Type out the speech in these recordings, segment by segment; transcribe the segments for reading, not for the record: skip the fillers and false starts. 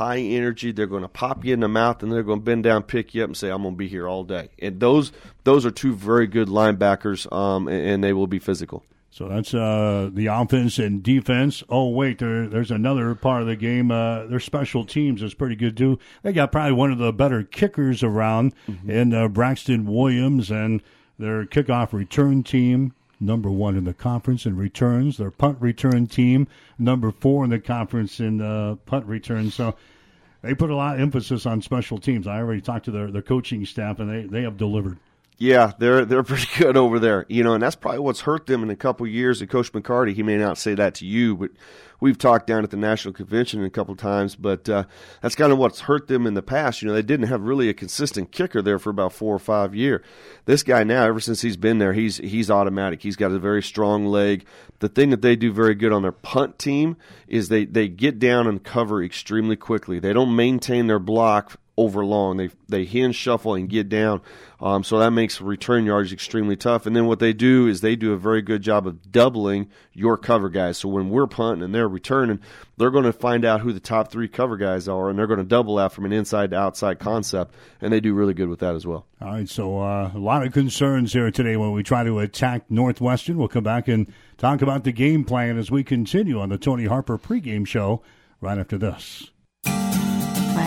high energy. They're going to pop you in the mouth, and they're going to bend down, pick you up, and say, I'm going to be here all day. And those are two very good linebackers, and they will be physical. So that's the offense and defense. Oh, wait, there's another part of the game. Their special teams is pretty good, too. They got probably one of the better kickers around in Braxton Williams, and their kickoff return team, number one in the conference in returns. Their punt return team, number four in the conference in punt returns. So they put a lot of emphasis on special teams. I already talked to their coaching staff, and they have delivered. Yeah, they're pretty good over there, you know, and that's probably what's hurt them in a couple of years. And Coach McCarty, he may not say that to you, but we've talked down at the national convention a couple of times. But that's kind of what's hurt them in the past. You know, they didn't have really a consistent kicker there for about 4 or 5 years. This guy now, ever since he's been there, he's automatic. He's got a very strong leg. The thing that they do very good on their punt team is they get down and cover extremely quickly. They don't maintain their block over long. They hinge, shuffle, and get down. So that makes return yards extremely tough. And then what they do is they do a very good job of doubling your cover guys. So when we're punting and they're returning, they're going to find out who the top three cover guys are, and they're going to double out from an inside to outside concept, and they do really good with that as well. All right, so a lot of concerns here today when we try to attack Northwestern. We'll come back and talk about the game plan as we continue on the Tony Harper pregame show right after this.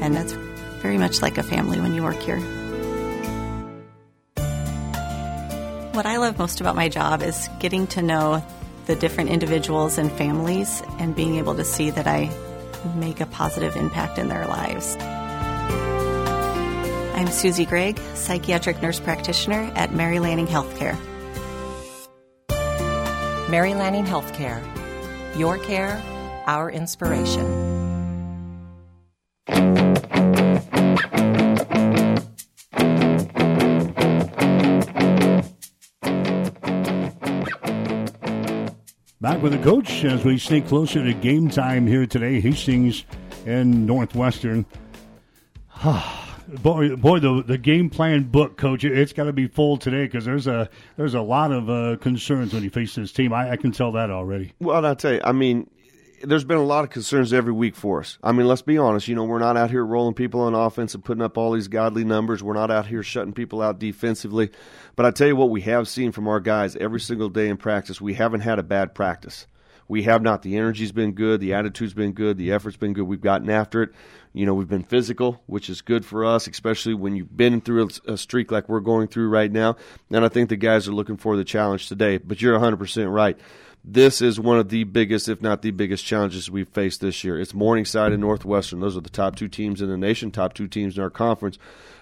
And that's very much like a family when you work here. What I love most about my job is getting to know the different individuals and families and being able to see that I make a positive impact in their lives. I'm Susie Gregg, psychiatric nurse practitioner at Mary Lanning Healthcare. Mary Lanning Healthcare. Your care, our inspiration. Back with the coach as we sneak closer to game time here today. Hastings and Northwestern. Boy, the game plan book, Coach, it's got to be full today because there's a lot of concerns when you face this team. I can tell that already. Well, I'll tell you, I mean, there's been a lot of concerns every week for us. I mean, let's be honest. You know, we're not out here rolling people on offense and putting up all these godly numbers. We're not out here shutting people out defensively. But I tell you what, we have seen from our guys every single day in practice, we haven't had a bad practice. We have not. The energy's been good. The attitude's been good. The effort's been good. We've gotten after it. You know, we've been physical, which is good for us, especially when you've been through a streak like we're going through right now. And I think the guys are looking for the challenge today. But you're 100% right. This is one of the biggest, if not the biggest, challenges we've faced this year. It's Morningside and Northwestern. Those are the top two teams in the nation, top two teams in our conference.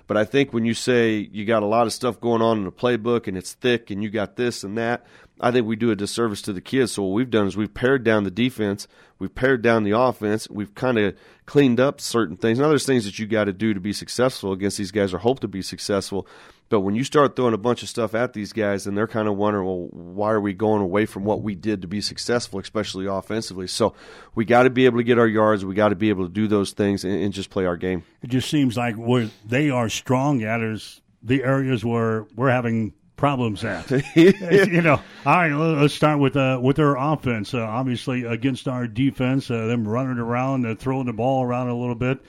But I think when you say you got a lot of stuff going on in the playbook and it's thick and you got this and that, I think we do a disservice to the kids. So what we've done is we've pared down the defense, we've pared down the offense, we've kind of cleaned up certain things. Now there's things that you got to do to be successful against these guys or hope to be successful. But when you start throwing a bunch of stuff at these guys, and they're kind of wondering, well, why are we going away from what we did to be successful, especially offensively? So we got to be able to get our yards. We got to be able to do those things and just play our game. It just seems like where they are strong at is the areas where we're having problems at. You know, all right, let's start with their offense. Obviously, against our defense, them running around, throwing the ball around a little bit.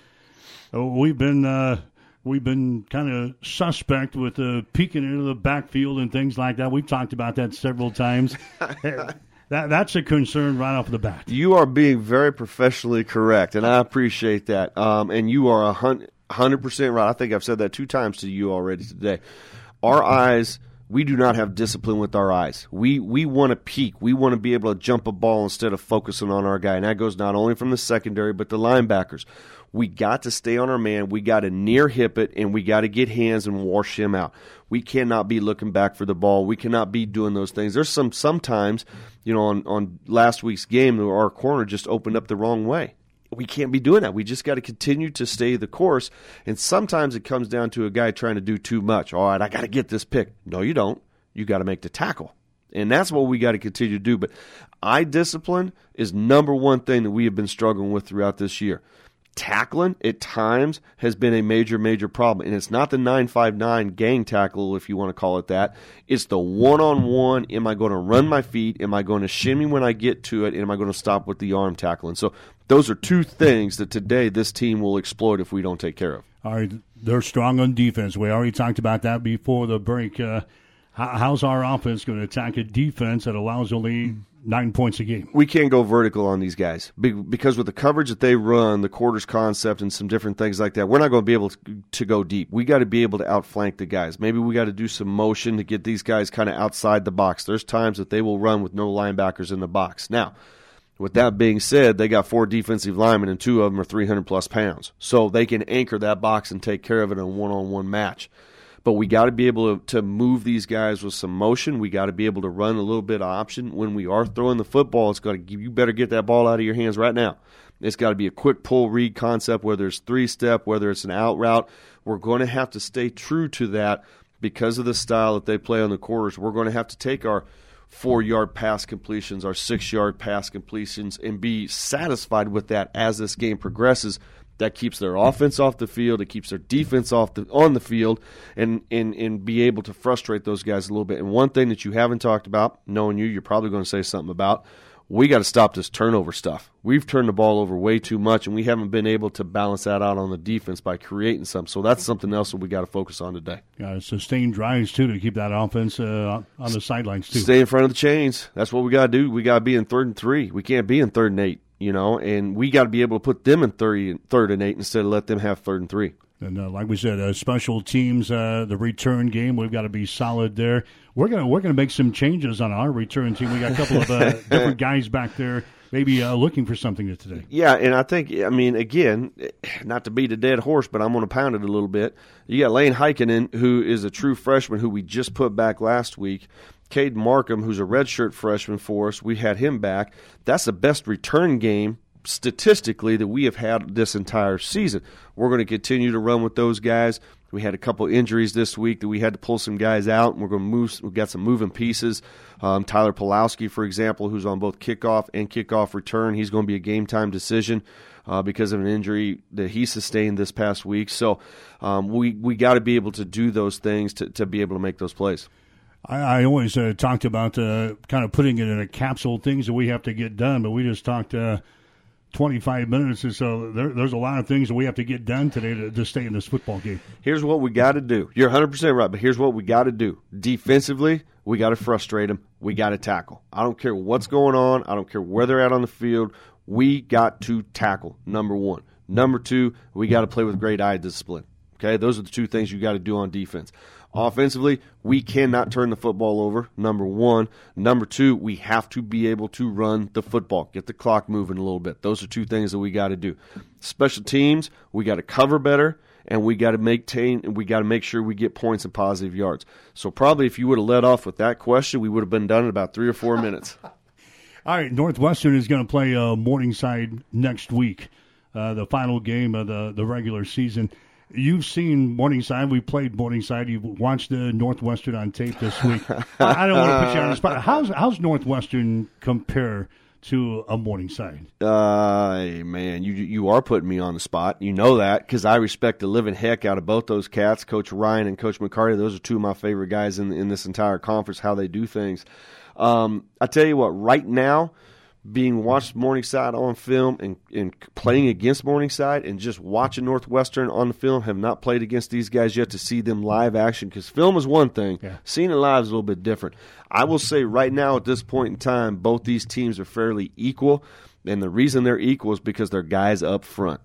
We've been kind of suspect with peeking into the backfield and things like that. We've talked about that several times. That's a concern right off the bat. You are being very professionally correct, and I appreciate that. And you are 100% right. I think I've said that 2 times to you already today. Our eyes, we do not have discipline with our eyes. We want to peek. We want to be able to jump a ball instead of focusing on our guy. And that goes not only from the secondary but the linebackers. We got to stay on our man. We got to near hip it, and we got to get hands and wash him out. We cannot be looking back for the ball. We cannot be doing those things. There's sometimes, you know, on last week's game, our corner just opened up the wrong way. we can't be doing that. We just got to continue to stay the course. And sometimes it comes down to a guy trying to do too much. All right, I got to get this pick. No, you don't. You got to make the tackle. And that's what we got to continue to do. But eye discipline is number one thing that we have been struggling with throughout this year. Tackling at times has been a major, major problem. And it's not the 959 gang tackle, if you want to call it that. It's the one-on-one, am I going to run my feet? Am I going to shimmy when I get to it? And am I going to stop with the arm tackling? So those are two things that today this team will exploit if we don't take care of. All right, they're strong on defense. We already talked about that before the break. How's our offense going to attack a defense that allows only 9 points a game? We can't go vertical on these guys because with the coverage that they run, the quarters concept and some different things like that, we're not going to be able to go deep. We got to be able to outflank the guys. Maybe we got to do some motion to get these guys kind of outside the box. There's times that they will run with no linebackers in the box. Now, with that being said, they got four defensive linemen, and two of them are 300-plus pounds. So they can anchor that box and take care of it in a one-on-one match. But we got to be able to move these guys with some motion. We got to be able to run a little bit of option. When we are throwing the football, it's got to, you better get that ball out of your hands right now. It's got to be a quick pull read concept, whether it's three-step, whether it's an out route. We're going to have to stay true to that because of the style that they play on the quarters. We're going to have to take our 4-yard pass completions, our 6-yard pass completions, and be satisfied with that as this game progresses. That keeps their offense off the field. It keeps their defense on the field and be able to frustrate those guys a little bit. And one thing that you haven't talked about, knowing you, you're probably going to say something about, we got to stop this turnover stuff. We've turned the ball over way too much, and we haven't been able to balance that out on the defense by creating some. So that's something else that we got to focus on today. Got to sustain drives, too, to keep that offense on the sidelines, too. Stay in front of the chains. That's what we got to do. We got to be in 3rd and 3. We can't be in 3rd and 8. You know, and we got to be able to put them in 3rd and 8 instead of let them have 3rd and 3. And like we said, special teams, the return game, we've got to be solid there. We're gonna make some changes on our return team. We got a couple of different guys back there, maybe looking for something today. Yeah, and I think, I mean, again, not to beat a dead horse, but I'm going to pound it a little bit. You got Lane Heikkinen, who is a true freshman who we just put back last week. Cade Markham, who's a redshirt freshman for us, we had him back. That's the best return game statistically that we have had this entire season. We're going to continue to run with those guys. We had a couple injuries this week that we had to pull some guys out, and we're going to move. We've got some moving pieces. Tyler Pulowski, for example, who's on both kickoff and kickoff return, he's going to be a game-time decision because of an injury that he sustained this past week. So we got to be able to do those things to be able to make those plays. I always talked about kind of putting it in a capsule, things that we have to get done, but we just talked 25 minutes, and so there's a lot of things that we have to get done today to stay in this football game. Here's what we got to do. You're 100% right, but here's what we got to do. Defensively, we got to frustrate them. We got to tackle. I don't care what's going on. I don't care where they're at on the field. We got to tackle, number one. Number two, we got to play with great eye discipline. Okay, those are the two things you got to do on defense. Offensively, we cannot turn the football over, number one. Number two, we have to be able to run the football, get the clock moving a little bit. Those are two things that we got to do. Special teams, we got to cover better, and we got to make sure we get points and positive yards. So probably if you would have led off with that question, we would have been done in about 3 or 4 minutes. All right, Northwestern is going to play Morningside next week, the final game of the regular season. You've seen Morningside. We played Morningside. You've watched the Northwestern on tape this week. I don't want to put you on the spot. How's Northwestern compare to a Morningside? Man, you are putting me on the spot. You know that because I respect the living heck out of both those cats, Coach Ryan and Coach McCarty. Those are two of my favorite guys in this entire conference, how they do things. I tell you what, right now, being watched Morningside on film and playing against Morningside and just watching Northwestern on the film, have not played against these guys yet to see them live action because film is one thing. Yeah. Seeing it live is a little bit different. I will say right now at this point in time, both these teams are fairly equal, and the reason they're equal is because they're guys up front.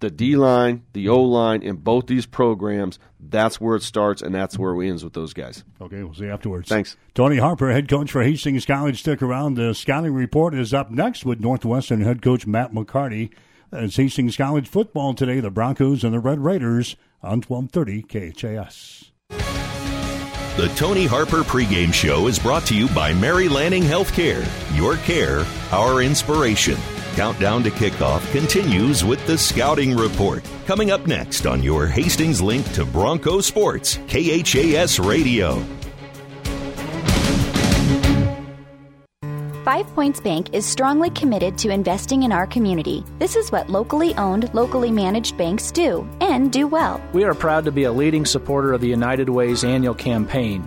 The D-line, the O-line, in both these programs, that's where it starts, and that's where it ends with those guys. Okay, we'll see you afterwards. Thanks. Tony Harper, head coach for Hastings College. Stick around. The scouting report is up next with Northwestern head coach Matt McCarty. It's Hastings College football today, the Broncos and the Red Raiders on 1230 KHAS. The Tony Harper pregame show is brought to you by Mary Lanning Healthcare. Your care, our inspiration. Countdown to kickoff continues with the Scouting Report. Coming up next on your Hastings link to Bronco Sports, KHAS Radio. 5 Points Bank is strongly committed to investing in our community. This is what locally owned, locally managed banks do, and do well. We are proud to be a leading supporter of the United Way's annual campaign.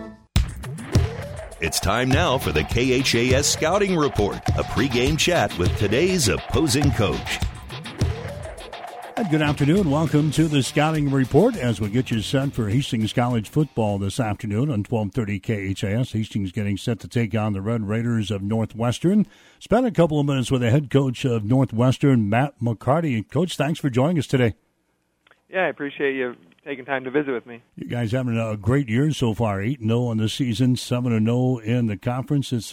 It's time now for the KHAS Scouting Report, a pregame chat with today's opposing coach. And good afternoon. Welcome to the Scouting Report as we get you set for Hastings College football this afternoon on 1230 KHAS. Hastings getting set to take on the Red Raiders of Northwestern. Spent a couple of minutes with the head coach of Northwestern, Matt McCarty. Coach, thanks for joining us today. Yeah, I appreciate you taking time to visit with me. You guys having a great year so far, 8-0 on the season, 7-0 in the conference. It's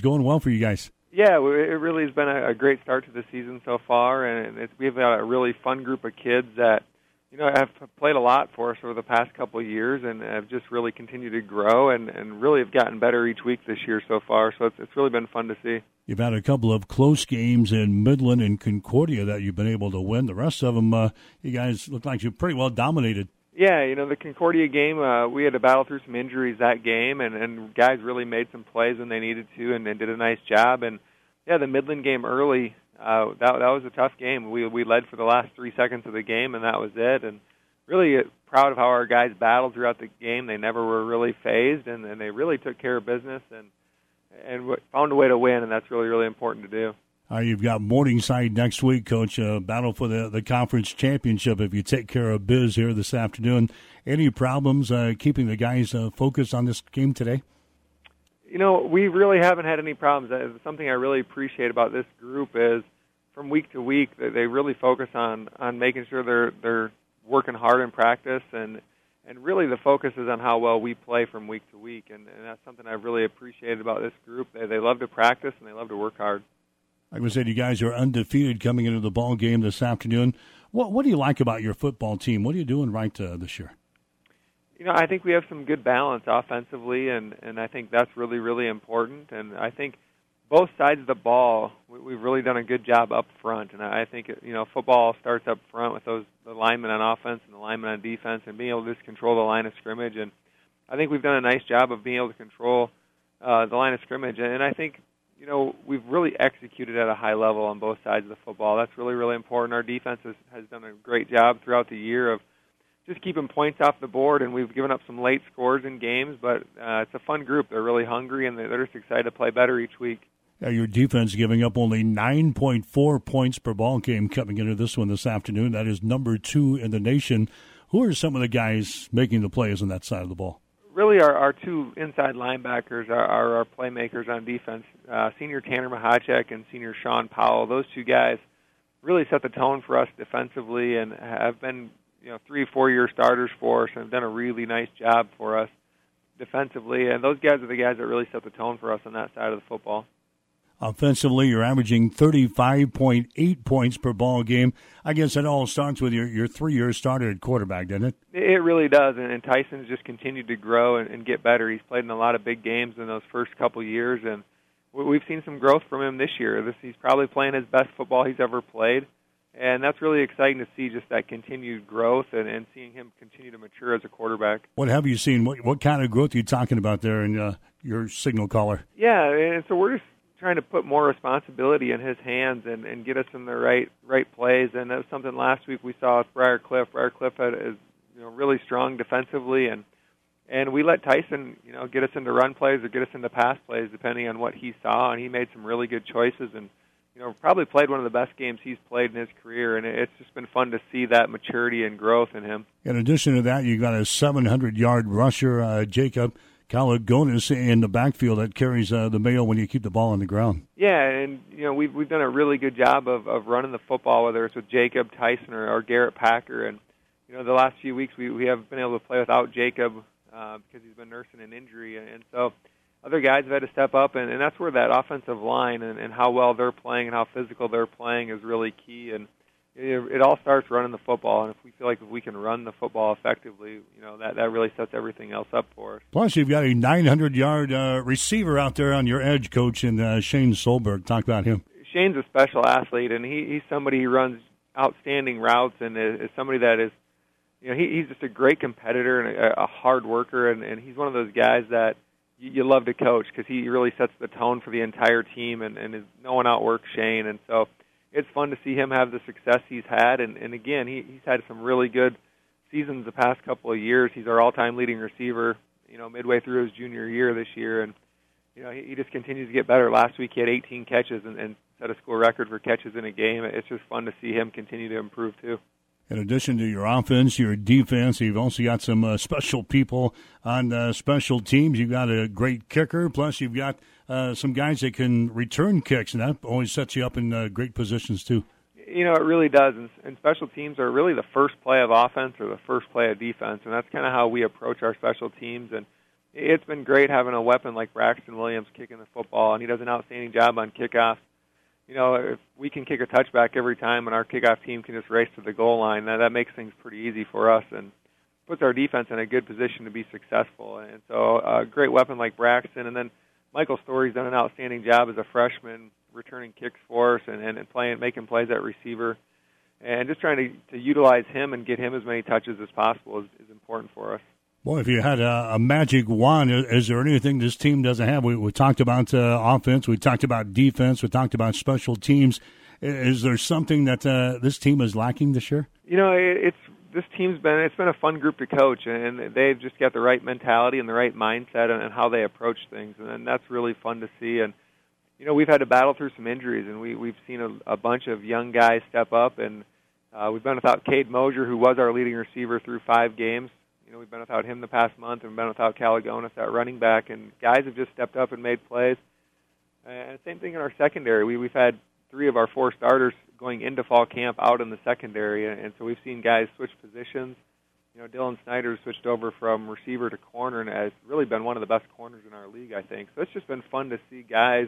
going well for you guys. Yeah, it really has been a great start to the season so far, and we've got a really fun group of kids that, you know, have played a lot for us over the past couple of years and have just really continued to grow and really have gotten better each week this year so far, so it's really been fun to see. You've had a couple of close games in Midland and Concordia that you've been able to win. The rest of them, you guys look like you pretty well dominated. Yeah, you know, the Concordia game, we had to battle through some injuries that game, and guys really made some plays when they needed to and did a nice job. And, yeah, the Midland game early, that was a tough game. We led for the last 3 seconds of the game, and that was it. And really proud of how our guys battled throughout the game. They never were really phased, and they really took care of business and found a way to win, and that's really, really important to do. You've got Morningside next week, Coach, battle for the conference championship if you take care of biz here this afternoon. Any problems keeping the guys focused on this game today? You know, we really haven't had any problems. Something I really appreciate about this group is from week to week, they really focus on making sure they're working hard in practice, and really the focus is on how well we play from week to week, and that's something I've really appreciated about this group. They love to practice, and they love to work hard. Like we said, you guys are undefeated coming into the ball game this afternoon. What do you like about your football team? What are you doing right this year? You know, I think we have some good balance offensively, and I think that's really, really important. And I think both sides of the ball, we've really done a good job up front. And I think, you know, football starts up front with the linemen on offense and the linemen on defense and being able to just control the line of scrimmage. And I think we've done a nice job of being able to control the line of scrimmage. And I think, you know, we've really executed at a high level on both sides of the football. That's really, really important. Our defense has done a great job throughout the year of just keeping points off the board, and we've given up some late scores in games, but it's a fun group. They're really hungry, and they're just excited to play better each week. Yeah, your defense giving up only 9.4 points per ball game coming into this one this afternoon. That is number 2 in the nation. Who are some of the guys making the plays on that side of the ball? Really, our two inside linebackers are our playmakers on defense. Senior Tanner Mahachek and senior Sean Powell. Those two guys really set the tone for us defensively and have been, you know, 3-4 year starters for us and have done a really nice job for us defensively. And those guys are the guys that really set the tone for us on that side of the football. Offensively, you're averaging 35.8 points per ball game. I guess it all starts with your 3-year starter at quarterback, doesn't it? It really does, and Tyson's just continued to grow and get better. He's played in a lot of big games in those first couple years, and we've seen some growth from him this year. He's probably playing his best football he's ever played, and that's really exciting to see just that continued growth and seeing him continue to mature as a quarterback. What have you seen? What kind of growth are you talking about there in your signal caller? Yeah, and so we're just trying to put more responsibility in his hands and get us in the right plays. And that was something last week we saw with Briarcliff. Briarcliff is, you know, really strong defensively, and And we let Tyson, you know, get us into run plays or get us into pass plays, depending on what he saw. And he made some really good choices, and, you know, probably played one of the best games he's played in his career. And it's just been fun to see that maturity and growth in him. In addition to that, you got a 700-yard rusher, Jacob Kalogonis, in the backfield that carries the mail when you keep the ball on the ground. Yeah, and you know, we've done a really good job of running the football, whether it's with Jacob, Tyson, or Garrett Packer. And you know, the last few weeks we haven't been able to play without Jacob. Because he's been nursing an injury. And so other guys have had to step up, and that's where that offensive line and how well they're playing and how physical they're playing is really key. And it all starts running the football, and if we feel like if we can run the football effectively, you know, that really sets everything else up for us. Plus, you've got a 900-yard receiver out there on your edge, Coach, and Shane Solberg. Talk about him. Shane's a special athlete, and he's somebody who runs outstanding routes and is somebody that is, you know, he's just a great competitor and a hard worker, and he's one of those guys that you love to coach because he really sets the tone for the entire team, and no one outworks Shane. And so it's fun to see him have the success he's had. And again, he's had some really good seasons the past couple of years. He's our all-time leading receiver, you know, midway through his junior year this year. And, you know, he just continues to get better. Last week he had 18 catches and set a school record for catches in a game. It's just fun to see him continue to improve, too. In addition to your offense, your defense, you've also got some special people on special teams. You've got a great kicker, plus you've got some guys that can return kicks, and that always sets you up in great positions too. You know, it really does, and special teams are really the first play of offense or the first play of defense, and that's kind of how we approach our special teams. And it's been great having a weapon like Braxton Williams kicking the football, and he does an outstanding job on kickoffs. You know, if we can kick a touchback every time and our kickoff team can just race to the goal line, that makes things pretty easy for us and puts our defense in a good position to be successful. And so a great weapon like Braxton. And then Michael Story's done an outstanding job as a freshman returning kicks for us and playing, making plays at receiver. And just trying to utilize him and get him as many touches as possible is important for us. Boy, if you had a magic wand, is there anything this team doesn't have? We talked about offense. We talked about defense. We talked about special teams. Is there something that this team is lacking this year? You know, it's been a fun group to coach, and they've just got the right mentality and the right mindset and how they approach things, and that's really fun to see. And, you know, we've had to battle through some injuries, and we've seen a bunch of young guys step up, and we've been without Cade Mosier, who was our leading receiver through 5 games. You know, we've been without him the past month, and we've been without Kalogonis at running back, and guys have just stepped up and made plays. And same thing in our secondary. We've had 3 of our 4 starters going into fall camp out in the secondary, and so we've seen guys switch positions. You know, Dylan Snyder switched over from receiver to corner and has really been one of the best corners in our league, I think. So it's just been fun to see guys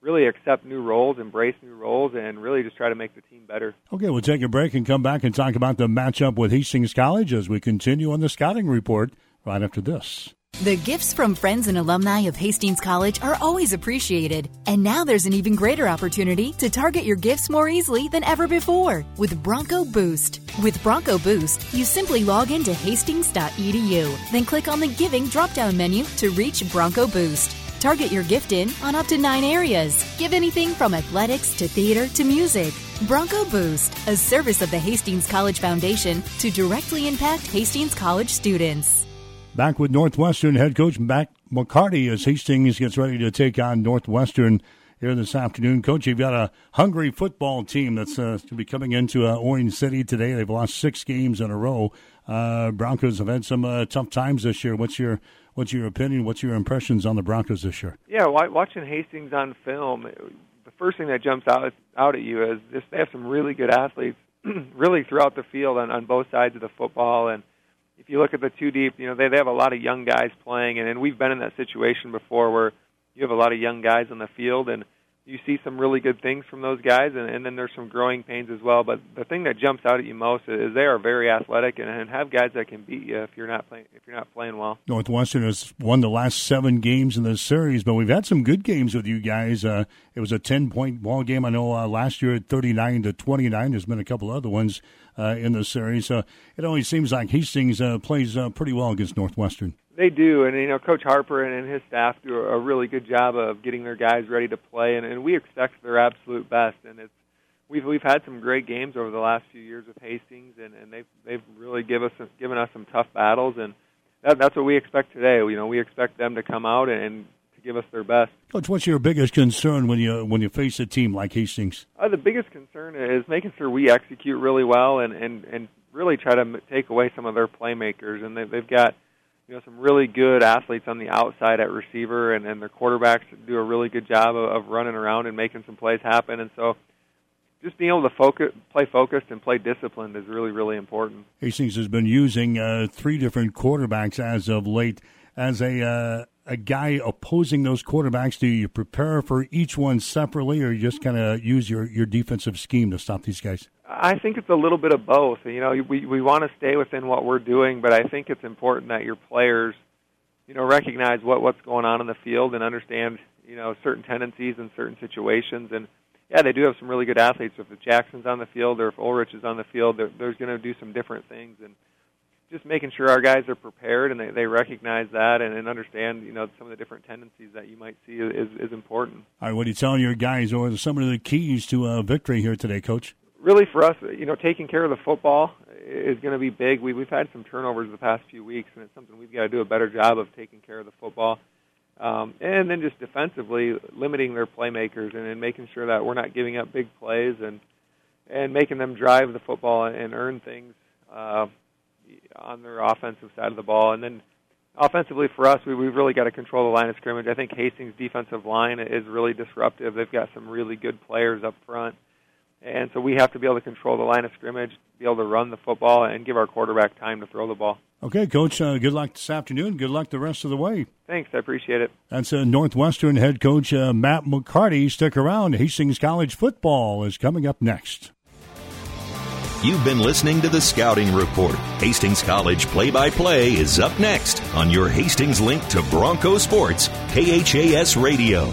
really accept new roles, embrace new roles, and really just try to make the team better. Okay, we'll take a break and come back and talk about the matchup with Hastings College as we continue on the scouting report right after this. The gifts from friends and alumni of Hastings College are always appreciated. And now there's an even greater opportunity to target your gifts more easily than ever before with Bronco Boost. With Bronco Boost, you simply log into hastings.edu, then click on the Giving drop-down menu to reach Bronco Boost. Target your gift in on up to 9 areas. Give anything from athletics to theater to music. Bronco Boost, a service of the Hastings College Foundation to directly impact Hastings College students. Back with Northwestern head coach Matt McCarty as Hastings gets ready to take on Northwestern here this afternoon. Coach, you've got a hungry football team that's going to be coming into Orange City today. They've lost 6 games in a row. Broncos have had some tough times this year. What's your opinion? What's your impressions on the Broncos this year? Yeah, watching Hastings on film, the first thing that jumps out at you is just they have some really good athletes really throughout the field on both sides of the football. And if you look at the 2 deep, you know, they have a lot of young guys playing. And we've been in that situation before where you have a lot of young guys on the field and you see some really good things from those guys. And then there's some growing pains as well. But the thing that jumps out at you most is they are very athletic and have guys that can beat you if you're not playing well. Northwestern has won the last 7 games in this series, but we've had some good games with you guys. It was a 10-point ball game. I know last year at 39-29. There's been a couple other ones in this series. So it always seems like Hastings plays pretty well against Northwestern. They do, and you know, Coach Harper and his staff do a really good job of getting their guys ready to play, and we expect their absolute best. And it's we've had some great games over the last few years with Hastings, and they've really given us some tough battles. And that's what we expect today. You know, we expect them to come out and to give us their best. Coach, what's your biggest concern when you face a team like Hastings? The biggest concern is making sure we execute really well and really try to take away some of their playmakers. And they've got, you know, some really good athletes on the outside at receiver, and their quarterbacks do a really good job of running around and making some plays happen. And so just being able to play focused and play disciplined is really, really important. Hastings has been using three different quarterbacks as of late. As a guy opposing those quarterbacks, do you prepare for each one separately, or you just kind of use your defensive scheme to stop these guys? I think it's a little bit of both. You know, we want to stay within what we're doing, but I think it's important that your players, you know, recognize what's going on in the field and understand, you know, certain tendencies in certain situations. And yeah, they do have some really good athletes. If Jackson's on the field or if Ulrich is on the field, they're going to do some different things. And just making sure our guys are prepared and they recognize that and understand, you know, some of the different tendencies that you might see is important. All right, what do you tell your guys, or some of the keys to victory here today, Coach? Really for us, you know, taking care of the football is going to be big. We've had some turnovers the past few weeks, and it's something we've got to do a better job of taking care of the football. And then just defensively limiting their playmakers and making sure that we're not giving up big plays and making them drive the football and earn things on their offensive side of the ball. And then offensively for us, we've really got to control the line of scrimmage. I think Hastings' defensive line is really disruptive. They've got some really good players up front. And so we have to be able to control the line of scrimmage, be able to run the football, and give our quarterback time to throw the ball. Okay, Coach, good luck this afternoon. Good luck the rest of the way. Thanks, I appreciate it. That's Northwestern head coach Matt McCarty. Stick around. Hastings College football is coming up next. You've been listening to the Scouting Report. Hastings College play-by-play is up next on your Hastings link to Bronco Sports, KHAS Radio.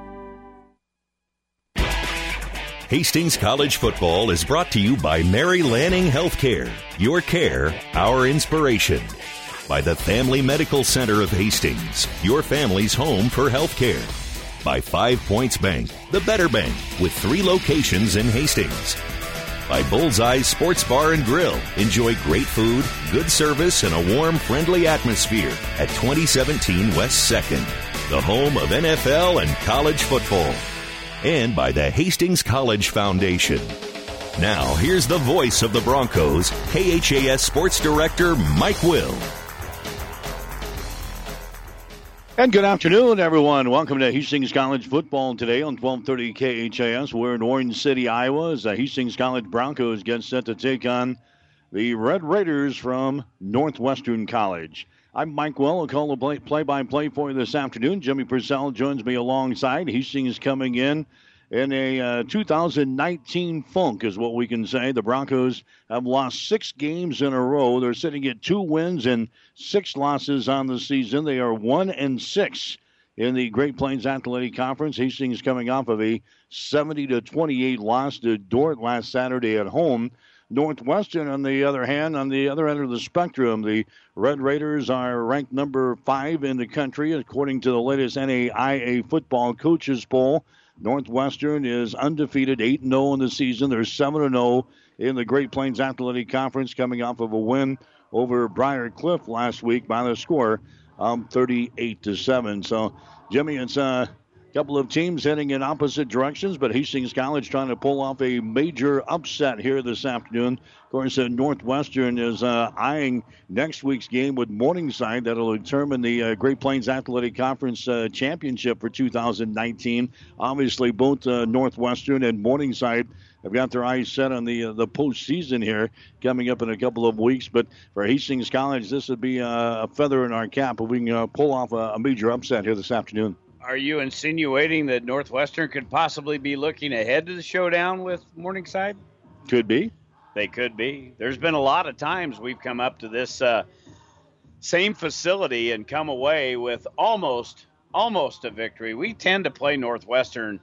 Hastings College football is brought to you by Mary Lanning Healthcare. Your care, our inspiration. By the Family Medical Center of Hastings, your family's home for healthcare. By 5 Points Bank, the better bank, with 3 locations in Hastings. By Bullseye Sports Bar and Grill. Enjoy great food, good service, and a warm, friendly atmosphere at 2017 West 2nd, the home of NFL and college football. And by the Hastings College Foundation. Now, here's the voice of the Broncos, KHAS Sports Director Mike Will. And good afternoon, everyone. Welcome to Hastings College football today on 1230 KHAS. We're in Orange City, Iowa, as the Hastings College Broncos get set to take on the Red Raiders from Northwestern College. I'm Mike Well. I'll call the play-by-play for you this afternoon. Jimmy Purcell joins me alongside. Hastings coming in a 2019 funk is what we can say. The Broncos have lost 6 games in a row. They're sitting at 2 wins and 6 losses on the season. They are 1-6 in the Great Plains Athletic Conference. Hastings coming off of a 70-28 loss to Dordt last Saturday at home. Northwestern, on the other hand, on the other end of the spectrum, the Red Raiders are ranked number 5 in the country, according to the latest NAIA football coaches poll. Northwestern is undefeated, 8-0 in the season. They're 7-0 in the Great Plains Athletic Conference, coming off of a win over Briarcliff last week by the score 38-7. So, Jimmy, it's Couple of teams heading in opposite directions, but Hastings College trying to pull off a major upset here this afternoon. Of course, Northwestern is eyeing next week's game with Morningside. That'll determine the Great Plains Athletic Conference championship for 2019. Obviously, both Northwestern and Morningside have got their eyes set on the postseason here coming up in a couple of weeks. But for Hastings College, this would be a feather in our cap if we can pull off a major upset here this afternoon. Are you insinuating that Northwestern could possibly be looking ahead to the showdown with Morningside? Could be. They could be. There's been a lot of times we've come up to this same facility and come away with almost a victory. We tend to play Northwestern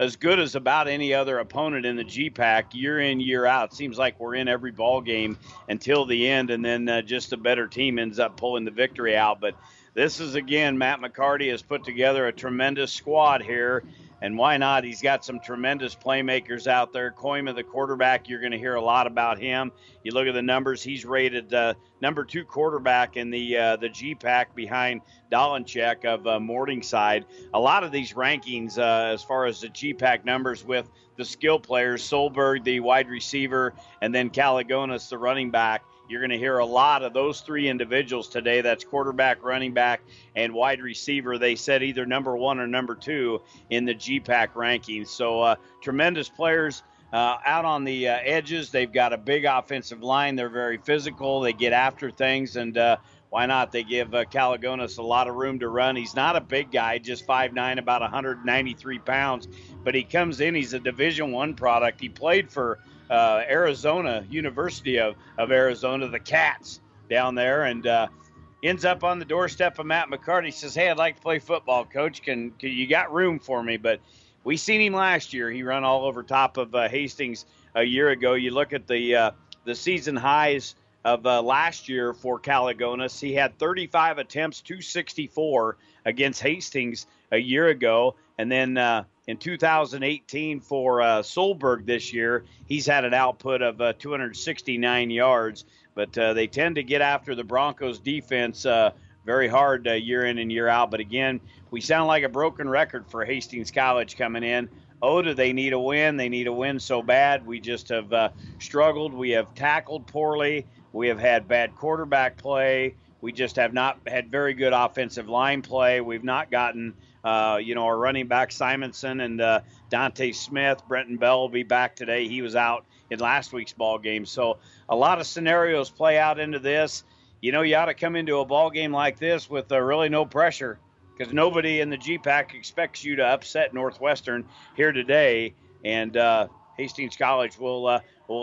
as good as about any other opponent in the G-Pack year in, year out. Seems like we're in every ball game until the end, and then just a better team ends up pulling the victory out. But this is, again, Matt McCarty has put together a tremendous squad here, and why not? He's got some tremendous playmakers out there. Coima, the quarterback, you're going to hear a lot about him. You look at the numbers, he's rated number 2 quarterback in the G-Pack behind Dolanchek of Morningside. A lot of these rankings as far as the G-Pack numbers with the skill players, Solberg, the wide receiver, and then Kalogonis, the running back. You're going to hear a lot of those three individuals today. That's quarterback, running back, and wide receiver. They said either number 1 or number 2 in the G-Pack rankings. So tremendous players out on the edges. They've got a big offensive line. They're very physical. They get after things, and why not? They give Kalogonis a lot of room to run. He's not a big guy, just 5'9", about 193 pounds, but he comes in. He's a Division I product. He played for Arizona, University of Arizona, the Cats down there, and ends up on the doorstep of Matt McCarty. Says, hey, I'd like to play football, Coach. Can you got room for me? But we seen him last year. He ran all over top of Hastings a year ago. You look at the season highs of last year for Kalogonis. He had 35 attempts, 264 against Hastings a year ago. And then in 2018 for Solberg this year, he's had an output of 269 yards. But they tend to get after the Broncos defense very hard year in and year out. But again, we sound like a broken record for Hastings College coming in. Oh, do they need a win? They need a win so bad. We just have struggled. We have tackled poorly. We have had bad quarterback play. We just have not had very good offensive line play. We've not gotten, our running back Simonson and Dante Smith. Brenton Bell will be back today. He was out in last week's ball game. So a lot of scenarios play out into this. You know, you ought to come into a ball game like this with really no pressure, because nobody in the G-Pack expects you to upset Northwestern here today. And Hastings College will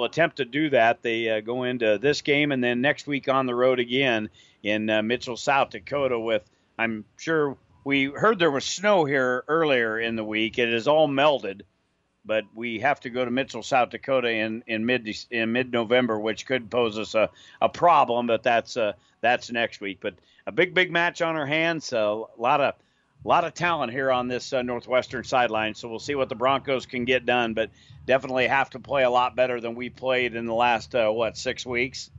attempt to do that. They go into this game and then next week on the road again in Mitchell, South Dakota with, I'm sure we heard there was snow here earlier in the week. It is all melted, but we have to go to Mitchell, South Dakota in mid-November, which could pose us a problem, but that's next week. But a big match on our hands, so a lot of talent here on this Northwestern sideline, so we'll see what the Broncos can get done, but definitely have to play a lot better than we played in the last, 6 weeks.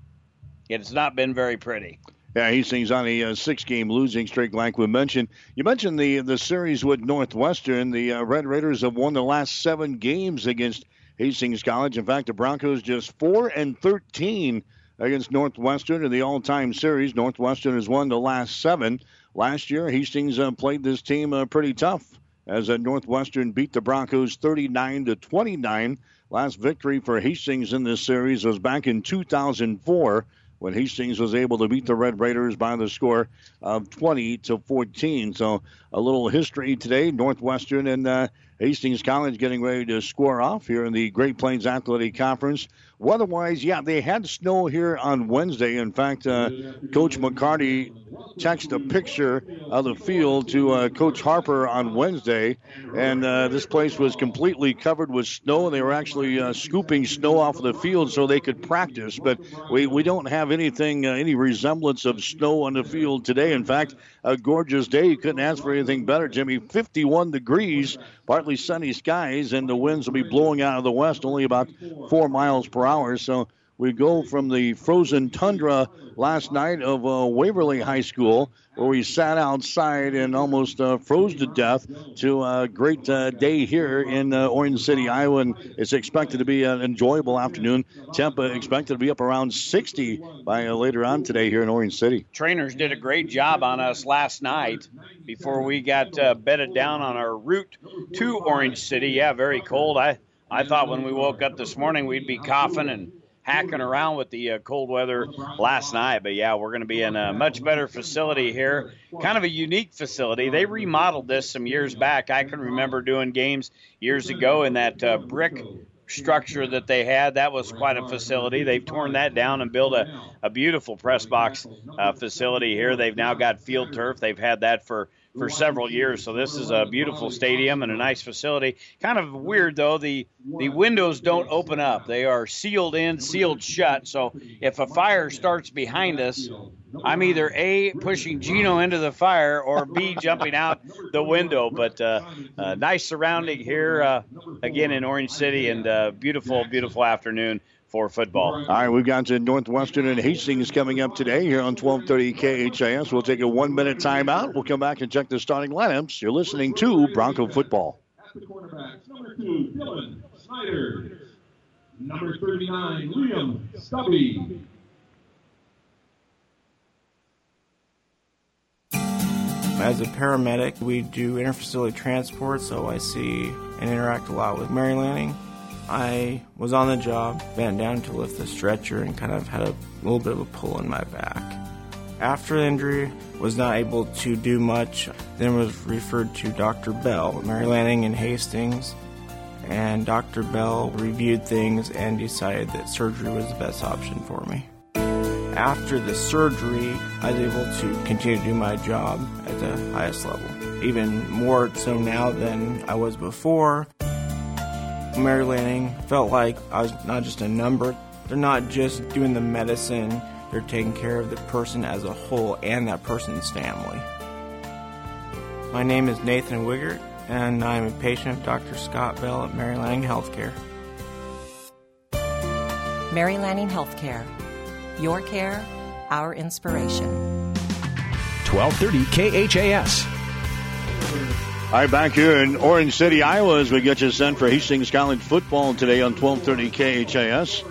It's not been very pretty. Yeah, Hastings on a 6-game losing streak, like we mentioned. You mentioned the series with Northwestern. The Red Raiders have won the last 7 games against Hastings College. In fact, the Broncos just 4-13 against Northwestern in the all-time series. Northwestern has won the last 7. Last year, Hastings played this team pretty tough as Northwestern beat the Broncos 39-29. Last victory for Hastings in this series was back in 2004 when Hastings was able to beat the Red Raiders by the score of 20-14. So a little history today. Northwestern and Hastings College getting ready to square off here in the Great Plains Athletic Conference. Weather-wise, yeah, they had snow here on Wednesday. In fact, Coach McCarty texted a picture of the field to Coach Harper on Wednesday, and this place was completely covered with snow. They were actually scooping snow off of the field so they could practice, but we don't have anything, any resemblance of snow on the field today. In fact, a gorgeous day. You couldn't ask for anything better, Jimmy. 51 degrees, partly sunny skies, and the winds will be blowing out of the west only about 4 miles per hour. So We go from the frozen tundra last night of Waverly High School, where we sat outside and almost froze to death, to a great day here in Orange City, Iowa. And it's expected to be an enjoyable afternoon. Temp expected to be up around 60 by later on today here in Orange City. Trainers did a great job on us last night before we got bedded down on our route to Orange City. Yeah, very cold. I thought when we woke up this morning we'd be coughing and hacking around with the cold weather last night. But, yeah, we're going to be in a much better facility here, kind of a unique facility. They remodeled this some years back. I can remember doing games years ago in that brick structure that they had. That was quite a facility. They've torn that down and built a beautiful press box facility here. They've now got field turf. They've had that for several years. So this is a beautiful stadium and a nice facility. Kind of weird, though, the windows don't open up. They are sealed in, sealed shut. So if a fire starts behind us, I'm either A, pushing Gino into the fire, or B, jumping out the window. But nice surrounding here, again, in Orange City, and beautiful, beautiful afternoon for football. All right, we've got to Northwestern and Hastings coming up today here on 1230 KHIS. We'll take a 1-minute timeout. We'll come back and check the starting lineups. You're listening to Bronco Football. At the cornerbacks, number 2, Dylan Snyder. Number 39, Liam Stubby. As a paramedic, we do interfacility transport, so I see and interact a lot with Mary Lanning. I was on the job, bent down to lift the stretcher, and kind of had a little bit of a pull in my back. After the injury, was not able to do much, then was referred to Dr. Bell, Mary Lanning in Hastings, and Dr. Bell reviewed things and decided that surgery was the best option for me. After the surgery, I was able to continue to do my job at the highest level, even more so now than I was before. Mary Lanning felt like I was not just a number. They're not just doing the medicine, they're taking care of the person as a whole and that person's family. My name is Nathan Wigert, and I'm a patient of Dr. Scott Bell at Mary Lanning Healthcare. Mary Lanning Healthcare. Your care, our inspiration. 1230 KHAS. All right, back here in Orange City, Iowa, as we get you sent for Hastings College football today on 1230 KHIS.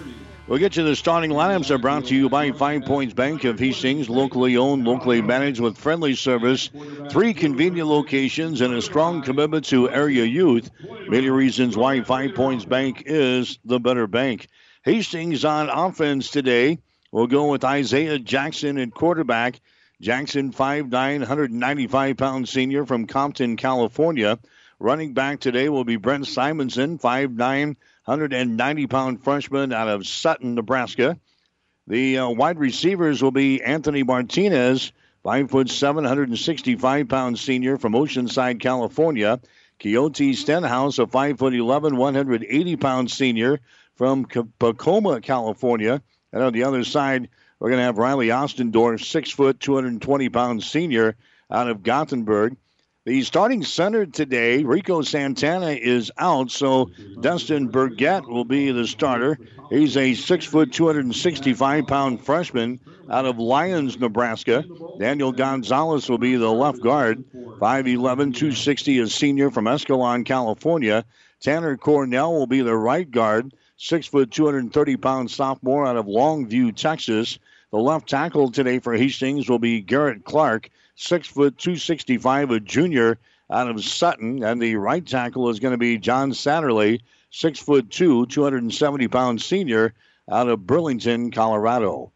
We'll get you the starting lineups are brought to you by 5 Points Bank of Hastings, locally owned, locally managed with friendly service, 3 convenient locations, and a strong commitment to area youth. Many reasons why 5 Points Bank is the better bank. Hastings on offense today. We'll go with Isaiah Jackson at quarterback. Jackson, 5'9", 195-pound senior from Compton, California. Running back today will be Brent Simonson, 5'9", 190-pound freshman out of Sutton, Nebraska. The wide receivers will be Anthony Martinez, 5'7", 165-pound senior from Oceanside, California. Keoti Stenhouse, a 5'11", 180-pound senior from Tacoma, California. And on the other side, we're going to have Riley Ostendorf, 6 foot, 220-pound senior out of Gothenburg. The starting center today, Rico Santana, is out, so Dustin Burgett will be the starter. He's a 6 foot, 265-pound freshman out of Lyons, Nebraska. Daniel Gonzalez will be the left guard, 5'11", 260, a senior from Escalon, California. Tanner Cornell will be the right guard, 6 foot, 230-pound sophomore out of Longview, Texas. The left tackle today for Hastings will be Garrett Clark, 6 foot, 265, a junior out of Sutton. And the right tackle is going to be John Satterley, 6 foot 2, 270-pound senior out of Burlington, Colorado.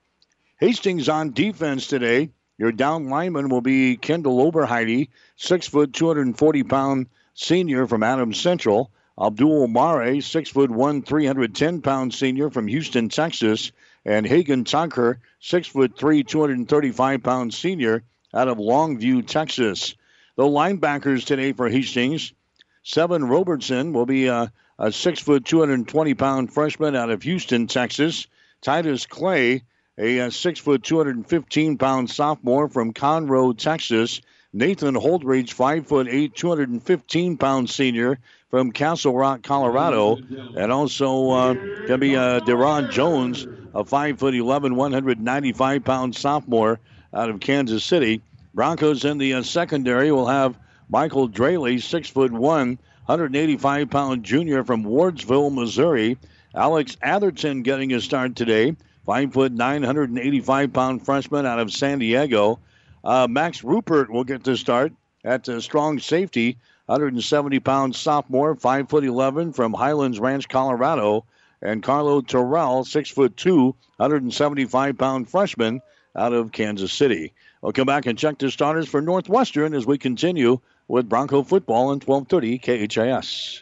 Hastings on defense today. Your down lineman will be Kendall Oberheide, 6 foot, 240-pound senior from Adams Central. Abdul Mare, 6 foot 1, 310-pound senior from Houston, Texas, and Hagen Tucker, 6 foot 3, 235-pound senior out of Longview, Texas. The linebackers today for Hastings, Seven Robertson will be a 6 foot, 220-pound freshman out of Houston, Texas. Titus Clay, a 6 foot, 215-pound sophomore from Conroe, Texas. Nathan Holdridge, 5 foot 8, 215-pound senior from Castle Rock, Colorado, and also going to be Deron Jones, a 5'11", 195-pound sophomore out of Kansas City. Broncos in the secondary will have Michael Draley, 6'1", 185-pound junior from Wardsville, Missouri. Alex Atherton getting his start today, 5'9", 185-pound freshman out of San Diego. Max Rupert will get the start at strong safety, 170-pound sophomore, 5'11", from Highlands Ranch, Colorado. And Carlo Terrell, 6'2", 175-pound freshman out of Kansas City. We'll come back and check the starters for Northwestern as we continue with Bronco football on 1230 KHIS.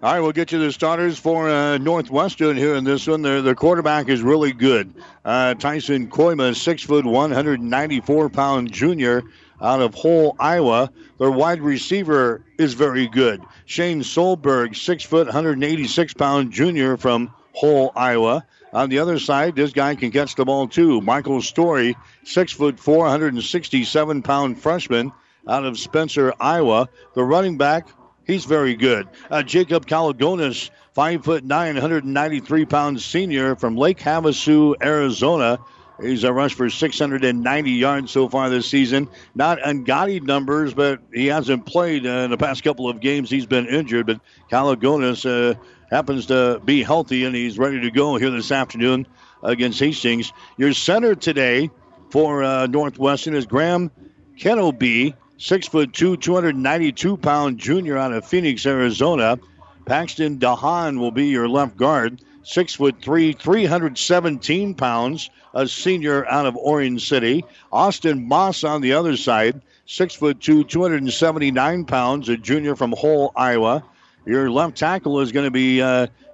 All right, we'll get you the starters for Northwestern here in this one. The quarterback is really good. Tyson Coima, 6'1", 194-pound junior out of Hull, Iowa. Their wide receiver is very good. Shane Solberg, 6', 186-pound junior from Hull, Iowa. On the other side, this guy can catch the ball too. Michael Story, 6'4", 167-pound freshman out of Spencer, Iowa. The running back, he's very good. Jacob Kalogonis, 5'9", 193-pound senior from Lake Havasu, Arizona. He's a rush for 690 yards so far this season. Not ungodly numbers, but he hasn't played in the past couple of games. He's been injured, but Kalogonis happens to be healthy, and he's ready to go here this afternoon against Hastings. Your center today for Northwestern is Graham Kennelby, 6'2", 292-pound junior out of Phoenix, Arizona. Paxton Dahan will be your left guard. 6'3", 317 pounds, a senior out of Orange City. Austin Moss on the other side. 6'2", 279 pounds, a junior from Hull, Iowa. Your left tackle is going to be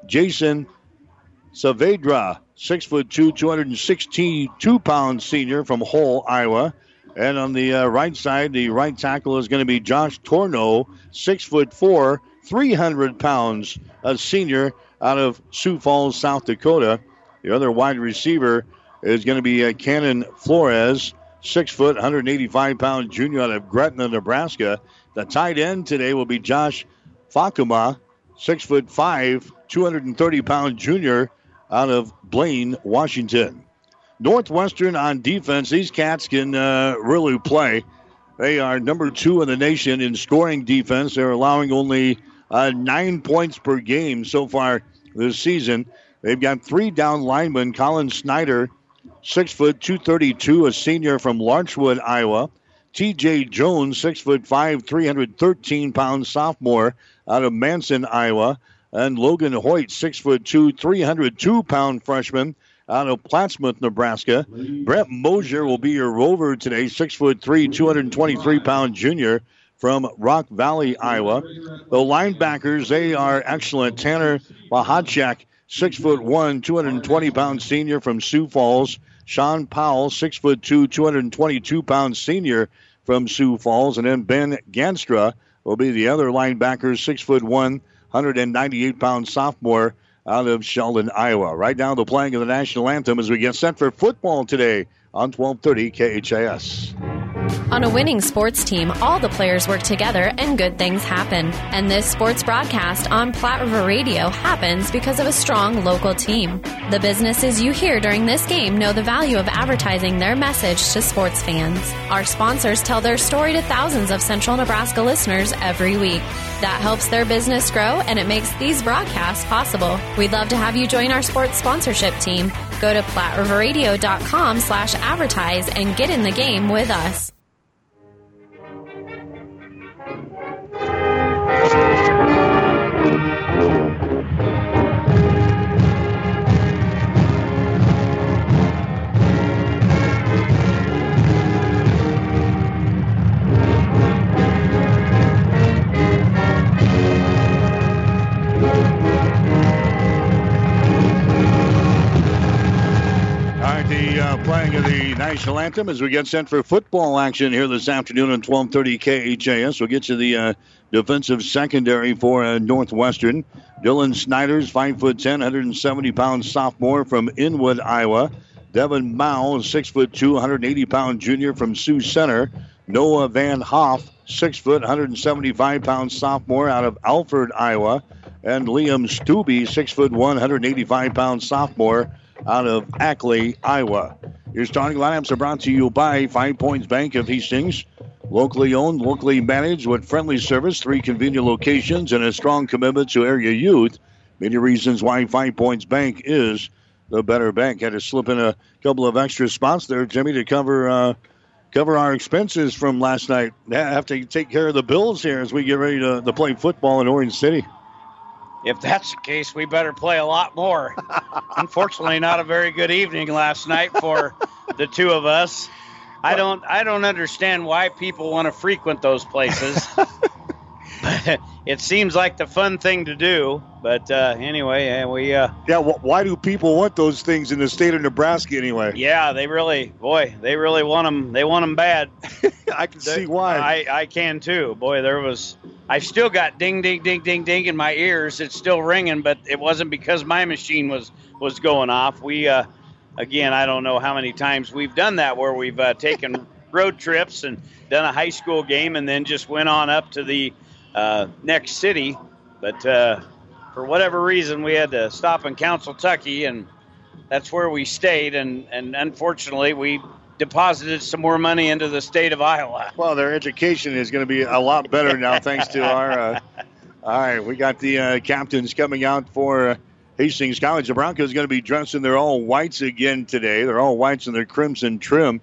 Jason Saavedra. 6'2", 262-pound senior from Hull, Iowa. And on the right side, the right tackle is going to be Josh Torno, 6'4", 300 pounds, a senior out of Sioux Falls, South Dakota. The other wide receiver is going to be Cannon Flores, 6', 185-pound junior out of Gretna, Nebraska. The tight end today will be Josh Fakuma, 6'5", 230-pound junior out of Blaine, Washington. Northwestern on defense, these cats can really play. They are number 2 in the nation in scoring defense. They're allowing only 9 points per game so far this season. They've got 3 down linemen. Colin Snyder, 6', 232, a senior from Larchwood, Iowa. TJ Jones, 6'5", 313-pound sophomore out of Manson, Iowa. And Logan Hoyt, 6'2", 302-pound freshman out of Plattsmouth, Nebraska. Brett Mosier will be your rover today, 6'3", 223-pound junior from Rock Valley, Iowa. The linebackers, they are excellent. Tanner Mahachek, 6'1", 220-pound senior from Sioux Falls. Sean Powell, 6'2", 222-pound senior from Sioux Falls. And then Ben Granstra will be the other linebacker, 6'1", 198-pound sophomore out of Sheldon, Iowa. Right now, the playing of the national anthem as we get set for football today on 1230 KHIS. On a winning sports team, all the players work together and good things happen. And this sports broadcast on Platte River Radio happens because of a strong local team. The businesses you hear during this game know the value of advertising their message to sports fans. Our sponsors tell their story to thousands of Central Nebraska listeners every week. That helps their business grow, and it makes these broadcasts possible. We'd love to have you join our sports sponsorship team. Go to PlatteRiverRadio.com/advertise and get in the game with us. now playing of the national anthem as we get set for football action here this afternoon at 12:30 KHAS. We'll get to the defensive secondary for Northwestern. Dylan Snyder's 5'10", 170-pound sophomore from Inwood, Iowa. Devin Mao, 6'2", 180-pound junior from Sioux Center. Noah Van Hoff, 6', 175-pound sophomore out of Alford, Iowa. And Liam Stubbe, 6'1", 185-pound sophomore out of Ackley, Iowa. Your starting lineups are brought to you by 5 Points Bank of Hastings. Locally owned, locally managed with friendly service, 3 convenient locations, and a strong commitment to area youth. Many reasons why 5 Points Bank is the better bank. Had to slip in a couple of extra spots there, Jimmy, to cover our expenses from last night. Have to take care of the bills here as we get ready to play football in Orange City. If that's the case, we better play a lot more. Unfortunately, not a very good evening last night for the two of us. I don't understand why people want to frequent those places. It seems like the fun thing to do, but anyway, we... why do people want those things in the state of Nebraska anyway? Yeah, they really want them. They want them bad. I can see why. I can too. Boy, there was... I've still got ding, ding, ding, ding, ding in my ears. It's still ringing, but it wasn't because my machine was going off. We... Again, I don't know how many times we've done that where we've taken road trips and done a high school game and then just went on up to the next city. But for whatever reason, we had to stop in Counciltucky, and that's where we stayed. And unfortunately, we deposited some more money into the state of Iowa. Well, their education is going to be a lot better now thanks to our all right, we got the captains coming out for Hastings College. The Broncos are going to be dressed in their all-whites again today. They're all-whites and their crimson trim.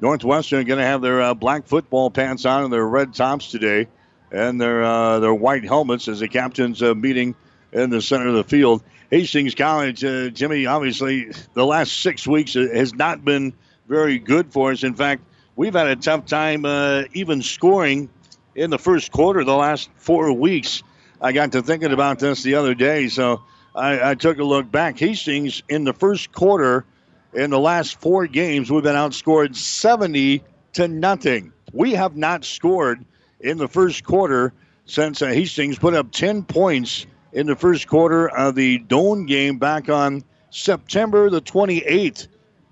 Northwestern are going to have their black football pants on and their red tops today. And their white helmets as the captains meeting in the center of the field. Hastings College, Jimmy, obviously the last 6 weeks has not been very good for us. In fact, we've had a tough time even scoring in the first quarter the last 4 weeks. I got to thinking about this the other day, so... I took a look back. Hastings, in the first quarter, in the last 4 games, we've been outscored 70-0. We have not scored in the first quarter since Hastings put up 10 points in the first quarter of the Doane game back on September the 28th.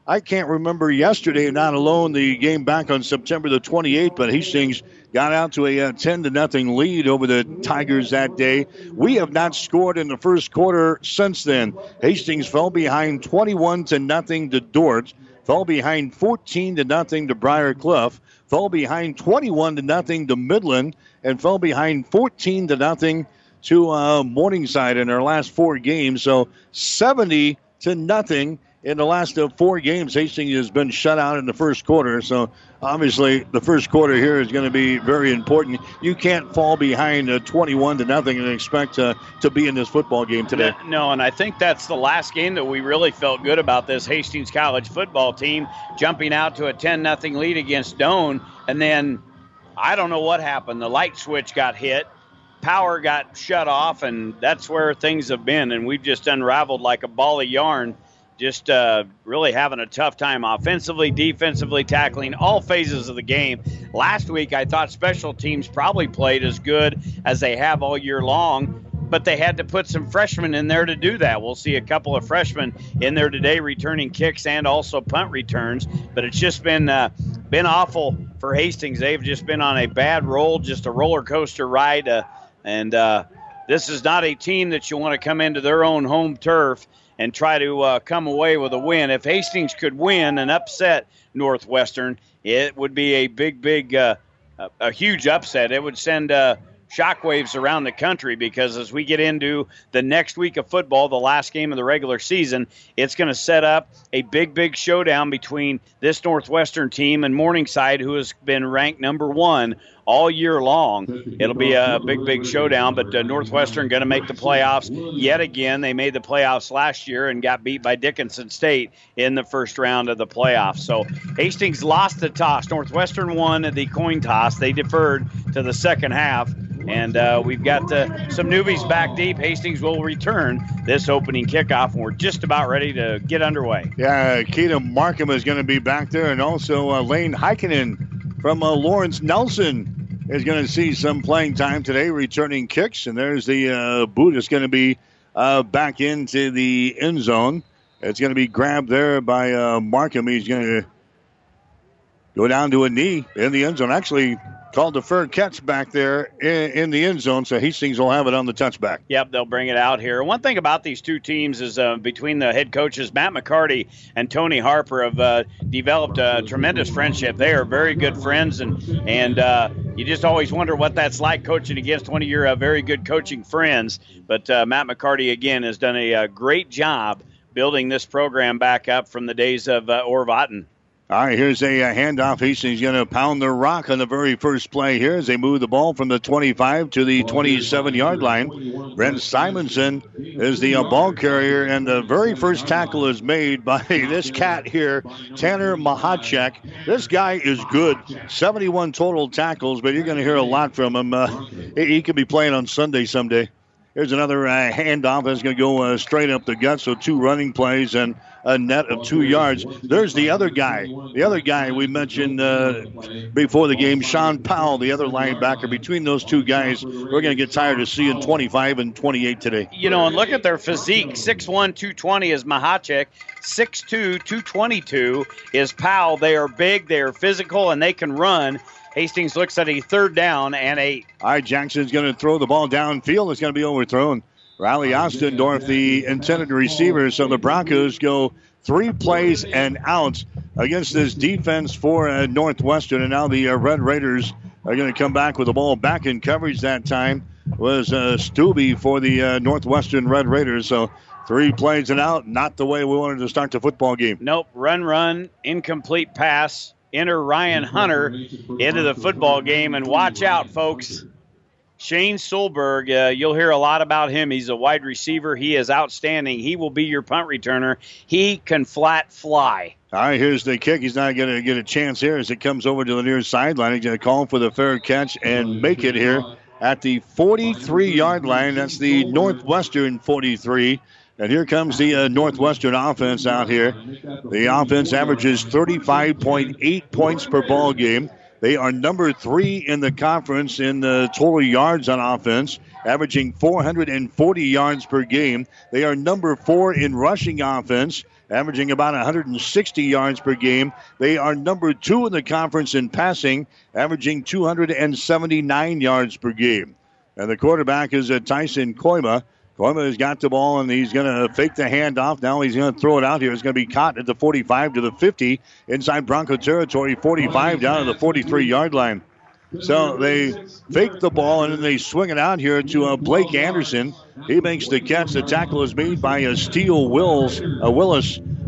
I can't remember yesterday, not alone the game back on September the 28th, but Hastings got out to a 10-0 lead over the Tigers that day. We have not scored in the first quarter since then. Hastings fell behind 21-0 to Dordt, fell behind 14-0 to Briarcliff, fell behind 21-0 to Midland, and fell behind 14-0 to Morningside in their last 4 games. So 70-0. In the last 4 games, Hastings has been shut out in the first quarter. So, obviously, the first quarter here is going to be very important. You can't fall behind 21-0 and expect to be in this football game today. No, and I think that's the last game that we really felt good about this Hastings College football team, jumping out to a 10-0 lead against Doane. And then, I don't know what happened. The light switch got hit. Power got shut off, and that's where things have been. And we've just unraveled like a ball of yarn. Just really having a tough time offensively, defensively, tackling all phases of the game. Last week, I thought special teams probably played as good as they have all year long, but they had to put some freshmen in there to do that. We'll see a couple of freshmen in there today returning kicks and also punt returns, but it's just been awful for Hastings. They've just been on a bad roll, just a roller coaster ride, and this is not a team that you want to come into their own home turf and try to come away with a win. If Hastings could win and upset Northwestern, it would be a big, huge upset. It would send shockwaves around the country, because as we get into the next week of football, the last game of the regular season, it's going to set up a big showdown between this Northwestern team and Morningside, who has been ranked number 1 all year long. It'll be a big, big showdown, but Northwestern going to make the playoffs yet again. They made the playoffs last year and got beat by Dickinson State in the first round of the playoffs. So Hastings lost the toss. Northwestern won the coin toss. They deferred to the second half. And we've got some newbies back deep. Hastings will return this opening kickoff, and we're just about ready to get underway. Yeah, Keita Markham is going to be back there, and also Lane Heikkinen from Lawrence Nelson is going to see some playing time today, returning kicks. And there's the boot that's going to be back into the end zone. It's going to be grabbed there by Markham. He's going to go down to a knee in the end zone. Actually, called deferred catch back there in the end zone, so Hastings will have it on the touchback. Yep, they'll bring it out here. One thing about these two teams is between the head coaches, Matt McCarty and Tony Harper, have developed a tremendous friendship. They are very good friends, and you just always wonder what that's like coaching against one of your very good coaching friends. But Matt McCarty, again, has done a great job building this program back up from the days of Orr-Votten. All right, here's a handoff. Hastings going to pound the rock on the very first play here as they move the ball from the 25 to the 27-yard line. Brent Simonson is the ball carrier, and the very first tackle is made by this cat here, Tanner Mahachek. This guy is good. 71 total tackles, but you're going to hear a lot from him. He could be playing on Sunday someday. Here's another handoff that's going to go straight up the gut, so two running plays and a net of 2 yards. There's the other guy. The other guy we mentioned before the game, Sean Powell, the other linebacker. Between those two guys, we're going to get tired of seeing 25 and 28 today. You know, and look at their physique. 6'1", 220 is Mahachek. 6'2", 222 is Powell. They are big, they are physical, and they can run. Hastings looks at a 3rd down and 8. All right, Jackson's going to throw the ball downfield. It's going to be overthrown. Riley Ostendorf, the intended receiver, so the Broncos go 3 plays and outs against this defense for Northwestern, and now the Red Raiders are going to come back with the ball. Back in coverage that time was Stubbe for the Northwestern Red Raiders, so 3 plays and out, not the way we wanted to start the football game. Nope, run, incomplete pass, enter Ryan Hunter into the football game, and watch out, folks. Shane Solberg, you'll hear a lot about him. He's a wide receiver. He is outstanding. He will be your punt returner. He can flat fly. All right, here's the kick. He's not going to get a chance here as it comes over to the near sideline. He's going to call for the fair catch and make it here at the 43-yard line. That's the Northwestern 43. And here comes the Northwestern offense out here. The offense averages 35.8 points per ball game. They are number 3 in the conference in the total yards on offense, averaging 440 yards per game. They are number 4 in rushing offense, averaging about 160 yards per game. They are number 2 in the conference in passing, averaging 279 yards per game. And the quarterback is Tyson Coima. Coima has got the ball, and he's going to fake the handoff. Now he's going to throw it out here. It's going to be caught at the 45 to the 50 inside Bronco territory, 45 down to the 43-yard line. So they fake the ball, and then they swing it out here to Blake Anderson. He makes the catch. The tackle is made by Steele Willis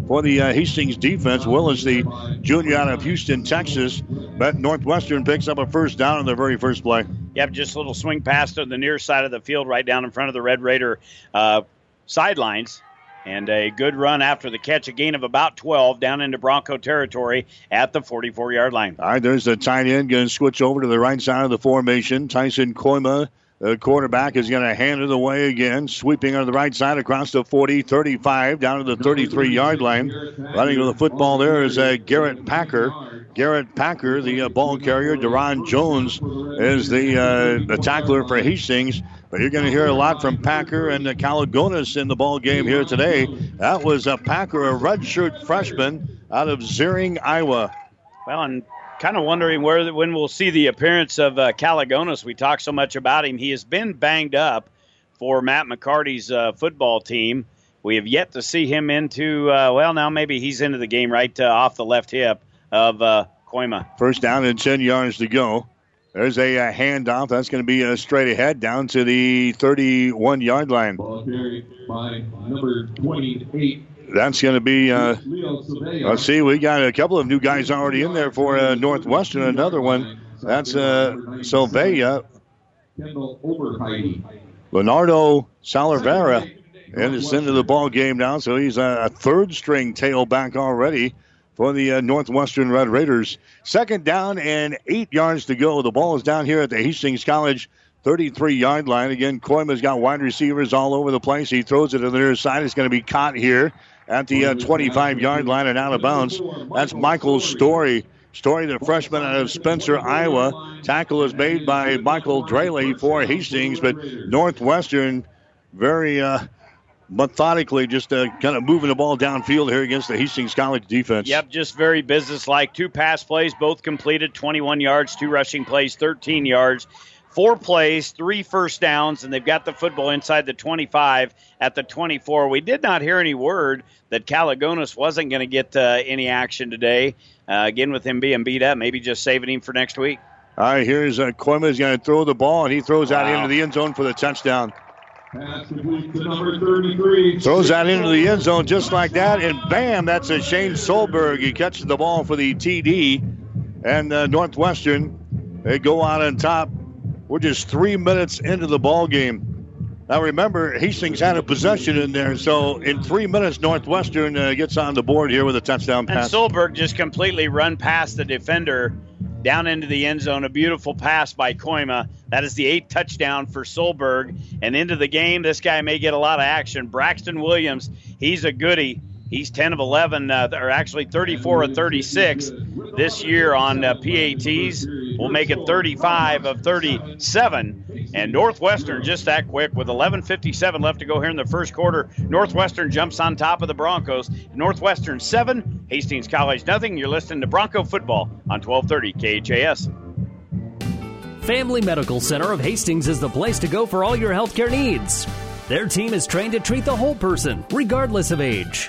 for the Hastings defense. Willis, the junior out of Houston, Texas. But Northwestern picks up a 1st down on their very first play. Yep, just a little swing pass to the near side of the field right down in front of the Red Raider sidelines. And a good run after the catch, a gain of about 12 down into Bronco territory at the 44-yard line. All right, there's the tight end going to switch over to the right side of the formation. Tyson Coima, the quarterback, is going to hand it away again, sweeping on the right side across the 40, 35, down to the 33-yard line. Running with the football there is Garrett Packer. Garrett Packer, the ball carrier. Deron Jones is the tackler for Hastings. But you're going to hear a lot from Packer and Kalogonis in the ball game here today. That was Packer, a redshirt freshman out of Zeering, Iowa. Well, and kind of wondering when we'll see the appearance of Kalogonis. We talked so much about him. He has been banged up for Matt McCarty's football team. We have yet to see him into, well, now maybe he's into the game right off the left hip of Coima. 1st down and 10 yards to go. There's a handoff. That's going to be straight ahead down to the 31-yard line. Ball carried by number 28. That's going to be, let's see, we got a couple of new guys already in there for Northwestern. Another one That's Silveia. Leonardo Salavera is into the ball game now, so he's a third-string tailback already for the Northwestern Red Raiders. Second down and 8 yards to go. The ball is down here at the Hastings College 33-yard line. Again, Coima's got wide receivers all over the place. He throws it to the near side. It's going to be caught here at the 25-yard line and out of bounds. That's Michael Story. Story, the freshman out of Spencer, Iowa. Tackle is made by Michael Draley for Hastings, but Northwestern very methodically just kind of moving the ball downfield here against the Hastings College defense. Yep, just very businesslike. Two pass plays, both completed, 21 yards, two rushing plays, 13 yards. Four plays, three first downs, and they've got the football inside the 25 at the 24. We did not hear any word that Kalogonis wasn't going to get any action today. Again, with him being beat up, maybe just saving him for next week. All right, here's Coima. He's going to throw the ball, and he throws out into the end zone for the touchdown. Pass complete to number 33. Throws out into the end zone just like that, and bam, that's a Shane Solberg. He catches the ball for the TD, and Northwestern, they go out on top. We're just 3 minutes into the ball game. Now remember, Hastings had a possession in there, so in 3 minutes, Northwestern gets on the board here with a touchdown pass. And Solberg just completely run past the defender down into the end zone. A beautiful pass by Coima. That is the eighth touchdown for Solberg. And into the game, this guy may get a lot of action. Braxton Williams, he's a goodie. He's 10 of 11, or actually 34 of 36 this year on PATs. We'll make it 35 of 37. And Northwestern just that quick with 11:57 left to go here in the first quarter. Northwestern jumps on top of the Broncos. Northwestern 7, Hastings College nothing. You're listening to Bronco Football on 1230 KHAS. Family Medical Center of Hastings is the place to go for all your healthcare needs. Their team is trained to treat the whole person, regardless of age.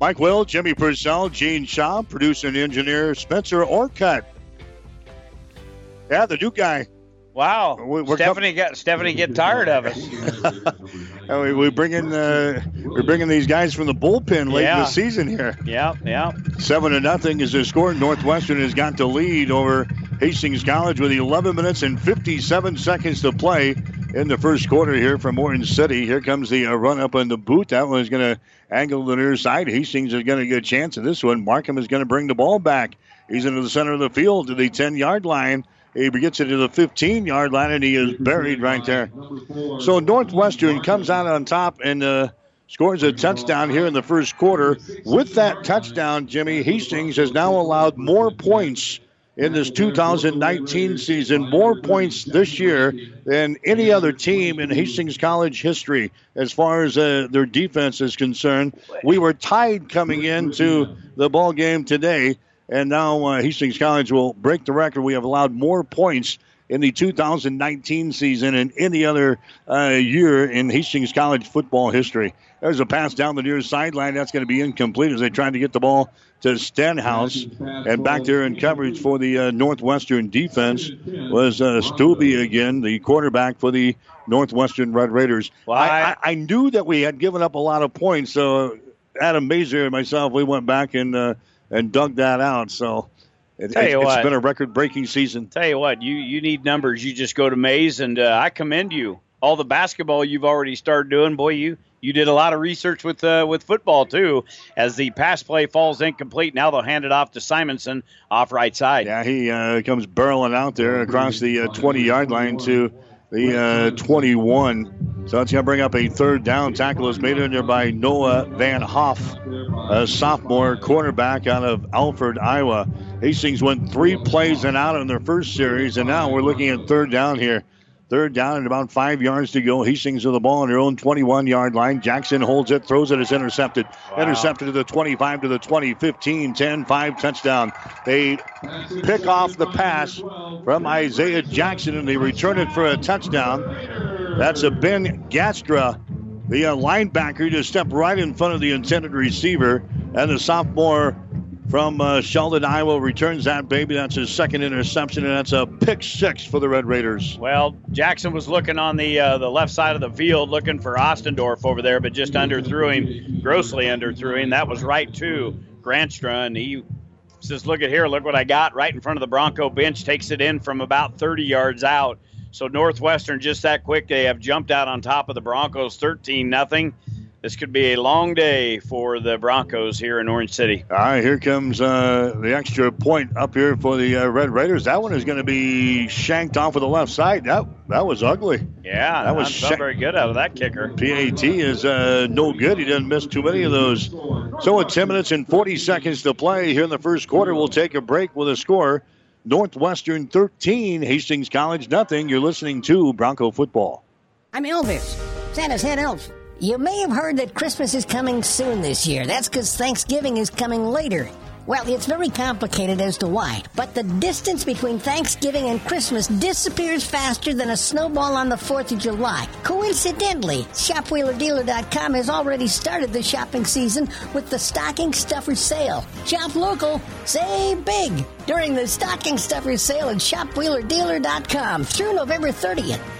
Mike Will, Jimmy Purcell, Gene Shaw, producer and engineer Spencer Orcutt. Yeah, the new guy. Wow. Stephanie get tired of us. We're bringing these guys from the bullpen late in the season here. Yeah. 7-0 is the score. Northwestern has got the lead over Hastings College with 11 minutes and 57 seconds to play in the first quarter here from Orange City. Here comes the run up on the boot. That one is going to angle the near side. Hastings is going to get a chance in this one. Markham is going to bring the ball back. He's into the center of the field to the 10-yard line. He gets it to the 15-yard line, and he is buried right there. So Northwestern comes out on top and scores a touchdown here in the first quarter. With that touchdown, Jimmy, Hastings has now allowed more points in this 2019 season, more points this year than any other team in Hastings College history as far as their defense is concerned. We were tied coming into the ball game today, and now Hastings College will break the record. We have allowed more points in the 2019 season than any other year in Hastings College football history. There's a pass down the near sideline. That's going to be incomplete as they tried to get the ball to Stenhouse. And back there in coverage for the Northwestern defense was Stubbe again, the quarterback for the Northwestern Red Raiders. Well, I knew that we had given up a lot of points, so Adam Mazer and myself, we went back and dug that out. So it's been a record-breaking season. Tell you what, you need numbers. You just go to Maze, and I commend you. All the basketball you've already started doing, boy, you did a lot of research with football, too, as the pass play falls incomplete. Now they'll hand it off to Simonson off right side. Yeah, he comes barreling out there across the 20-yard line to the 21. So it's going to bring up a third down. Tackle is made in there by Noah Van Hoff, a sophomore quarterback out of Alford, Iowa. Hastings went 3 plays and out in their first series, and now we're looking at third down here. Third down and about 5 yards to go. Hastings with the ball on their own 21-yard line. Jackson holds it, throws it, it's intercepted. Wow. Intercepted to the 25, to the 20, 15, 10, 5, touchdown. They pick off the pass from Isaiah Jackson, and they return it for a touchdown. That's a Ben Granstra, the linebacker, to step right in front of the intended receiver. And the sophomore from Sheldon, Iowa, returns that baby. That's his second interception, and that's a pick six for the Red Raiders. Well, Jackson was looking on the left side of the field, looking for Ostendorf over there, but just underthrew him, grossly underthrew him. That was right to Granstra, and he says, look at here, look what I got, right in front of the Bronco bench, takes it in from about 30 yards out. So Northwestern, just that quick, they have jumped out on top of the Broncos, 13-0. This could be a long day for the Broncos here in Orange City. All right, here comes the extra point up here for the Red Raiders. That one is going to be shanked off of the left side. That was ugly. Yeah, that was not very good out of that kicker. PAT is no good. He didn't miss too many of those. So at 10 minutes and 40 seconds to play here in the first quarter, we'll take a break with a score. Northwestern 13, Hastings College nothing. You're listening to Bronco Football. I'm Elvis, Santa's head elf. You may have heard that Christmas is coming soon this year. That's because Thanksgiving is coming later. Well, it's very complicated as to why, but the distance between Thanksgiving and Christmas disappears faster than a snowball on the 4th of July. Coincidentally, ShopWheelerDealer.com has already started the shopping season with the Stocking Stuffer Sale. Shop local, save big during the Stocking Stuffer Sale at ShopWheelerDealer.com through November 30th.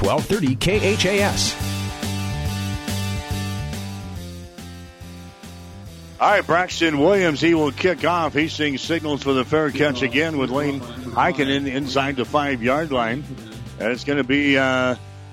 1230 KHAS. All right, Braxton Williams, he will kick off. Hastings signals for the fair catch again with Lane Heikkinen inside the 5-yard line. And it's going to be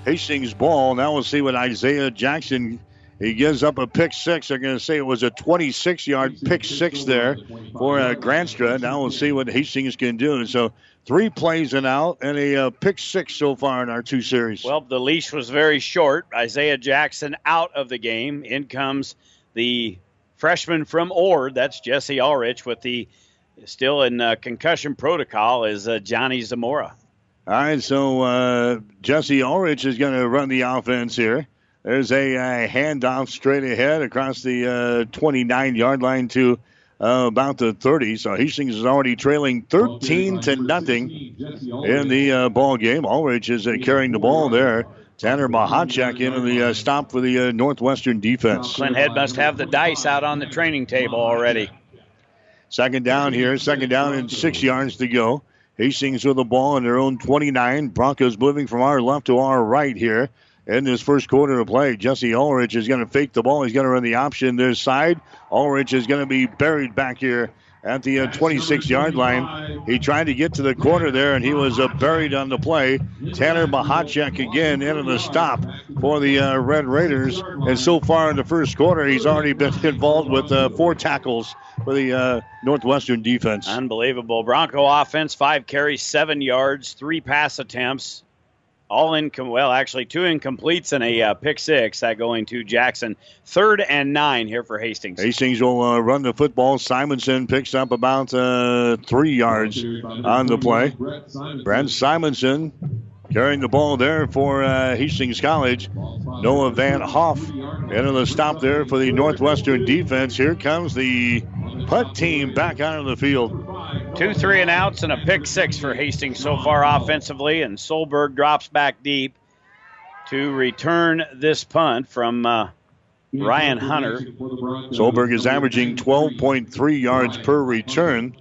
Hastings' ball. Now we'll see what Isaiah Jackson, he gives up a pick six. They're going to say it was a 26-yard pick six there for Granstra. Now we'll see what Hastings can do. And so 3 plays and out and a pick six so far in our 2 series. Well, the leash was very short. Isaiah Jackson out of the game. In comes the freshman from Ord. That's Jesse Ulrich with the still in concussion protocol is Johnny Zamora. All right, so Jesse Ulrich is going to run the offense here. There's a handoff straight ahead across the 29-yard line to about the 30. So Hastings is already trailing 13-0 in the ball game. Ulrich is carrying the ball there. Tanner Mahachek into the stop for the Northwestern defense. Clint Head must have the dice out on the training table already. Second down here. Second down and 6 yards to go. Hastings with the ball on their own 29. Broncos moving from our left to our right here. In this first quarter of play, Jesse Ulrich is going to fake the ball. He's going to run the option this side. Ulrich is going to be buried back here at the 26-yard line. He tried to get to the corner there, and he was buried on the play. Tanner Mahachek again into the stop for the Red Raiders. And so far in the first quarter, he's already been involved with 4 tackles for the Northwestern defense. Unbelievable. Bronco offense, 5 carries, 7 yards, 3 pass attempts. All income. Well, actually, 2 incompletes and a pick six that going to Jackson. 3rd and 9 here for Hastings. Hastings will run the football. Simonson picks up about 3 yards on the play. Brent Simonson carrying the ball there for Hastings College. Noah Van Hoff into the stop there for the Northwestern defense. Here comes the punt team back out of the field. 2 3 and outs and a pick six for Hastings so far offensively, and Solberg drops back deep to return this punt from Ryan Hunter. Solberg is averaging 12.3 yards per return.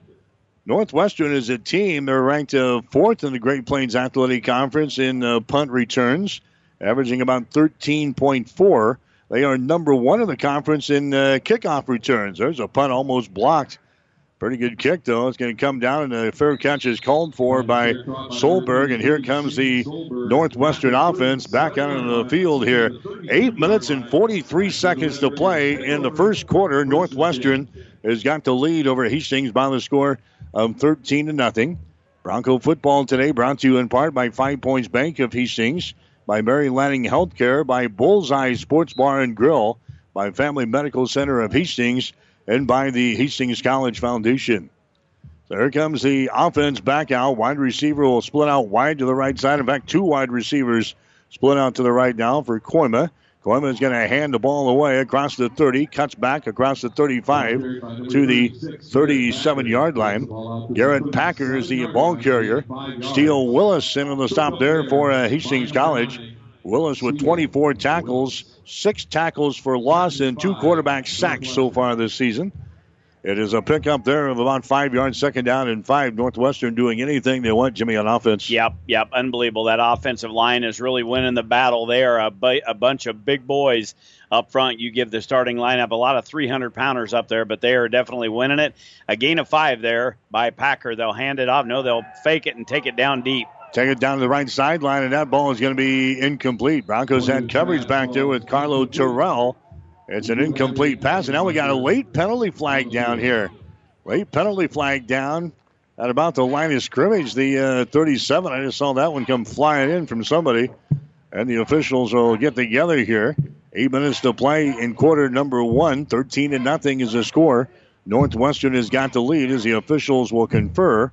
Northwestern is a team. They're ranked 4th in the Great Plains Athletic Conference in punt returns, averaging about 13.4. They are number 1 in the conference in kickoff returns. There's a punt almost blocked Pretty good kick, though. It's going to come down, and a fair catch is called for by Solberg. And here comes the Northwestern offense back out on the field here. 8 minutes and 43 seconds to play in the first quarter. Northwestern has got the lead over Hastings by the score of 13-0. Bronco football today brought to you in part by 5 Points Bank of Hastings, by Mary Lanning Healthcare, by Bullseye Sports Bar and Grill, by Family Medical Center of Hastings, and by the Hastings College Foundation. So here comes the offense back out. Wide receiver will split out wide to the right side. In fact, two wide receivers split out to the right now for Coima. Coima is going to hand the ball away across the 30, cuts back across the 35 to the 37-yard line. Garrett Packer is the ball carrier. Steele Willis in on the stop there for Hastings College. Willis with 24 tackles, 6 tackles for loss, and 2 quarterback sacks so far this season. It is a pickup there of about 5 yards, second down and 5. Northwestern doing anything they want, Jimmy, on offense. Yep, unbelievable. That offensive line is really winning the battle there. A bunch of big boys up front. You give the starting lineup a lot of 300-pounders up there, but they are definitely winning it. A gain of 5 there by Packer. They'll hand it off. No, they'll fake it and take it down deep. Take it down to the right sideline, and that ball is going to be incomplete. Broncos had coverage back there with Carlo Terrell. It's an incomplete pass, and now we got a late penalty flag down here. Late penalty flag down at about the line of scrimmage, the 37. I just saw that one come flying in from somebody, and the officials will get together here. 8 minutes to play in quarter number one. 13-0 is the score. Northwestern has got the lead as the officials will confer.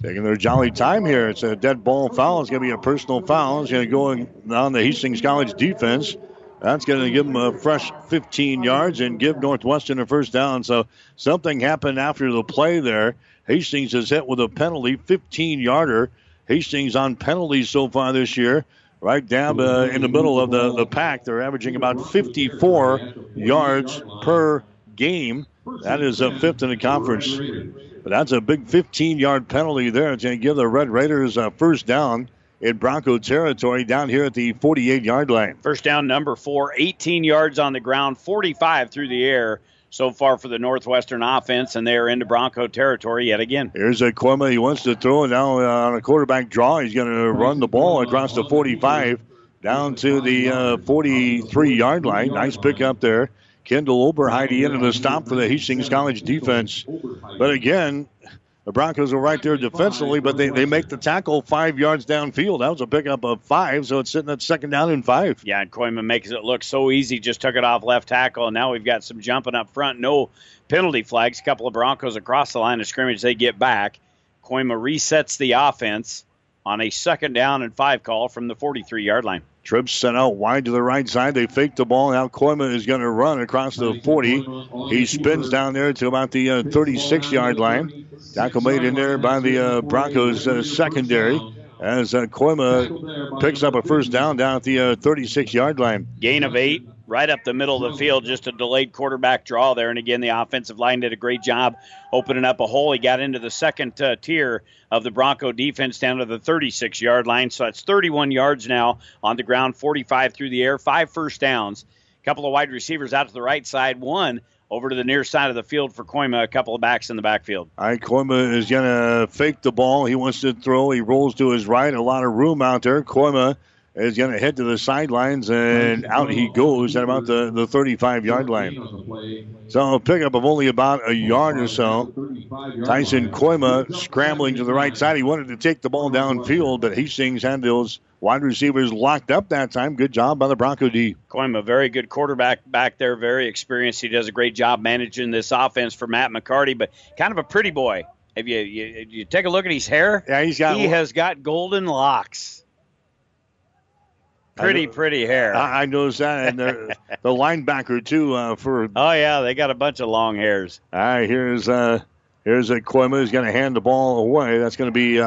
Taking their jolly time here. It's a dead ball foul. It's going to be a personal foul. It's going to go on the Hastings College defense. That's going to give them a fresh 15 yards and give Northwestern a first down. So something happened after the play there. Hastings is hit with a penalty, 15-yarder. Hastings on penalties so far this year. Right down in the middle of the pack. They're averaging about 54 yards per game. That is a fifth in the conference. But that's a big 15-yard penalty there. It's going to give the Red Raiders a first down in Bronco territory down here at the 48-yard line. First down number 4, 18 yards on the ground, 45 through the air so far for the Northwestern offense, and they are into Bronco territory yet again. Here's a Coima. He wants to throw it now on a quarterback draw. He's going to run the ball across the 45 down to the 43-yard line. Nice pickup there. Kendall Oberheide in and a stop for the Hastings College defense. But again, the Broncos are right there defensively, but they make the tackle 5 yards downfield. That was a pickup of 5, so it's sitting at second down and 5. Yeah, and Coima makes it look so easy, just took it off left tackle, and now we've got some jumping up front. No penalty flags. A couple of Broncos across the line of scrimmage. They get back. Coima resets the offense on a second down and 5 call from the 43-yard line. Trips sent out wide to the right side. They fake the ball. Now Coima is going to run across the 40. He spins down there to about the 36-yard line. Tackle made in there by the Broncos secondary as Coima picks up a first down at the 36-yard line. Gain of 8. Right up the middle of the field, just a delayed quarterback draw there. And again, the offensive line did a great job opening up a hole. He got into the second tier of the Bronco defense down to the 36-yard line. So that's 31 yards now on the ground, 45 through the air, 5 first downs. A couple of wide receivers out to the right side, one over to the near side of the field for Coima, a couple of backs in the backfield. All right, Coima is going to fake the ball. He wants to throw. He rolls to his right. A lot of room out there. Coima is going to head to the sidelines, and out he goes at about the 35-yard line. So a pickup of only about a yard or so. Tyson Coima scrambling to the right side. He wanted to take the ball downfield, but Hastings had those wide receivers locked up that time. Good job by the Bronco D. Coima, very good quarterback back there, very experienced. He does a great job managing this offense for Matt McCarty, but kind of a pretty boy. Have you take a look at his hair? Yeah, he has got golden locks. Pretty hair. I noticed that. And the linebacker, too. Oh, yeah, they got a bunch of long hairs. All right, here's a Coima who's going to hand the ball away. That's going to be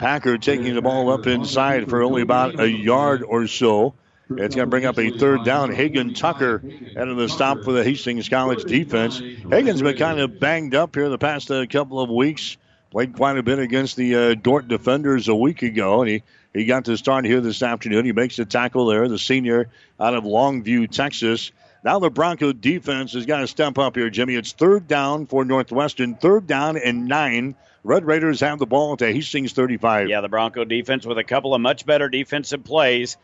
Packer taking the ball up inside for only about a yard or so. It's going to bring up a third down. Hagan Tucker out of the stop for the Hastings College defense. Hagan's been kind of banged up here the past couple of weeks. Played quite a bit against the Dordt defenders a week ago, and he got to start here this afternoon. He makes the tackle there, the senior out of Longview, Texas. Now the Bronco defense has got to step up here, Jimmy. It's third down for Northwestern, 3rd and 9. Red Raiders have the ball at the Hastings 35. Yeah, the Bronco defense with a couple of much better defensive plays.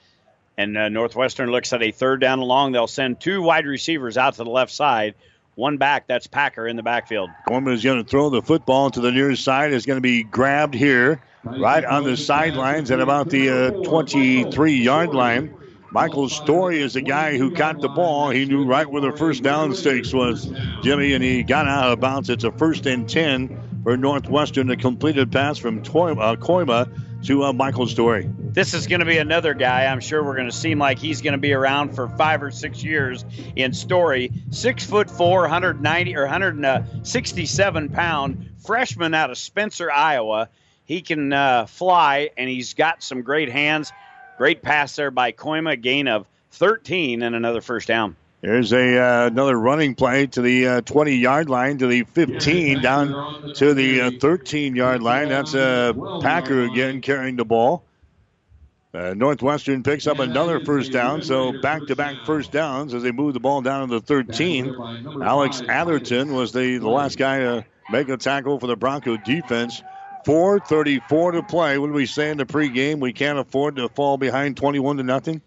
And Northwestern looks at a third down and long. They'll send two wide receivers out to the left side. One back, that's Packer in the backfield. Coleman is going to throw the football to the near side. It's going to be grabbed here right on the sidelines at about the 23-yard line. Michael Story is the guy who caught the ball. He knew right where the first down stakes was, Jimmy, and he got out of bounds. It's a 1st and 10 for Northwestern, a completed pass from Coima to Michael Story. This is going to be another guy. I'm sure we're going to seem like he's going to be around for 5 or 6 years in Story. 6'4", 190 or 167-pound freshman out of Spencer, Iowa. He can fly, and he's got some great hands. Great pass there by Coima, gain of 13 and another first down. There's another running play to the 20-yard line, to the 15, down to the 13-yard line. That's Packer again carrying the ball. Northwestern picks up another first down, so back-to-back first downs as they move the ball down to the 13. Alex Atherton was the last guy to make a tackle for the Bronco defense. 4:34 to play. What did we say in the pregame? We can't afford to fall behind 21-0.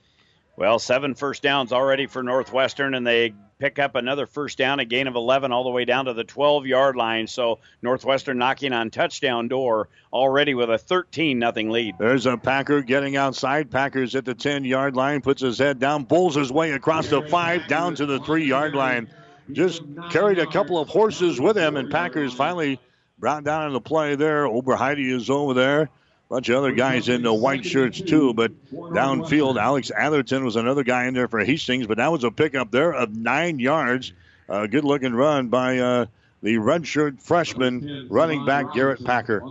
Well, 7 first downs already for Northwestern, and they pick up another first down, a gain of 11 all the way down to the 12-yard line. So Northwestern knocking on touchdown door already with a 13-0 lead. There's a Packer getting outside. Packer's at the 10-yard line, puts his head down, bowls his way across the 5, down to the 3-yard line. Just carried a couple of horses with him, and Packer's finally brought down in the play there. Oberheide is over there. Bunch of other guys in the white shirts, too, but downfield, Alex Atherton was another guy in there for Hastings, but that was a pickup there of 9 yards. A good-looking run by the redshirt freshman running back Garrett Packer.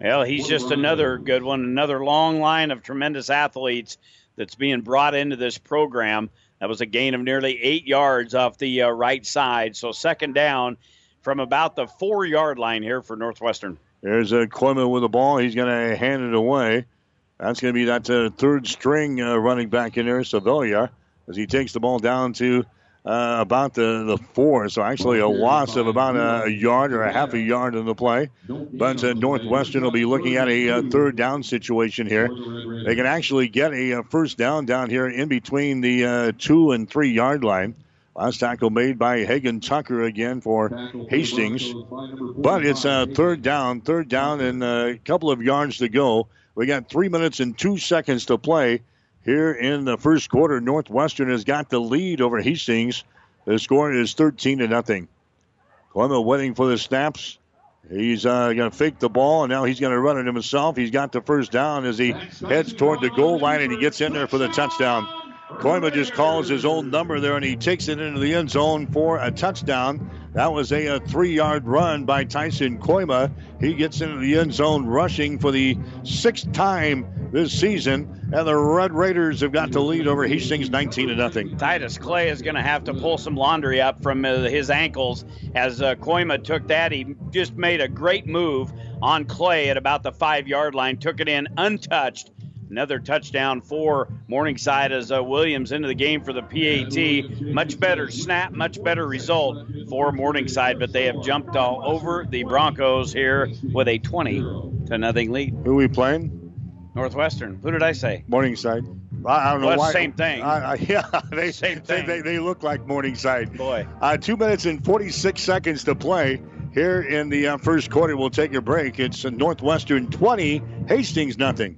Well, he's just another good one, another long line of tremendous athletes that's being brought into this program. That was a gain of nearly 8 yards off the right side, so 2nd down from about the 4-yard line here for Northwestern. There's a Coleman with the ball. He's going to hand it away. That's going to be that 3rd string running back in there, Sevilla, as he takes the ball down to about the 4. So actually a loss of about a yard or a half a yard in the play. But Northwestern will be looking at a 3rd down situation here. They can actually get a 1st down down here in between the 2 and 3 yard line. Last tackle made by Hagan Tucker again for Hastings. But it's a 3rd down and a couple of yards to go. We got 3 minutes and 2 seconds to play here in the 1st quarter. Northwestern has got the lead over Hastings. The score is 13-0. Coleman waiting for the snaps. He's going to fake the ball, and now he's going to run it himself. He's got the 1st down as he heads toward the goal line, and he gets in there for the touchdown. Coima just calls his own number there, and he takes it into the end zone for a touchdown. That was a 3-yard run by Tyson Coima. He gets into the end zone rushing for the 6th time this season, and the Red Raiders have got the lead over Hastings 19-0. Titus Clay is going to have to pull some laundry up from his ankles as Coima took that. He just made a great move on Clay at about the 5-yard line, took it in untouched. Another touchdown for Morningside as Williams into the game for the PAT. Much better snap, much better result for Morningside, but they have jumped all over the Broncos here with a 20-0 lead. Who are we playing? Northwestern. Who did I say? Morningside. I don't know why. Same thing. Same thing. They look like Morningside. Boy. 2 minutes and 46 seconds to play here in the 1st quarter. We'll take a break. It's Northwestern 20, Hastings 0.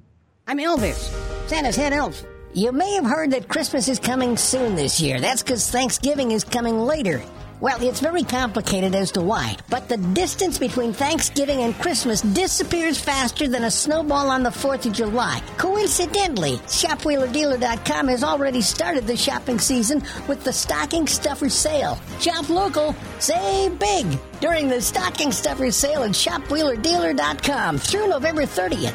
I'm Elvis, Santa's head elf. You may have heard that Christmas is coming soon this year. That's because Thanksgiving is coming later. Well, it's very complicated as to why, but the distance between Thanksgiving and Christmas disappears faster than a snowball on the 4th of July. Coincidentally, ShopWheelerDealer.com has already started the shopping season with the Stocking Stuffer Sale. Shop local, save big during the Stocking Stuffer Sale at ShopWheelerDealer.com through November 30th.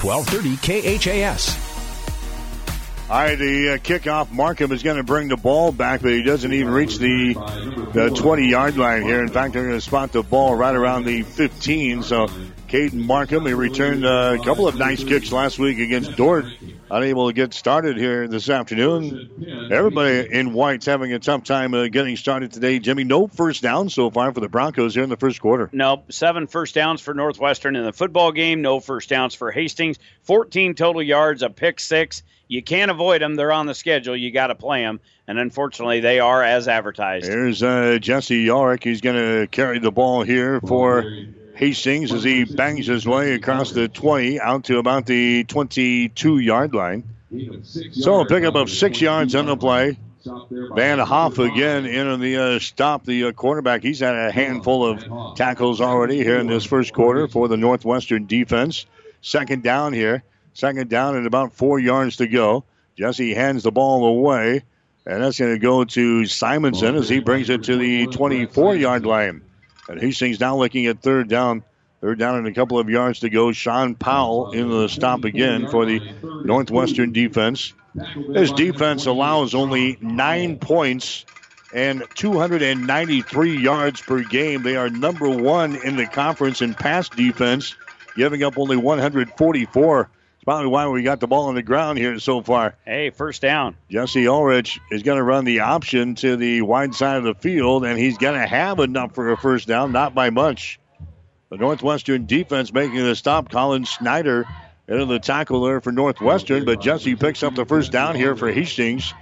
1230 KHAS. All right, the kickoff, Markham is going to bring the ball back, but he doesn't even reach the 20-yard line here. In fact, they're going to spot the ball right around the 15. So, Caden Markham, he returned a couple of nice kicks last week against Dordt. Unable to get started here this afternoon. Everybody in white's having a tough time getting started today. Jimmy, no first downs so far for the Broncos here in the first quarter. Nope, 7 first downs for Northwestern in the football game. No first downs for Hastings. 14 total yards, a pick 6. You can't avoid them. They're on the schedule. You got to play them. And unfortunately, they are as advertised. There's Jesse Yarick. He's going to carry the ball here for Hastings as he bangs his way across the 20 out to about the 22-yard line. So a pickup of 6 yards on the play. Van Hoff again in on the stop, the quarterback. He's had a handful of tackles already here in this first quarter for the Northwestern defense. Second down here. Second down and about 4 yards to go. Jesse hands the ball away, and that's going to go to Simonson as he brings it to the 24-yard line. And Hastings now looking at third down. Third down and a couple of yards to go. Sean Powell into the stop again for the Northwestern defense. This defense allows only 9 points and 293 yards per game. They are number one in the conference in pass defense, giving up only 144. Probably why we got the ball on the ground here so far. Hey, first down. Jesse Ulrich is going to run the option to the wide side of the field, and he's going to have enough for a first down, not by much. The Northwestern defense making the stop. Colin Snyder into the tackle there for Northwestern, but Jesse picks up the first down here for Hastings.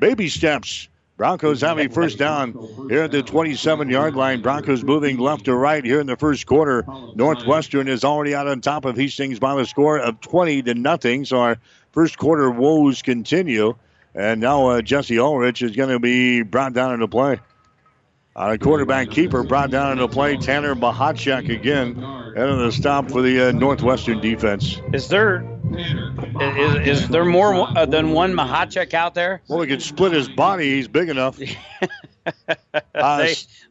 Baby steps. Broncos have a first down here at the 27-yard line. Broncos moving left to right here in the first quarter. Northwestern is already out on top of Hastings by the score of 20-0. So our first quarter woes continue. And now Jesse Ulrich is going to be brought down into play. Our quarterback keeper brought down into play. Tanner Mahachek again. And the stop for the Northwestern defense. Is there more than one Mahachek out there? Well, he can split his body. He's big enough.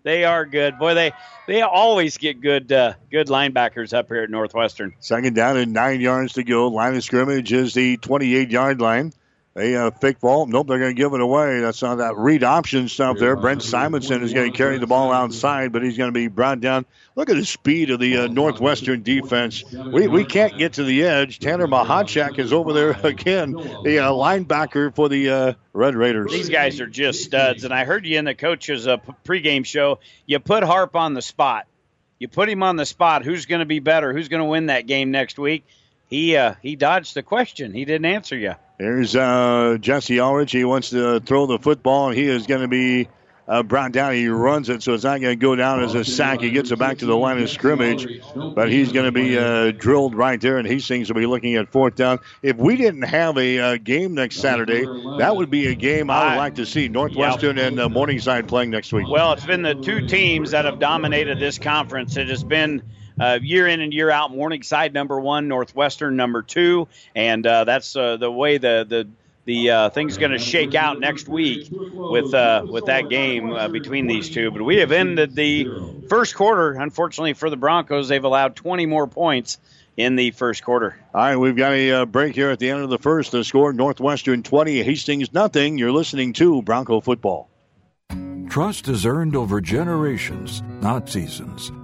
They are good. Boy, they always get good linebackers up here at Northwestern. Second down and 9 yards to go. Line of scrimmage is the 28-yard line. They fake ball. Nope, they're going to give it away. That's not that read option stuff there. Brent Simonson is going to carry the ball outside, but he's going to be brought down. Look at the speed of the Northwestern defense. We can't get to the edge. Tanner Mahachek is over there again, the linebacker for the Red Raiders. These guys are just studs, and I heard you in the coach's pregame show. You put Harp on the spot. You put him on the spot. Who's going to be better? Who's going to win that game next week? He dodged the question. He didn't answer you. There's Jesse Ulrich. He wants to throw the football, and he is going to be brought down. He runs it, so it's not going to go down as a sack. He gets it back to the line of scrimmage, but he's going to be drilled right there, and Hastings will be looking at fourth down. If we didn't have a game next Saturday, that would be a game I would like to see, Northwestern and Morningside playing next week. Well, it's been the two teams that have dominated this conference. It has been year in and year out, Morningside number 1, Northwestern number 2, and that's the way the thing's going to shake out next week with that game between these two. But we have ended the first quarter. Unfortunately for the Broncos, they've allowed 20 more points in the first quarter. All right, we've got a break here at the end of the first. The score, Northwestern 20, Hastings nothing. You're listening to Bronco Football. Trust is earned over generations, not seasons.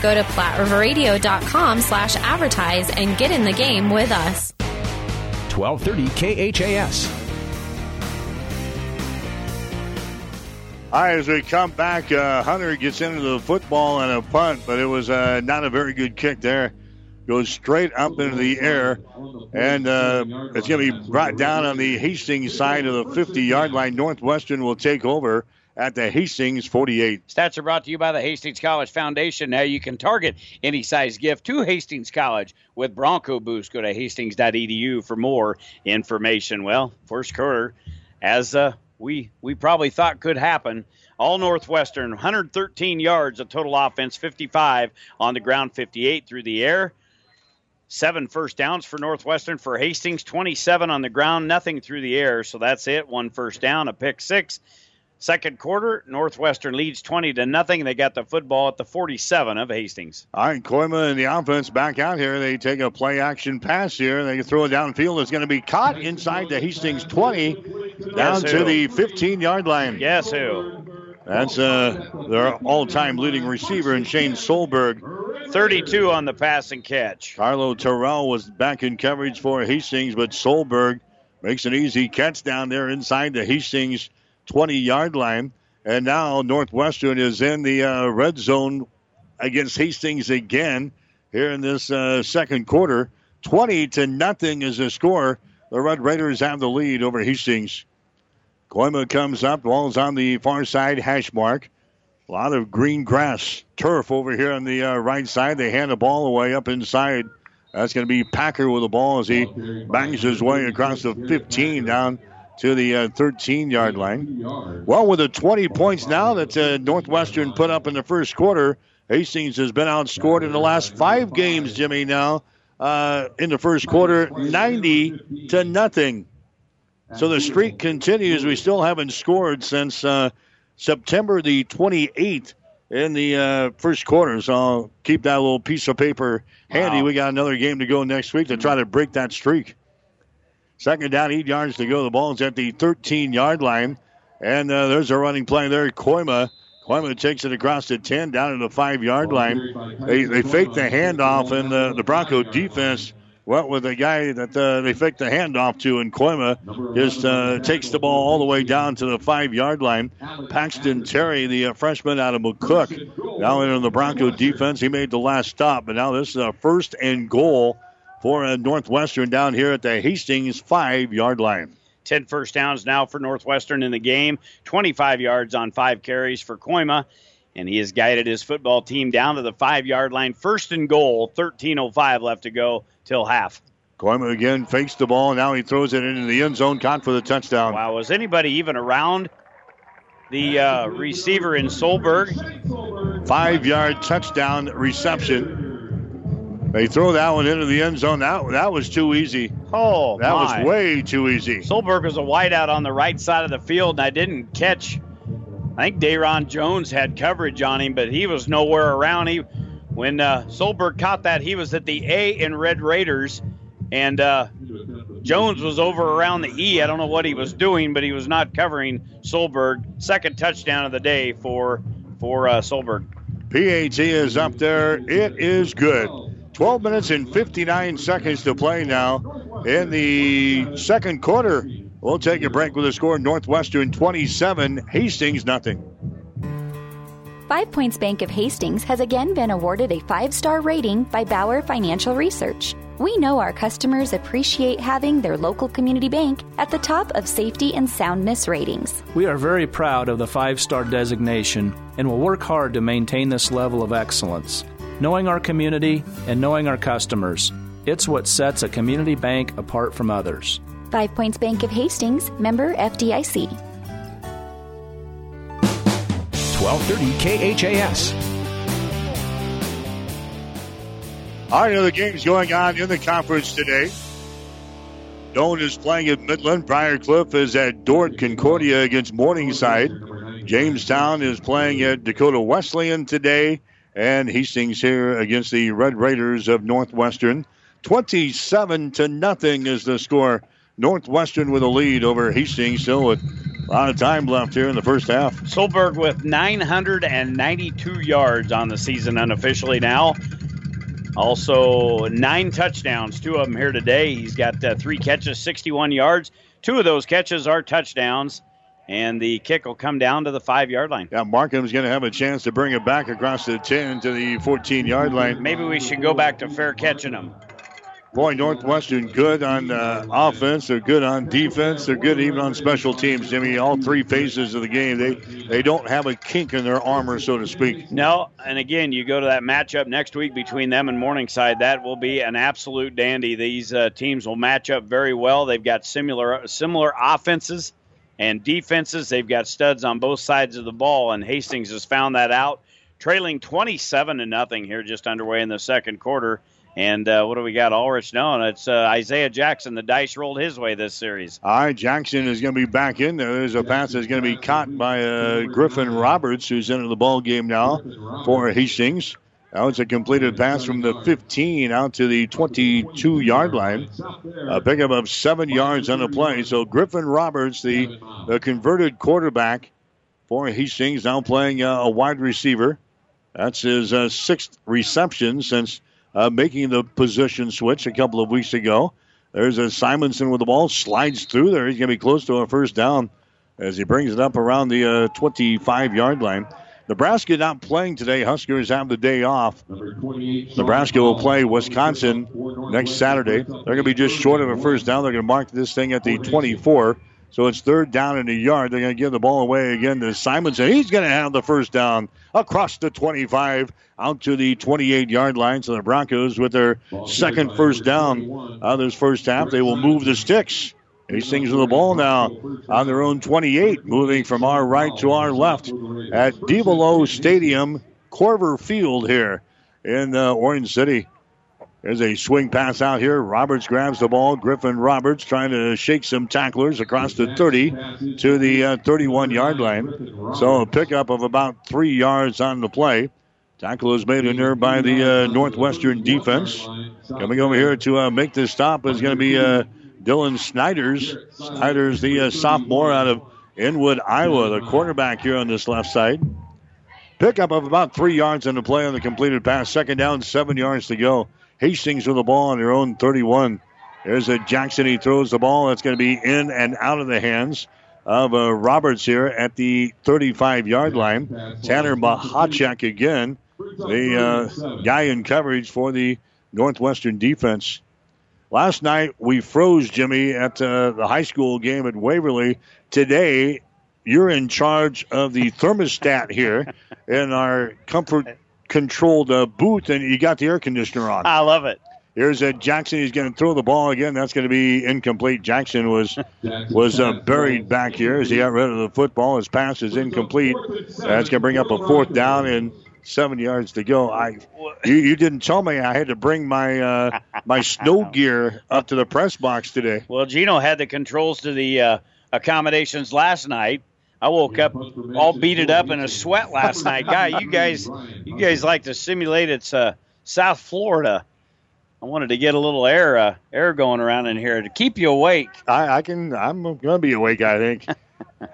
go to PlatteRiverRadio.com/advertise and get in the game with us. 1230 KHAS. All right, as we come back, Hunter gets into the football and a punt, but it was not a very good kick there. Goes straight up into the air, and it's going to be brought down on the Hastings side of the 50-yard line. Northwestern will take over at the Hastings 48. Stats are brought to you by the Hastings College Foundation. Now you can target any size gift to Hastings College with Bronco Boost. Go to hastings.edu for more information. Well, first quarter, as we probably thought could happen. All Northwestern, 113 yards of total offense, 55 on the ground, 58 through the air. 7 first downs for Northwestern. For Hastings, 27 on the ground, nothing through the air. So that's it. 1 first down, a pick six. Second quarter, Northwestern leads 20-0. They got the football at the 47 of Hastings. All right, Coima and the offense back out here. They take a play-action pass here. They throw it downfield. It's going to be caught inside the Hastings 20, down to the 15-yard line. Guess who? That's their all-time leading receiver in Shane Solberg. 32 on the pass and catch. Carlo Terrell was back in coverage for Hastings, but Solberg makes an easy catch down there inside the Hastings 20-yard line, and now Northwestern is in the red zone against Hastings again here in this second quarter. 20-0 is the score. The Red Raiders have the lead over Hastings. Coima comes up, ball's on the far side hash mark. A lot of green grass, turf over here on the right side. They hand the ball away up inside. That's going to be Packer with the ball as he bangs his way across the 15 down to the 13-yard line. Well, with the 20 points now that Northwestern put up in the first quarter, Hastings has been outscored in the last 5 games, Jimmy, now in the first quarter, 90-0. So the streak continues. We still haven't scored since September the 28th in the first quarter. So I'll keep that little piece of paper handy. Wow. We got another game to go next week to try to break that streak. Second down, 8 yards to go. The ball is at the 13-yard line. And there's a running play there. Coima takes it across the 10 down to the 5-yard line. They faked the handoff, and the Bronco defense went with the guy that they faked the handoff to. And Coima just takes the ball all the way down to the 5-yard line. Paxton Terry, the freshman out of McCook, now into the Bronco defense. He made the last stop, but now this is a first and goal for Northwestern down here at the Hastings 5-yard line. 10 first downs now for Northwestern in the game. 25 yards on 5 carries for Coima. And he has guided his football team down to the 5-yard line. First and goal, 13:05 left to go till half. Coima again fakes the ball. Now he throws it into the end zone, caught for the touchdown. Wow, was anybody even around the receiver in Solberg? 5-yard touchdown reception. They throw that one into the end zone. That was too easy. Oh, that was way too easy. Solberg was a wideout on the right side of the field, and I didn't catch. I think Dayron Jones had coverage on him, but he was nowhere around. When Solberg caught that, he was at the A in Red Raiders, and Jones was over around the E. I don't know what he was doing, but he was not covering Solberg. Second touchdown of the day for Solberg. PAT is up there. It is good. 12 minutes and 59 seconds to play now in the second quarter. We'll take a break with a score. Northwestern 27, Hastings 0. Five Points Bank of Hastings has again been awarded a 5-star rating by Bauer Financial Research. We know our customers appreciate having their local community bank at the top of safety and soundness ratings. We are very proud of the 5-star designation and will work hard to maintain this level of excellence. Knowing our community and knowing our customers, it's what sets a community bank apart from others. 5 Points Bank of Hastings, member FDIC. 1230 KHAS. All right, other games going on in the conference today. Doane is playing at Midland. Briarcliff is at Dordt. Concordia against Morningside. Jamestown is playing at Dakota Wesleyan today. And Hastings here against the Red Raiders of Northwestern. 27-0 is the score. Northwestern with a lead over Hastings, still with A lot of time left here in the first half. Solberg with 992 yards on the season unofficially now. Also, 9 touchdowns, 2 of them here today. He's got 3 catches, 61 yards. 2 of those catches are touchdowns, and the kick will come down to the 5-yard line. Yeah, Markham's going to have a chance to bring it back across the 10 to the 14-yard line. Maybe we should go back to fair catching them. Boy, Northwestern good on offense. They're good on defense. They're good even on special teams, Jimmy. All 3 phases of the game. They don't have a kink in their armor, so to speak. No, and again, you go to that matchup next week between them and Morningside. That will be an absolute dandy. These teams will match up very well. They've got similar offenses and defenses. They've got studs on both sides of the ball, and Hastings has found that out. Trailing 27-0 here just underway in the second quarter. And what do we got? Ulrich? No, it's Isaiah Jackson. The dice rolled his way this series. All right, Jackson is going to be back in there. There's a pass that's going to be caught by Griffin Roberts, who's into the ball game now for Hastings. Now it's a completed pass from the 15 out to the 22-yard line. A pickup of 7 yards on the play. So Griffin Roberts, the converted quarterback for Hastings, now playing a wide receiver. That's his 6th reception since making the position switch a couple of weeks ago. There's a Simonson with the ball, slides through there. He's going to be close to a first down as he brings it up around the 25-yard line. Nebraska not playing today. Huskers have the day off. Nebraska will play Wisconsin next Saturday. They're going to be just short of a first down. They're going to mark this thing at the 24. So it's 3rd down and a yard. They're going to give the ball away again to Simonson. He's going to have the first down across the 25 out to the 28-yard line. So the Broncos with their 2nd first down of this first half. They will move the sticks. Hastings with the ball now on their own 28, moving from our right to our left at Devolo Stadium, Corver Field here in Orange City. There's a swing pass out here. Roberts grabs the ball. Griffin Roberts trying to shake some tacklers across the 30 to the 31-yard line. So a pickup of about 3 yards on the play. Tackle is made in there by the Northwestern defense. Coming over here to make this stop is going to be Dylan Snyders. Snyders, the sophomore out of Inwood, Iowa, the quarterback here on this left side. Pickup of about 3 yards on the play on the completed pass. 2nd down, 7 yards to go. Hastings with the ball on their own 31. There's a Jackson. He throws the ball. That's going to be in and out of the hands of Roberts here at the 35-yard line. Tanner Mahachek again, the guy in coverage for the Northwestern defense. Last night, we froze, Jimmy, at the high school game at Waverly. Today, you're in charge of the thermostat here in our comfort controlled booth, and you got the air conditioner on. I love it. Here's a Jackson. He's going to throw the ball again. That's going to be incomplete. Jackson was buried back here as he got rid of the football. His pass is incomplete. That's going to bring up a 4th down and 7 yards to go. You didn't tell me I had to bring my my snow gear up to the press box today. Well, Gino had the controls to the accommodations last night. I woke up all beaten up in a sweat last night. You guys like to simulate it's South Florida. I wanted to get a little air going around in here to keep you awake. I'm going to be awake, I think.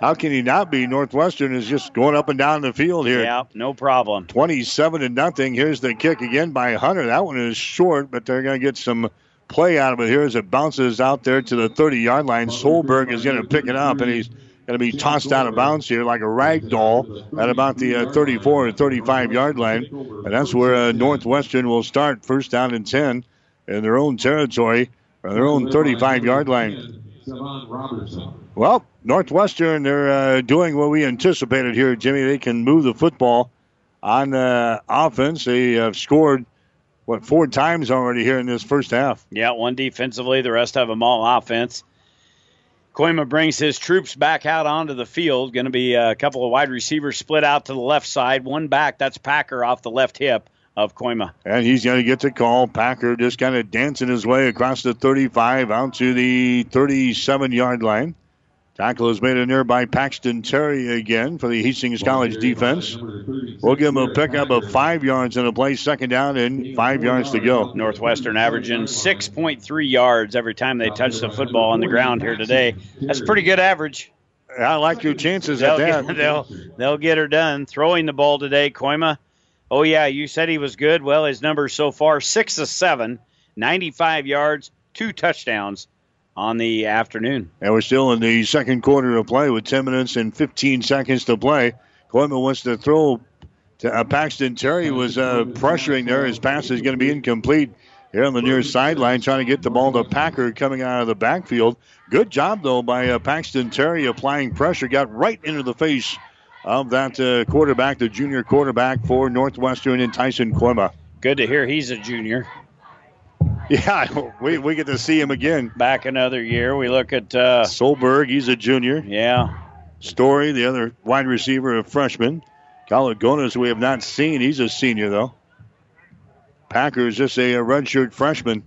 How can he not be? Northwestern is just going up and down the field here. Yeah, no problem. 27-0. Here's the kick again by Hunter. That one is short, but they're going to get some play out of it here as it bounces out there to the 30-yard line. Solberg is going to pick it up, and he's going to be tossed out of bounds here like a rag doll at about the 34 or 35-yard line. And that's where Northwestern will start first down and 10 in their own territory, or their own 35-yard line. Well, Northwestern, they're doing what we anticipated here, Jimmy. They can move the football on offense. They have scored, 4 times already here in this first half. Yeah, 1 defensively. The rest of them all offense. Coima brings his troops back out onto the field. Going to be a couple of wide receivers split out to the left side. 1 back. That's Packer off the left hip of Coima. And he's going to get the call. Packer just kind of dancing his way across the 35 out to the 37-yard line. Tackle is made in there by Paxton Terry again for the Hastings College defense. We'll give him a pickup of 5 yards in a play, 2nd down and 5 yards to go. Northwestern averaging 6.3 yards every time they touch the football on the ground here today. That's a pretty good average. I like your chances at that. They'll get her done. Throwing the ball today, Coima. Oh, yeah, you said he was good. Well, his numbers so far, 6 of 7, 95 yards, 2 touchdowns on the afternoon. And we're still in the second quarter of play with 10 minutes and 15 seconds to play. Coima wants to throw to Paxton Terry. Was pressuring there. His pass is going to be incomplete. Here on the near sideline, trying to get the ball to Packer coming out of the backfield. Good job, though, by Paxton Terry applying pressure. Got right into the face of that quarterback, the junior quarterback for Northwestern and Tyson Coima. Good to hear he's a junior. Yeah, we get to see him again. Back another year. We look at... Solberg, he's a junior. Yeah. Story, the other wide receiver, a freshman. Kalogonis, we have not seen. He's a senior, though. Packer is just a redshirt freshman.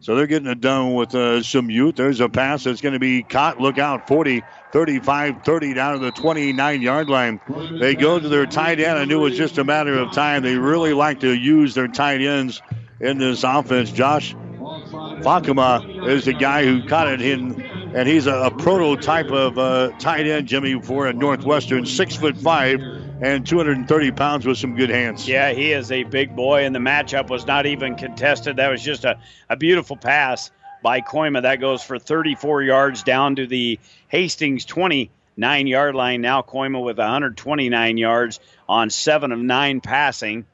So they're getting it done with some youth. There's a pass that's going to be caught. Look out, 40, 35, 30 down to the 29-yard line. They go to their tight end. I knew it was just a matter of time. They really like to use their tight ends in this offense. Josh Fakuma is the guy who caught it in, and he's a prototype of tight end, Jimmy, for a Northwestern, 6'5". And 230 pounds with some good hands. Yeah, he is a big boy, and the matchup was not even contested. That was just a beautiful pass by Coima. That goes for 34 yards down to the Hastings 29-yard line. Now Coima with 129 yards on 7 of 9 passing.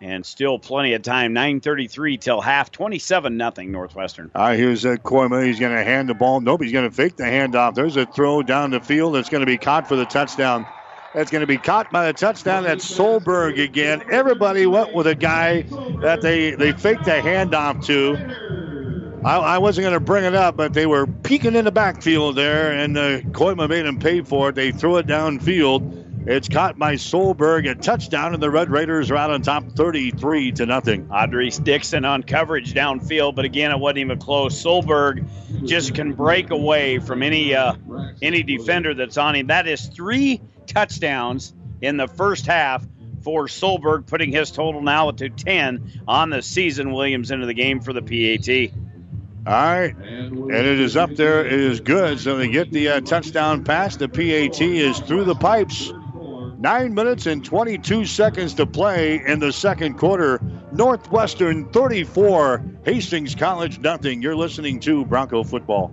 And still plenty of time, 9:33 till half, 27-0 Northwestern. All right, here's Coima. He's going to hand the ball. Nope, he's going to fake the handoff. There's a throw down the field that's going to be caught for the touchdown. That's going to be caught by the touchdown. That's Solberg again. Everybody went with a guy that they faked a handoff to. I wasn't going to bring it up, but they were peeking in the backfield there, and Coima made him pay for it. They threw it downfield. It's caught by Solberg. A touchdown, and the Red Raiders are out on top 33-0. Audrey's Dixon on coverage downfield, but again, it wasn't even close. Solberg just can break away from any defender that's on him. That is 3 touchdowns in the first half for Solberg, putting his total now to 10 on the season. Williams into the game for the PAT. All right, and it is up there. It is good, so they get the touchdown pass. The PAT is through the pipes. 9 minutes and 22 seconds to play in the second quarter. Northwestern 34, Hastings College 0. You're listening to Bronco Football.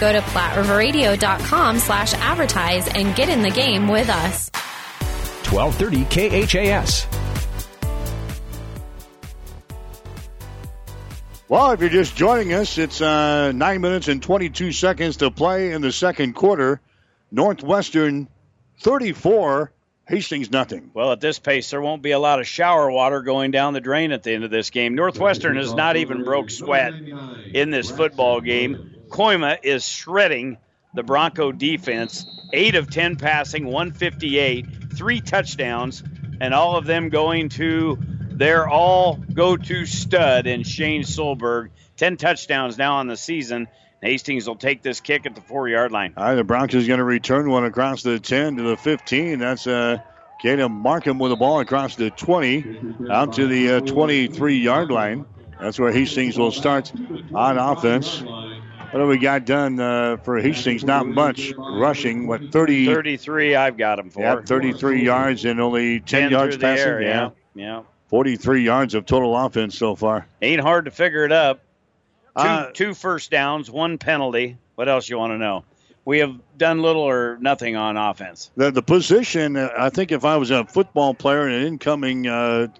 Go to PlatteRiverRadio.com/advertise and get in the game with us. 1230 KHAS. Well, if you're just joining us, it's 9 minutes and 22 seconds to play in the second quarter. Northwestern 34, Hastings 0. Well, at this pace, there won't be a lot of shower water going down the drain at the end of this game. Northwestern has not even broke sweat in this football game. Coima is shredding the Bronco defense, 8 of 10 passing, 158, 3 touchdowns, and all of them going to their all-go-to stud in Shane Solberg. 10 touchdowns now on the season. Hastings will take this kick at the 4-yard line. All right, the Broncos going to return one across the 10 to the 15. That's Kaden Markham with the ball across the 20 out to the 23-yard line. That's where Hastings will start on offense. What have we got done for Hastings? Not much rushing. What, 30? 33, I've got them for. Yeah, 33 yards and only 10 yards passing. Air, yeah. 43 yards of total offense so far. Ain't hard to figure it up. Two first downs, 1 penalty. What else you want to know? We have done little or nothing on offense. The position, I think if I was a football player and an incoming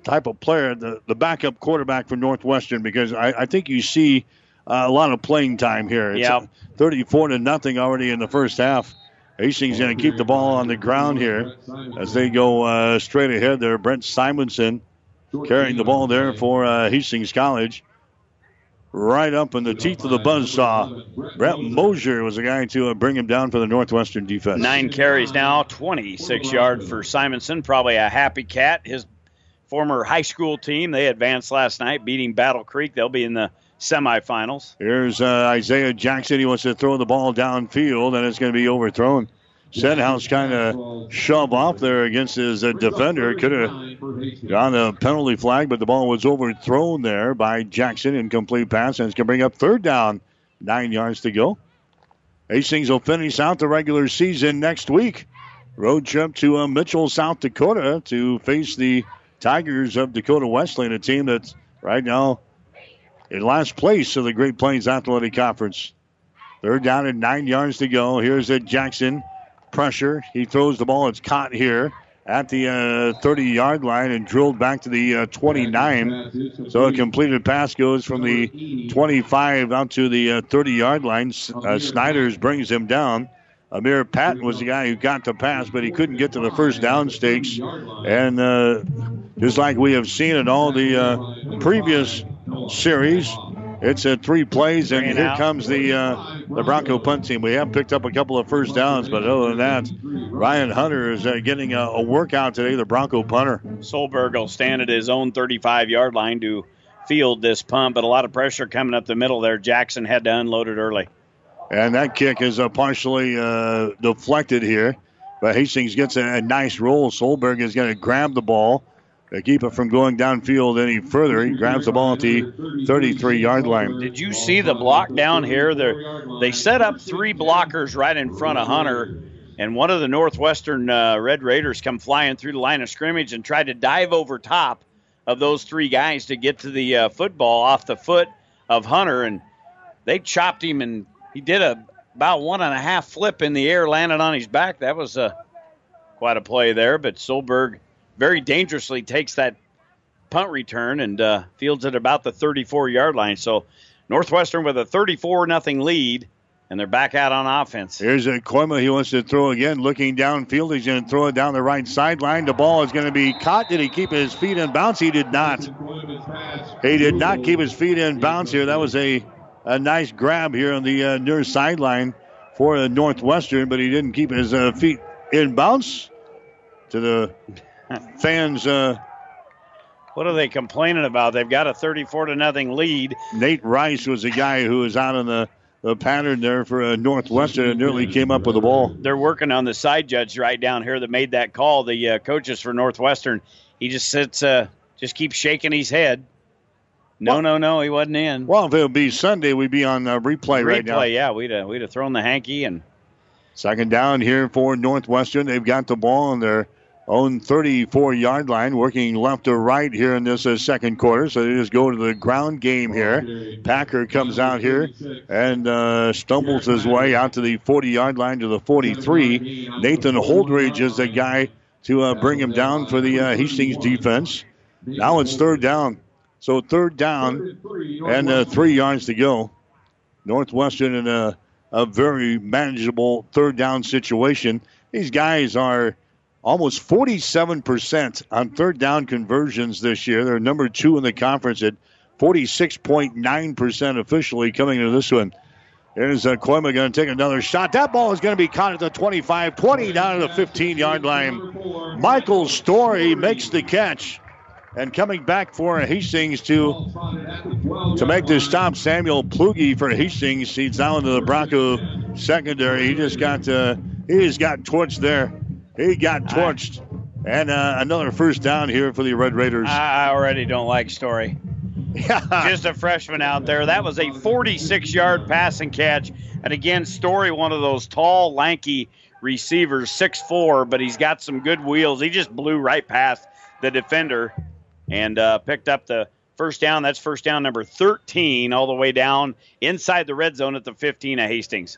type of player, the backup quarterback for Northwestern, because I think you see – a lot of playing time here. It's 34-0 already in the first half. Hastings going to keep the ball on the ground here as they go straight ahead there. Brent Simonson carrying the ball there for Hastings College. Right up in the teeth of the buzzsaw. Brett Mosier was the guy to bring him down for the Northwestern defense. 9 carries now, 26 yards for Simonson. Probably a happy cat. His former high school team. They advanced last night, beating Battle Creek. They'll be in the semifinals. Here's Isaiah Jackson. He wants to throw the ball downfield, and it's going to be overthrown. Sedhouse kind of shove off there against his defender. Could have gotten a penalty flag, but the ball was overthrown there by Jackson. Incomplete pass, and it's going to bring up third down. 9 yards to go. Hastings will finish out the regular season next week. Road trip to Mitchell, South Dakota, to face the Tigers of Dakota Wesleyan, a team that's right now in last place of the Great Plains Athletic Conference. Third down and 9 yards to go. Here's at Jackson. Pressure. He throws the ball. It's caught here at the 30-yard line and drilled back to the 29. So a completed pass goes from the 25 out to the 30-yard line. Snyders brings him down. Amir Patton was the guy who got the pass, but he couldn't get to the first down stakes. And just like we have seen in all the previous series, it's at three plays, and here comes the Bronco punt team. We have picked up a couple of first downs, but other than that, Ryan Hunter is getting a workout today, the Bronco punter. Solberg will stand at his own 35-yard line to field this punt, but a lot of pressure coming up the middle there. Jackson had to unload it early. And that kick is partially deflected here. But Hastings gets a nice roll. Solberg is going to grab the ball to keep it from going downfield any further. He grabs the ball at the 33-yard line. Did you see the block down here? They set up three blockers right in front of Hunter, and one of the Northwestern Red Raiders come flying through the line of scrimmage and tried to dive over top of those three guys to get to the football off the foot of Hunter, and they chopped him, and he did about one-and-a-half flip in the air, landed on his back. That was quite a play there, but Solberg very dangerously takes that punt return and fields it about the 34-yard line. So Northwestern with a 34-0 lead, and they're back out on offense. Here's a Coima. He wants to throw again. Looking downfield, he's going to throw it down the right sideline. The ball is going to be caught. Did he keep his feet in bounds? He did not. He did not keep his feet in bounds here. That was a nice grab here on the near sideline for Northwestern, but he didn't keep his feet in bounds to the fans. What are they complaining about? They've got a 34-0 lead. Nate Rice was the guy who was out on the pattern there for Northwestern and nearly came up with the ball. They're working on the side judge right down here that made that call. The coaches for Northwestern, he just sits, just keeps shaking his head. No, he wasn't in. Well, if it would be Sunday, we'd be on replay right now. Replay, yeah, we'd have thrown the hanky. And second down here for Northwestern. They've got the ball on their own 34-yard line, working left to right here in this second quarter. So they just go to the ground game here. Packer comes out here and stumbles his way out to the 40-yard line, to the 43. Nathan Holdridge is the guy to bring him down for the Hastings defense. Now it's third down. So third down and 3 yards to go. Northwestern in a very manageable third down situation. These guys are almost 47% on third down conversions this year. They're number two in the conference at 46.9% officially coming into this one. Here's Coima going to take another shot. That ball is going to be caught at the 25, 20 down to the 15-yard line. Michael Story makes the catch. And coming back for Hastings to make this stop, Samuel Plugi for Hastings. He's now into the Bronco secondary. He just got torched there. He got torched. And another first down here for the Red Raiders. I already don't like Story. Just a freshman out there. That was a 46-yard pass and catch. And again, Story, one of those tall, lanky receivers, 6'4", but he's got some good wheels. He just blew right past the defender and picked up the first down. That's first down number 13 all the way down inside the red zone at the 15 of Hastings.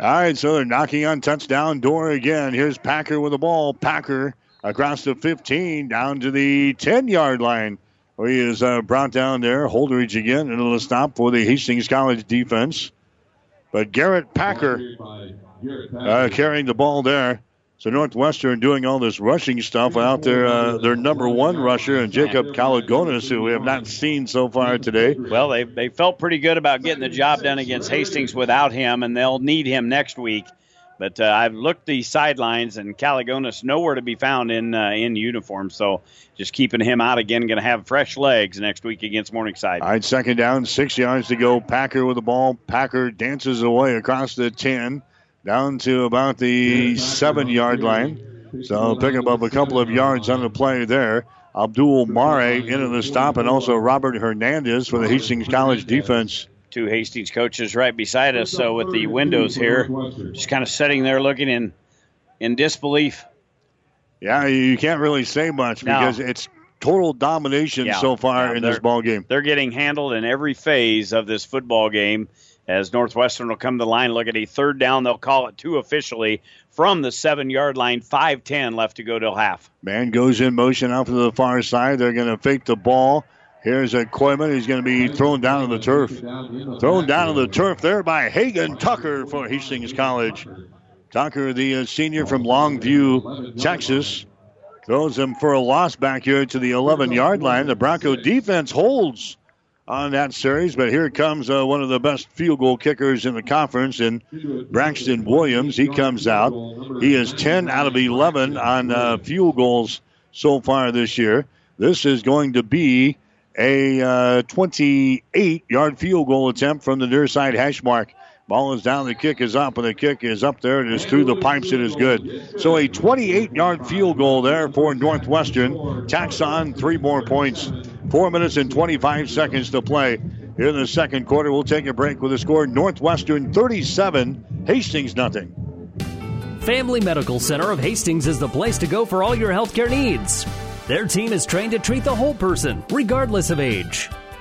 All right, so they're knocking on touchdown door again. Here's Packer with the ball. Packer across the 15, down to the 10-yard line, where he is brought down there. Holdridge again, and it'll stop for the Hastings College defense. But Garrett Packer carrying the ball there. So Northwestern doing all this rushing stuff without their number one rusher, and Jacob Kalogonis, who we have not seen so far today. Well, they felt pretty good about getting the job done against Hastings without him, and they'll need him next week. But I've looked the sidelines, and Kalogonis nowhere to be found in uniform. So just keeping him out again. Going to have fresh legs next week against Morningside. All right, second down, 6 yards to go. Packer with the ball. Packer dances away across the 10, down to about the 7-yard line. So picking up a couple of yards on the play there. Abdul Mare into the stop, and also Robert Hernandez for the Hastings College defense. Two Hastings coaches right beside us, so with the windows here, just kind of sitting there looking in disbelief. Yeah, you can't really say much because it's total domination so far in this ball game. They're getting handled in every phase of this football game as Northwestern will come to the line, look at a third down. They'll call it two officially from the 7-yard line, 5:10 left to go till half. Man goes in motion out to the far side. They're going to fake the ball. Here's a Coima. He's going to be thrown down to the turf. Thrown down to the turf there by Hagan Tucker for Hastings College. Tucker, the senior from Longview, Texas, throws him for a loss back here to the 11-yard line. The Bronco defense holds on that series, but here comes one of the best field goal kickers in the conference, in Braxton Williams. He comes out. He is 10 out of 11 on field goals so far this year. This is going to be a 28-yard field goal attempt from the near side hash mark. Ball is down, the kick is up, and the kick is up there. It is through the pipes. It is good. So a 28-yard field goal there for Northwestern. Tacks on 3 more points. 4 minutes and 25 seconds to play here in the second quarter. We'll take a break with a score: Northwestern 37, Hastings 0. Family Medical Center of Hastings is the place to go for all your healthcare needs. Their team is trained to treat the whole person, regardless of age.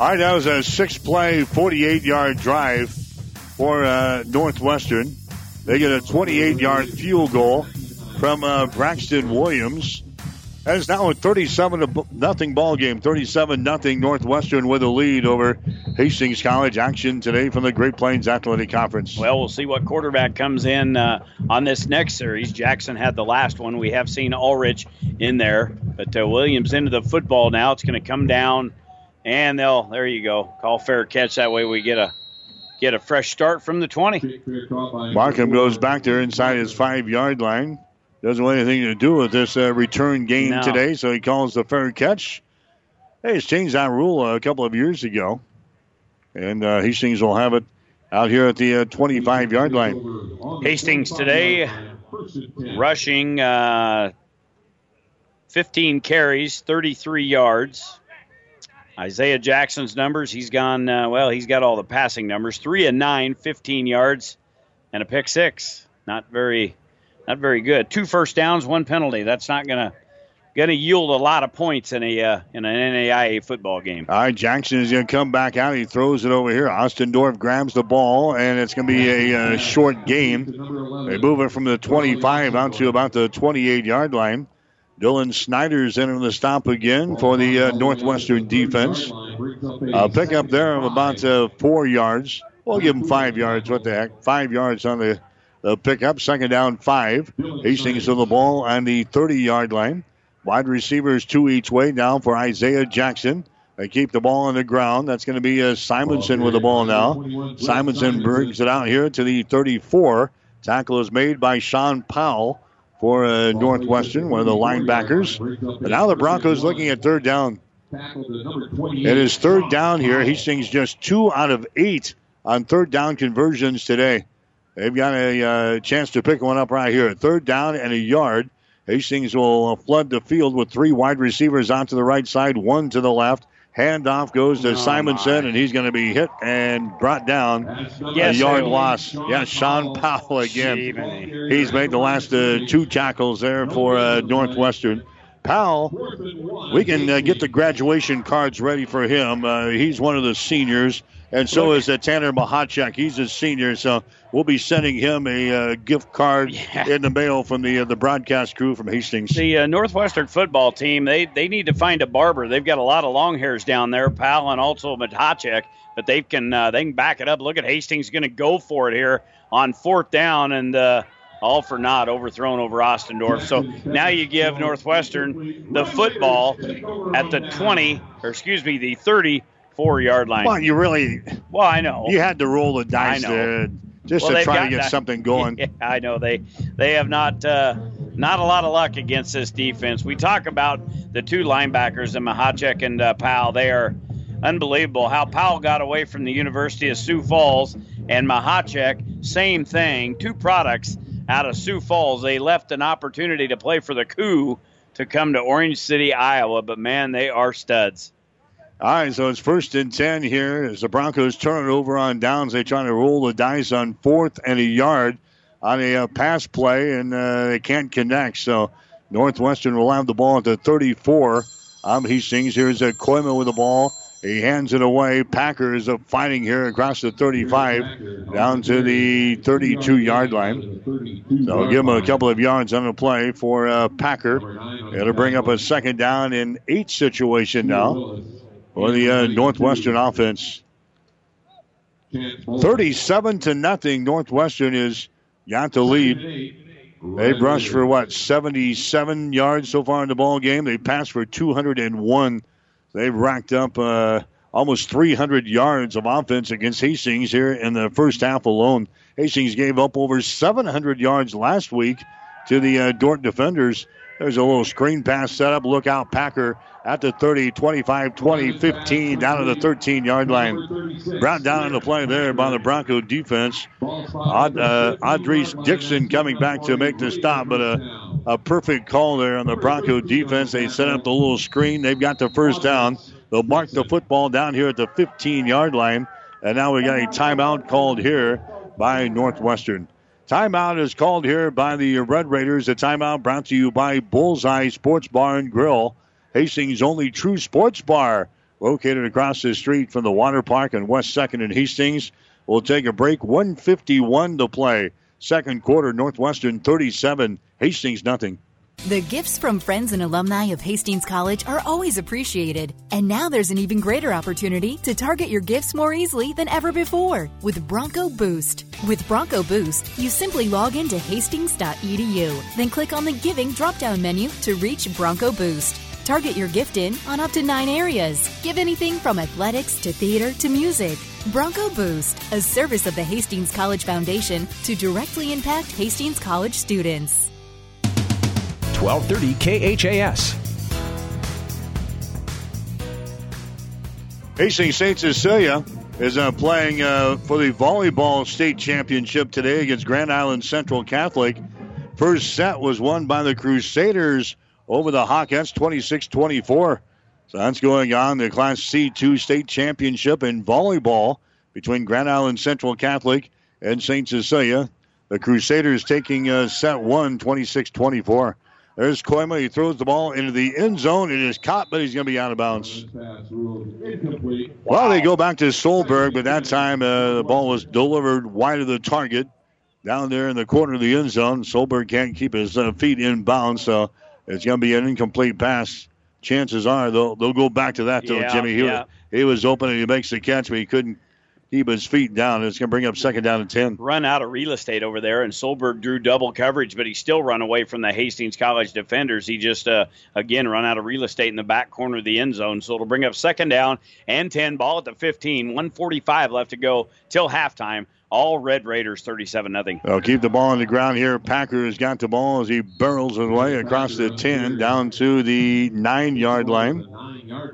All right, that was a 6-play, 48-yard drive for Northwestern. They get a 28-yard field goal from Braxton Williams. That is now a 37-0 ball game. 37-0 Northwestern with a lead over Hastings College. Action today from the Great Plains Athletic Conference. Well, we'll see what quarterback comes in on this next series. Jackson had the last one. We have seen Ulrich in there. But Williams into the football now. It's going to come down. And they'll, there you go, call fair catch. That way we get a fresh start from the 20. Markham goes back there inside his 5-yard line. Doesn't want anything to do with this return game today, so he calls the fair catch. They just changed that rule a couple of years ago. And Hastings will have it out here at the 25-yard line. Hastings today rushing 15 carries, 33 yards. Isaiah Jackson's numbers, he's gone, he's got all the passing numbers. 3 of 9, 15 yards, and a pick six. Not very good. 2 first downs, 1 penalty. That's not going to yield a lot of points in an NAIA football game. All right, Jackson is going to come back out. He throws it over here. Ostendorf grabs the ball, and it's going to be a short game. They move it from the 25 out to about the 28-yard line. Dylan Snyder's in on the stop again for the Northwestern defense. Pick up there of about 4 yards. We'll give them 5 yards. What the heck? 5 yards on the pickup. Second down, 5. Hastings on the ball on the 30-yard line. Wide receivers 2 each way now for Isaiah Jackson. They keep the ball on the ground. That's going to be Simonson with the ball now. Simonson brings it out here to the 34. Tackle is made by Sean Powell for Northwestern, one of the linebackers. But now the Broncos looking at third down. It is third down here. Hastings just 2 out of 8 on third down conversions today. They've got a chance to pick one up right here. Third down and a yard. Hastings will flood the field with 3 wide receivers out to the right side, 1 to the left. Handoff goes to Simonson, and he's going to be hit and brought down. Yes, a yard loss. Yeah, Sean Powell again. He's made the last 2 tackles there for Northwestern. Powell, we can get the graduation cards ready for him. He's one of the seniors, and so is Tanner Mahachek. He's a senior, so we'll be sending him a gift card in the mail from the broadcast crew from Hastings. The Northwestern football team, they need to find a barber. They've got a lot of long hairs down there, Powell and also Mahachek, but they can back it up. Look at Hastings going to go for it here on fourth down, and all for naught, overthrown over Ostendorf. So now you give Northwestern the football at the 34-yard line. Well, you really... Well, I know. You had to roll the dice there just to try to get something going. Yeah, I know. They have not a lot of luck against this defense. We talk about the two linebackers, Mahachek and Powell. They are unbelievable. How Powell got away from the University of Sioux Falls, and Mahachek, same thing. Two products out of Sioux Falls. They left an opportunity to play for the Coup to come to Orange City, Iowa, but man, they are studs. All right, so it's 1st and 10 here as the Broncos turn it over on downs. They try to roll the dice on 4th and a yard on a pass play, and they can't connect. So Northwestern will have the ball at the 34. Hastings, here's a Coima with the ball. He hands it away. Packer is fighting here across the 35 down to the 32-yard line. So give him a couple of yards on the play for Packer. It'll bring up a 2nd down and 8 situation now for the Northwestern offense. 37-0, Northwestern has got the lead. They've rushed for, 77 yards so far in the ball game. They passed for 201. They've racked up almost 300 yards of offense against Hastings here in the first half alone. Hastings gave up over 700 yards last week to the Dordt defenders. There's a little screen pass set up. Look out, Packer at the 30, 25, 20, 15, down to the 13-yard line. Brought down on the play there by the Bronco defense. Audrey's Dixon coming back to make the stop, but a perfect call there on the Bronco defense. They set up the little screen. They've got the 1st down. They'll mark the football down here at the 15-yard line, and now we got a timeout called here by Northwestern. Timeout is called here by the Red Raiders. A timeout brought to you by Bullseye Sports Bar and Grill, Hastings' only true sports bar, located across the street from the water park and West 2nd in Hastings. We'll take a break. 1:51 to play. 2nd quarter, Northwestern 37, Hastings 0. The gifts from friends and alumni of Hastings College are always appreciated. And now there's an even greater opportunity to target your gifts more easily than ever before with Bronco Boost. With Bronco Boost, you simply log into hastings.edu, then click on the Giving drop-down menu to reach Bronco Boost. Target your gift in on up to 9 areas. Give anything from athletics to theater to music. Bronco Boost, a service of the Hastings College Foundation to directly impact Hastings College students. 1230 KHAS. Hastings St. Cecilia is playing for the volleyball state championship today against Grand Island Central Catholic. 1st set was won by the Crusaders over the Hawkettes, 26-24. So that's going on, the Class C2 state championship in volleyball between Grand Island Central Catholic and St. Cecilia. The Crusaders taking set 1, 26-24. There's Coima. He throws the ball into the end zone. It is caught, but he's going to be out of bounds. Well, they go back to Solberg, but that time the ball was delivered wide of the target down there in the corner of the end zone. Solberg can't keep his feet in bounds, so it's going to be an incomplete pass. Chances are they'll go back to that, though, Jimmy. He was open, and he makes the catch, but he couldn't keep his feet down. It's going to bring up 2nd down and 10. Run out of real estate over there, and Solberg drew double coverage, but he still run away from the Hastings College defenders. He just, again, run out of real estate in the back corner of the end zone. So it'll bring up 2nd down and 10, ball at the 15, 1:45 left to go till halftime. All Red Raiders, 37-0. They'll keep the ball on the ground here. Packer has got the ball as he barrels it away across the 10 down to the 9-yard line.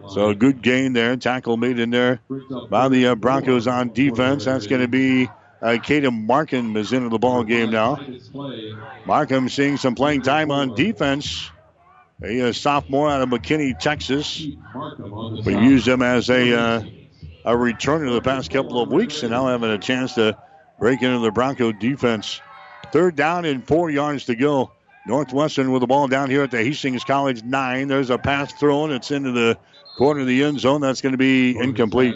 So good gain there. Tackle made in there by the Broncos on defense. That's going to be Kaden Markham is into the ball game now. Markham seeing some playing time on defense. He is a sophomore out of McKinney, Texas. We've used him as a returner the past couple of weeks, and now having a chance to break into the Bronco defense. 3rd down and 4 yards to go. Northwestern with the ball down here at the Hastings College 9. There's a pass thrown. It's into the corner of the end zone. That's going to be incomplete.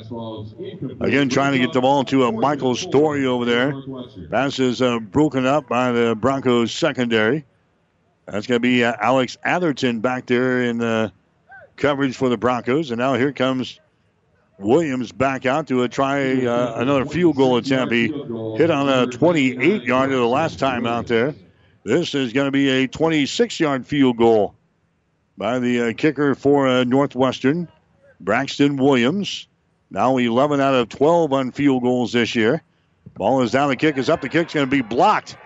Again, trying to get the ball to a Michael Story over there. Pass is broken up by the Broncos secondary. That's going to be Alex Atherton back there in the coverage for the Broncos. And now here comes Williams back out to try another field goal attempt. He hit on a 28-yarder the last time out there. This is going to be a 26-yard field goal by the kicker for Northwestern, Braxton Williams. Now 11 out of 12 on field goals this year. Ball is down. The kick is up. The kick's going to be blocked.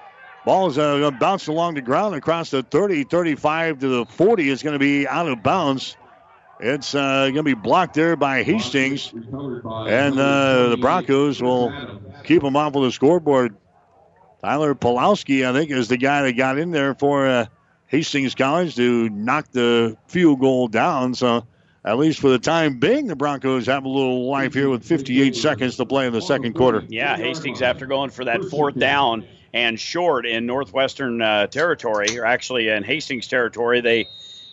Ball is bounced along the ground across the 30, 35 to the 40. It's going to be out of bounds. It's going to be blocked there by Hastings, and the Broncos will keep them off of the scoreboard. Tyler Pulowski, I think, is the guy that got in there for Hastings College to knock the field goal down. So at least for the time being, the Broncos have a little life here with 58 seconds to play in the second quarter. Yeah, Hastings, after going for that fourth down and short in Northwestern territory, or actually in Hastings territory, they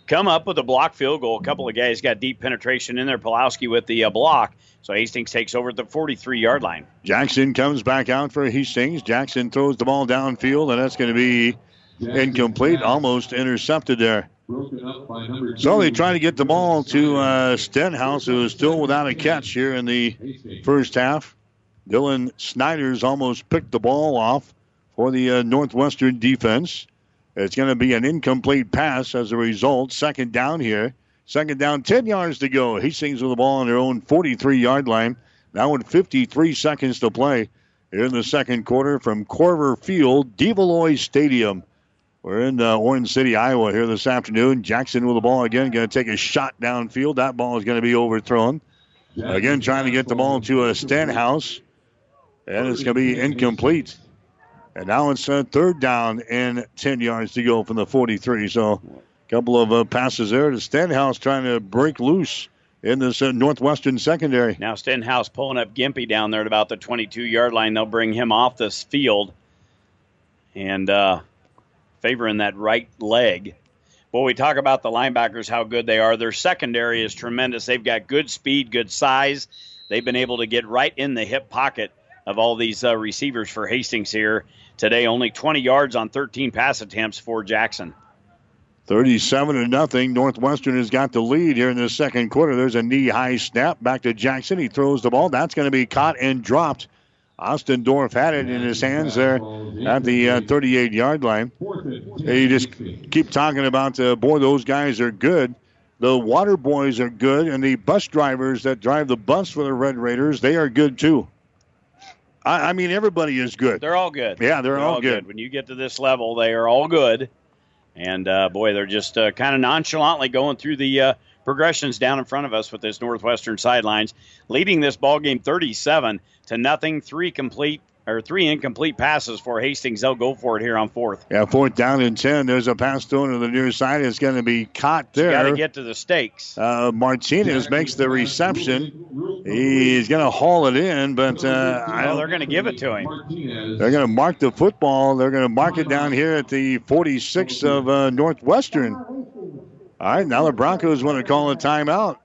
come up with a block field goal. A couple of guys got deep penetration in there. Pulowski with the block. So Hastings takes over at the 43-yard line. Jackson comes back out for Hastings. Jackson throws the ball downfield, and that's going to be incomplete. Almost intercepted there. So they try to get the ball to Stenhouse, who is still without a catch here in the first half. Dylan Snyder's almost picked the ball off for the Northwestern defense. It's going to be an incomplete pass as a result. Second down here. Second down, 10 yards to go. Hastings with the ball on their own 43-yard line. Now with 53 seconds to play here in the second quarter from Corver Field, DeValois Stadium. We're in Orange City, Iowa here this afternoon. Jackson with the ball again. Going to take a shot downfield. That ball is going to be overthrown. Again, trying to get the ball to a Stenhouse. And it's going to be incomplete. And now it's third down and 10 yards to go from the 43. So a couple of passes there to Stenhouse trying to break loose in this Northwestern secondary. Now Stenhouse pulling up Gimpy down there at about the 22-yard line. They'll bring him off this field and favoring that right leg. Well, we talk about the linebackers, how good they are. Their secondary is tremendous. They've got good speed, good size. They've been able to get right in the hip pocket of all these receivers for Hastings here today. Only 20 yards on 13 pass attempts for Jackson. 37-0. Northwestern has got the lead here in the second quarter. There's a knee-high snap back to Jackson. He throws the ball. That's going to be caught and dropped. Ostendorf had it in his hands there at the 38-yard line. You just keep talking about, boy, those guys are good. The water boys are good, and the bus drivers that drive the bus for the Red Raiders, they are good too. I mean, everybody is good. They're all good. Yeah, they're all good. When you get to this level, they are all good. And, boy, they're just kind of nonchalantly going through the progressions down in front of us with this Northwestern sidelines, leading this ballgame 37-0. Three incomplete passes for Hastings. They'll go for it here on fourth. Yeah, fourth down and 10. There's a pass thrown to the near side. It's going to be caught there. Got to get to the stakes. Martinez makes the reception. He's going to haul it in, but they're going to give it to him. They're going to mark the football. They're going to mark it down here at the 46 of Northwestern. All right, now the Broncos want to call a timeout.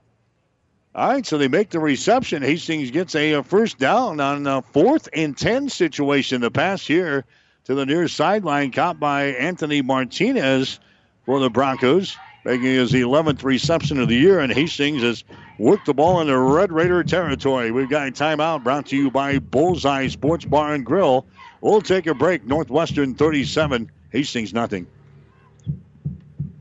All right, so they make the reception. Hastings gets a first down on a 4th and 10 situation. The pass here to the near sideline caught by Anthony Martinez for the Broncos, making his 11th reception of the year, and Hastings has worked the ball into Red Raider territory. We've got a timeout brought to you by Bullseye Sports Bar and Grill. We'll take a break. Northwestern 37, Hastings 0.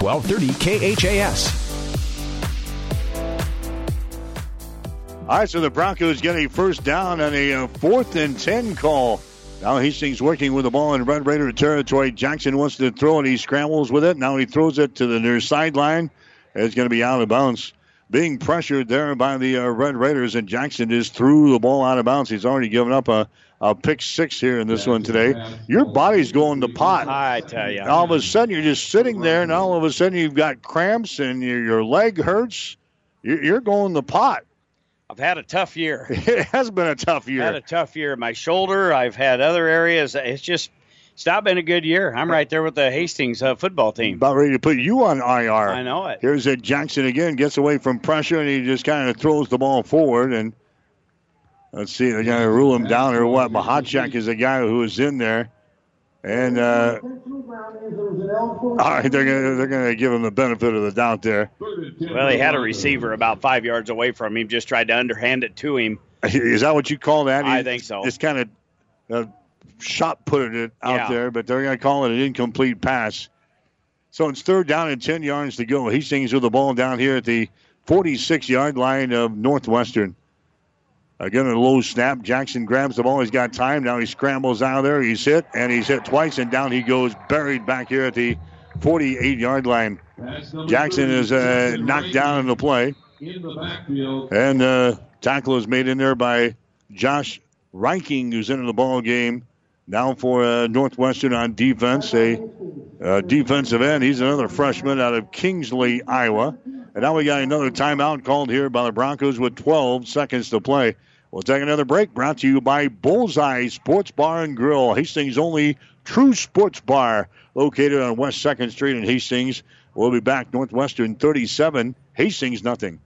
1230 KHAS. All right, so the Broncos get a first down and a 4th and 10 call Now Hastings working with the ball in Red Raider territory. Jackson wants to throw it. He scrambles with it. Now he throws it to the near sideline. It's going to be out of bounds. Being pressured there by the Red Raiders, and Jackson just threw the ball out of bounds. He's already given up a pick six here in this one today. Your body's going to pot. I tell you. All of a sudden, you're just sitting there, and all of a sudden, you've got cramps, and your leg hurts. You're going to pot. I've had a tough year. It has been a tough year. I've had a tough year. My shoulder, I've had other areas. It's not been a good year. I'm right there with the Hastings football team. About ready to put you on IR. I know it. Here's a Jackson again. Gets away from pressure, and he just kind of throws the ball forward. And let's see, they're going to rule him down or what? Mahachek is the guy who is in there. And all right, they're going to give him the benefit of the doubt there. Well, he had a receiver about 5 yards away from him. Just tried to underhand it to him. Is that what you call that? I think so. It's kind of... shot put it out there, but they're going to call it an incomplete pass. So it's third down and 10 yards to go. Hastings with the ball down here at the 46-yard line of Northwestern. Again, a low snap. Jackson grabs the ball. He's got time. Now he scrambles out of there. He's hit, and he's hit twice, and down he goes, buried back here at the 48-yard line. Jackson is knocked down in the play. In the backfield. And tackle is made in there by Josh Reiking, who's into the ball game. Now for Northwestern on defense, a defensive end. He's another freshman out of Kingsley, Iowa. And now we got another timeout called here by the Broncos with 12 seconds to play. We'll take another break, brought to you by Bullseye Sports Bar and Grill, Hastings' only true sports bar, located on West 2nd Street in Hastings. We'll be back, Northwestern 37, Hastings nothing.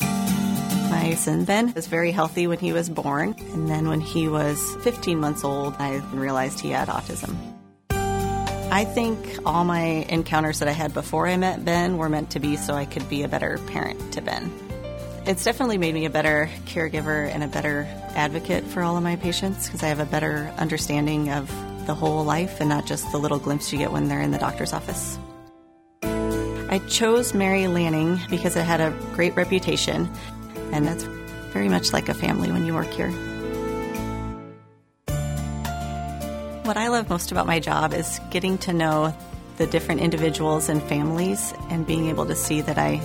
And Ben was very healthy when he was born. And then when he was 15 months old, I realized he had autism. I think all my encounters that I had before I met Ben were meant to be so I could be a better parent to Ben. It's definitely made me a better caregiver and a better advocate for all of my patients because I have a better understanding of the whole life and not just the little glimpse you get when they're in the doctor's office. I chose Mary Lanning because it had a great reputation. And that's very much like a family when you work here. What I love most about my job is getting to know the different individuals and families and being able to see that I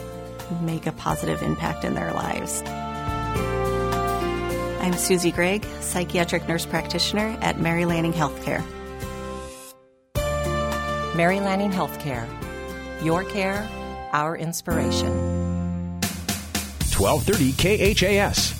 make a positive impact in their lives. I'm Susie Gregg, psychiatric nurse practitioner at Mary Lanning Healthcare. Mary Lanning Healthcare. Your care, our inspiration. 1230 KHAS.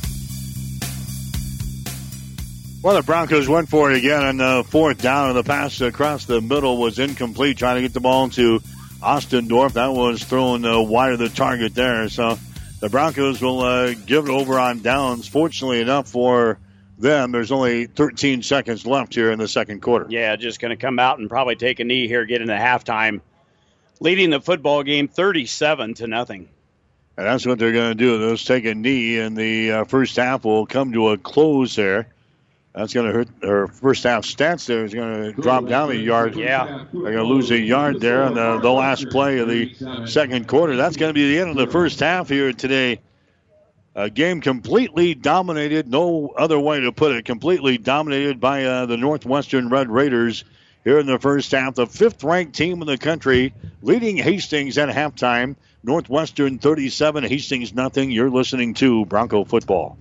Well, the Broncos went for it again on the fourth down, and the pass across the middle was incomplete, trying to get the ball to Ostendorf. That was thrown wide of the target there. So the Broncos will give it over on downs. Fortunately enough for them, there's only 13 seconds left here in the second quarter. Yeah, just going to come out and probably take a knee here, get into halftime. Leading the football game 37-0. And that's what they're going to do. They'll take a knee, and the first half will come to a close there. That's going to hurt their first half stats there. It's going to drop down a yard. Yeah. They're going to lose a yard there on the last play of the second quarter. That's going to be the end of the first half here today. A game completely dominated, no other way to put it, completely dominated by the Northwestern Red Raiders here in the first half. The fifth-ranked team in the country leading Hastings at halftime. Northwestern 37, Hastings nothing. You're listening to Bronco Football.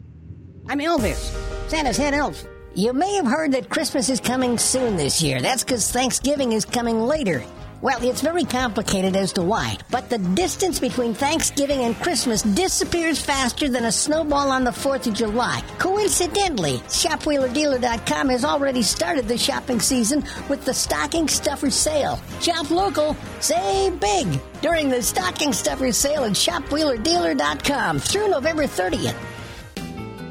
I'm Elvis, Santa's head elf. You may have heard that Christmas is coming soon this year. That's because Thanksgiving is coming later. Well, it's very complicated as to why, but the distance between Thanksgiving and Christmas disappears faster than a snowball on the 4th of July. Coincidentally, ShopWheelerDealer.com has already started the shopping season with the Stocking Stuffer Sale. Shop local, save big during the Stocking Stuffer Sale at ShopWheelerDealer.com through November 30th.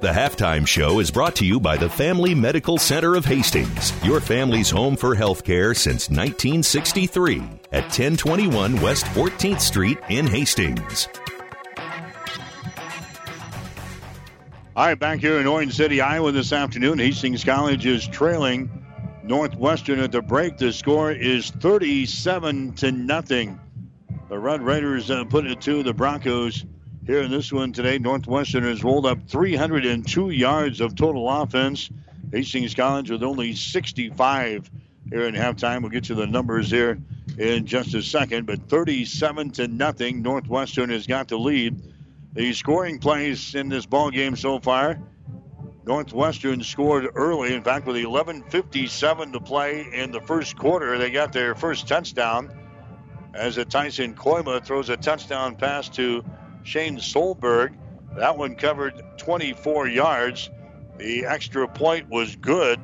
The Halftime Show is brought to you by the Family Medical Center of Hastings, your family's home for health care since 1963 at 1021 West 14th Street in Hastings. All right, back here in Orange City, Iowa this afternoon, Hastings College is trailing Northwestern at the break. The score is 37-0. The Red Raiders put it to the Broncos. Here in this one today, Northwestern has rolled up 302 yards of total offense. Hastings College with only 65 here in halftime. We'll get you the numbers here in just a second. But 37-0, Northwestern has got the lead. The scoring plays in this ballgame so far, Northwestern scored early. In fact, with 11:57 to play in the first quarter, they got their first touchdown as a Tyson Coima throws a touchdown pass to Shane Solberg. That one covered 24 yards. The extra point was good.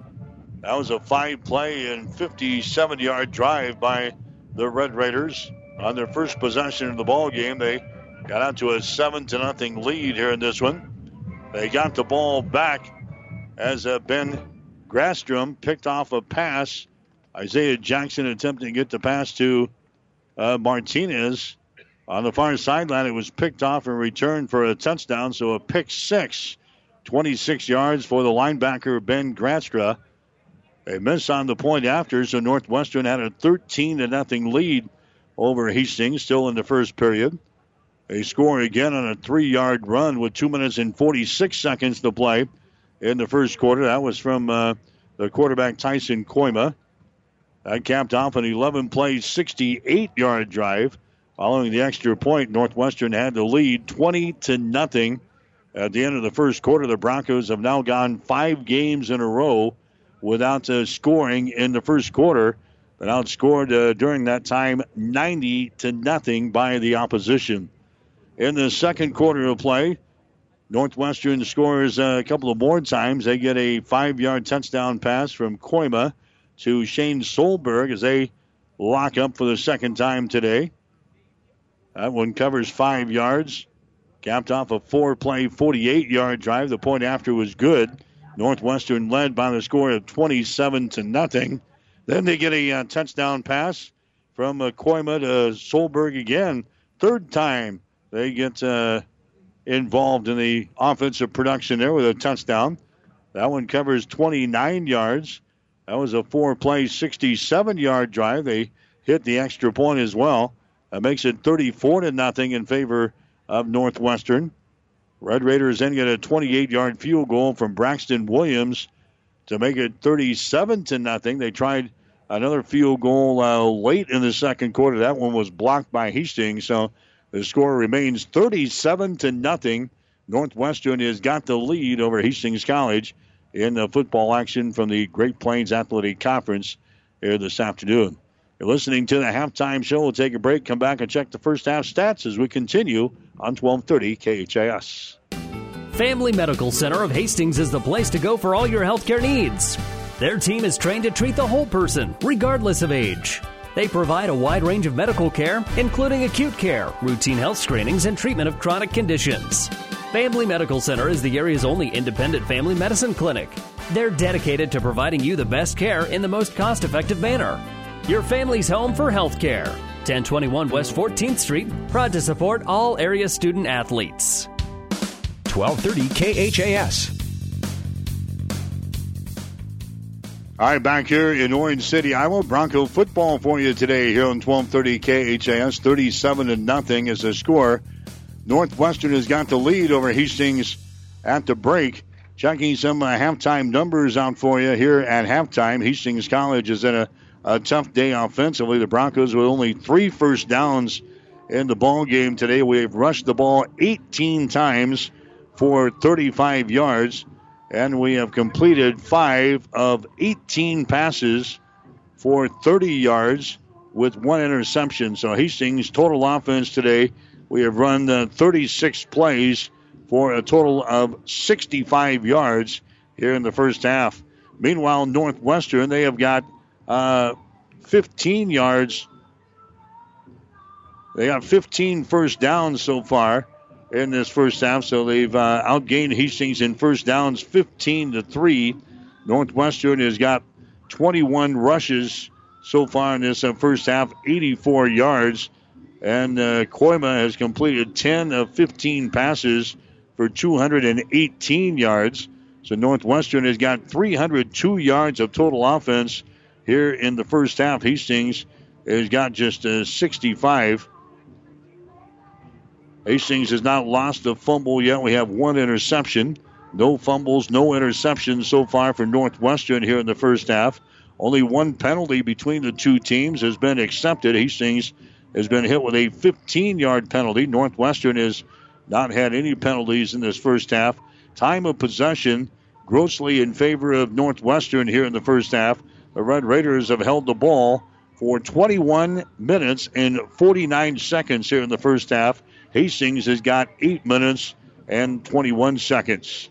That was a 5-play and 57-yard drive by the Red Raiders. On their first possession of the ball game, they got out to a 7-0 lead here in this one. They got the ball back as Ben Granstra picked off a pass. Isaiah Jackson attempting to get the pass to Martinez. On the far sideline, it was picked off and returned for a touchdown, so a pick six. 26 yards for the linebacker, Ben Granstra. They missed on the point after, so Northwestern had a 13-0 lead over Hastings still in the first period. They score again on a 3-yard run with 2 minutes and 46 seconds to play in the first quarter. That was from the quarterback, Tyson Coima. That capped off an 11-play, 68-yard drive. Following the extra point, Northwestern had the lead 20-0 at the end of the first quarter. The Broncos have now gone 5 games in a row without scoring in the first quarter, but outscored during that time 90-0 by the opposition. In the second quarter of play, Northwestern scores a couple of more times. They get a 5-yard touchdown pass from Coima to Shane Solberg as they lock up for the second time today. That one covers 5 yards. Capped off a 4-play, 48-yard drive. The point after was good. Northwestern led by the score of 27-0. Then they get a touchdown pass from Coima to Solberg again. Third time they get involved in the offensive production there with a touchdown. That one covers 29 yards. That was a 4-play, 67-yard drive. They hit the extra point as well. That makes it 34-0 in favor of Northwestern. Red Raiders then get a 28-yard field goal from Braxton Williams to make it 37-0. They tried another field goal late in the second quarter. That one was blocked by Hastings, so the score remains 37-0. Northwestern has got the lead over Hastings College in the football action from the Great Plains Athletic Conference here this afternoon. You're listening to the Halftime Show. We'll take a break, come back, and check the first half stats as we continue on 1230 KHIS. Family Medical Center of Hastings is the place to go for all your healthcare needs. Their team is trained to treat the whole person, regardless of age. They provide a wide range of medical care, including acute care, routine health screenings, and treatment of chronic conditions. Family Medical Center is the area's only independent family medicine clinic. They're dedicated to providing you the best care in the most cost-effective manner. Your family's home for healthcare. 1021 West 14th Street, proud to support all area student athletes. 1230 KHAS. All right, back here in Orange City, Iowa. Bronco football for you today here on 1230 KHAS. 37-0 is the score. Northwestern has got the lead over Hastings at the break. Checking some halftime numbers out for you here at halftime. Hastings College is in a tough day offensively. The Broncos with only 3 first downs in the ball game today. We've rushed the ball 18 times for 35 yards. And we have completed 5 of 18 passes for 30 yards with 1 interception. So Hastings' total offense today, we have run 36 plays for a total of 65 yards here in the first half. Meanwhile, Northwestern, they have got 15 yards. They got 15 first downs so far in this first half, so they've outgained Hastings in first downs 15-3. Northwestern has got 21 rushes so far in this first half, 84 yards. And Coima has completed 10 of 15 passes for 218 yards. So Northwestern has got 302 yards of total offense here in the first half. Hastings has got just 65. Hastings has not lost a fumble yet. We have 1 interception. No fumbles, no interceptions so far for Northwestern here in the first half. Only 1 penalty between the two teams has been accepted. Hastings has been hit with a 15-yard penalty. Northwestern has not had any penalties in this first half. Time of possession grossly in favor of Northwestern here in the first half. The Red Raiders have held the ball for 21 minutes and 49 seconds here in the first half. Hastings has got 8 minutes and 21 seconds.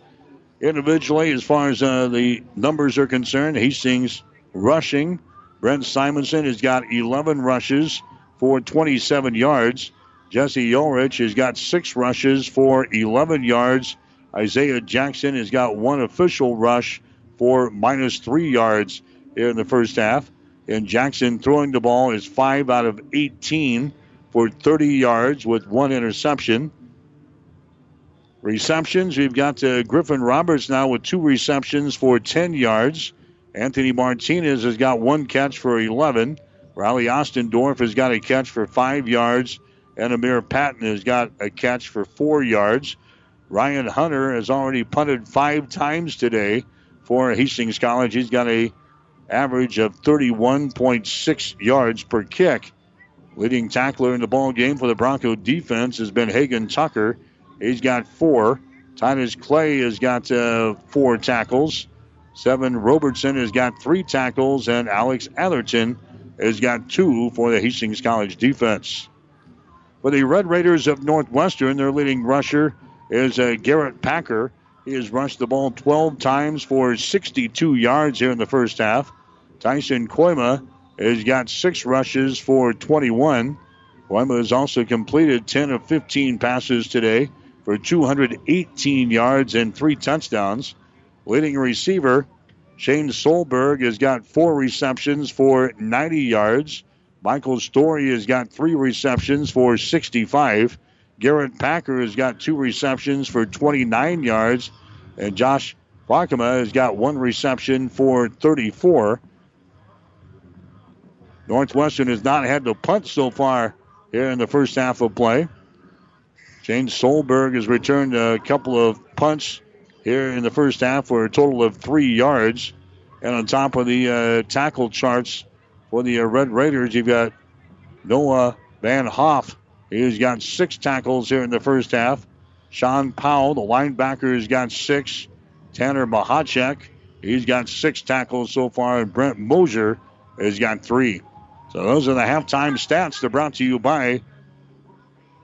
Individually, as far as the numbers are concerned, Hastings rushing. Brent Simonson has got 11 rushes for 27 yards. Jesse Ulrich has got 6 rushes for 11 yards. Isaiah Jackson has got 1 official rush for -3 yards here in the first half. And Jackson throwing the ball is 5 out of 18 for 30 yards with 1 interception. Receptions, we've got Griffin Roberts now with 2 receptions for 10 yards. Anthony Martinez has got 1 catch for 11. Riley Ostendorf has got a catch for 5 yards. And Amir Patton has got a catch for 4 yards. Ryan Hunter has already punted 5 times today for Hastings College. He's got an average of 31.6 yards per kick. Leading tackler in the ball game for the Bronco defense has been Hagen Tucker. He's got 4. Titus Clay has got 4 tackles. Seven Robertson has got 3 tackles. And Alex Atherton has got 2 for the Hastings College defense. For the Red Raiders of Northwestern, their leading rusher is Garrett Packer. He has rushed the ball 12 times for 62 yards here in the first half. Tyson Coima has got 6 rushes for 21. Coima has also completed 10 of 15 passes today for 218 yards and 3 touchdowns. Leading receiver, Shane Solberg, has got 4 receptions for 90 yards. Michael Story has got 3 receptions for 65. Garrett Packer has got 2 receptions for 29 yards. And Josh Bakema has got 1 reception for 34. Northwestern has not had to punt so far here in the first half of play. Shane Solberg has returned a couple of punts here in the first half for a total of 3 yards. And on top of the tackle charts for the Red Raiders, you've got Noah Van Hoff. He's got 6 tackles here in the first half. Sean Powell, the linebacker, has got 6. Tanner Mahachek, he's got 6 tackles so far. And Brent Moser has got 3. So those are the halftime stats. They're brought to you by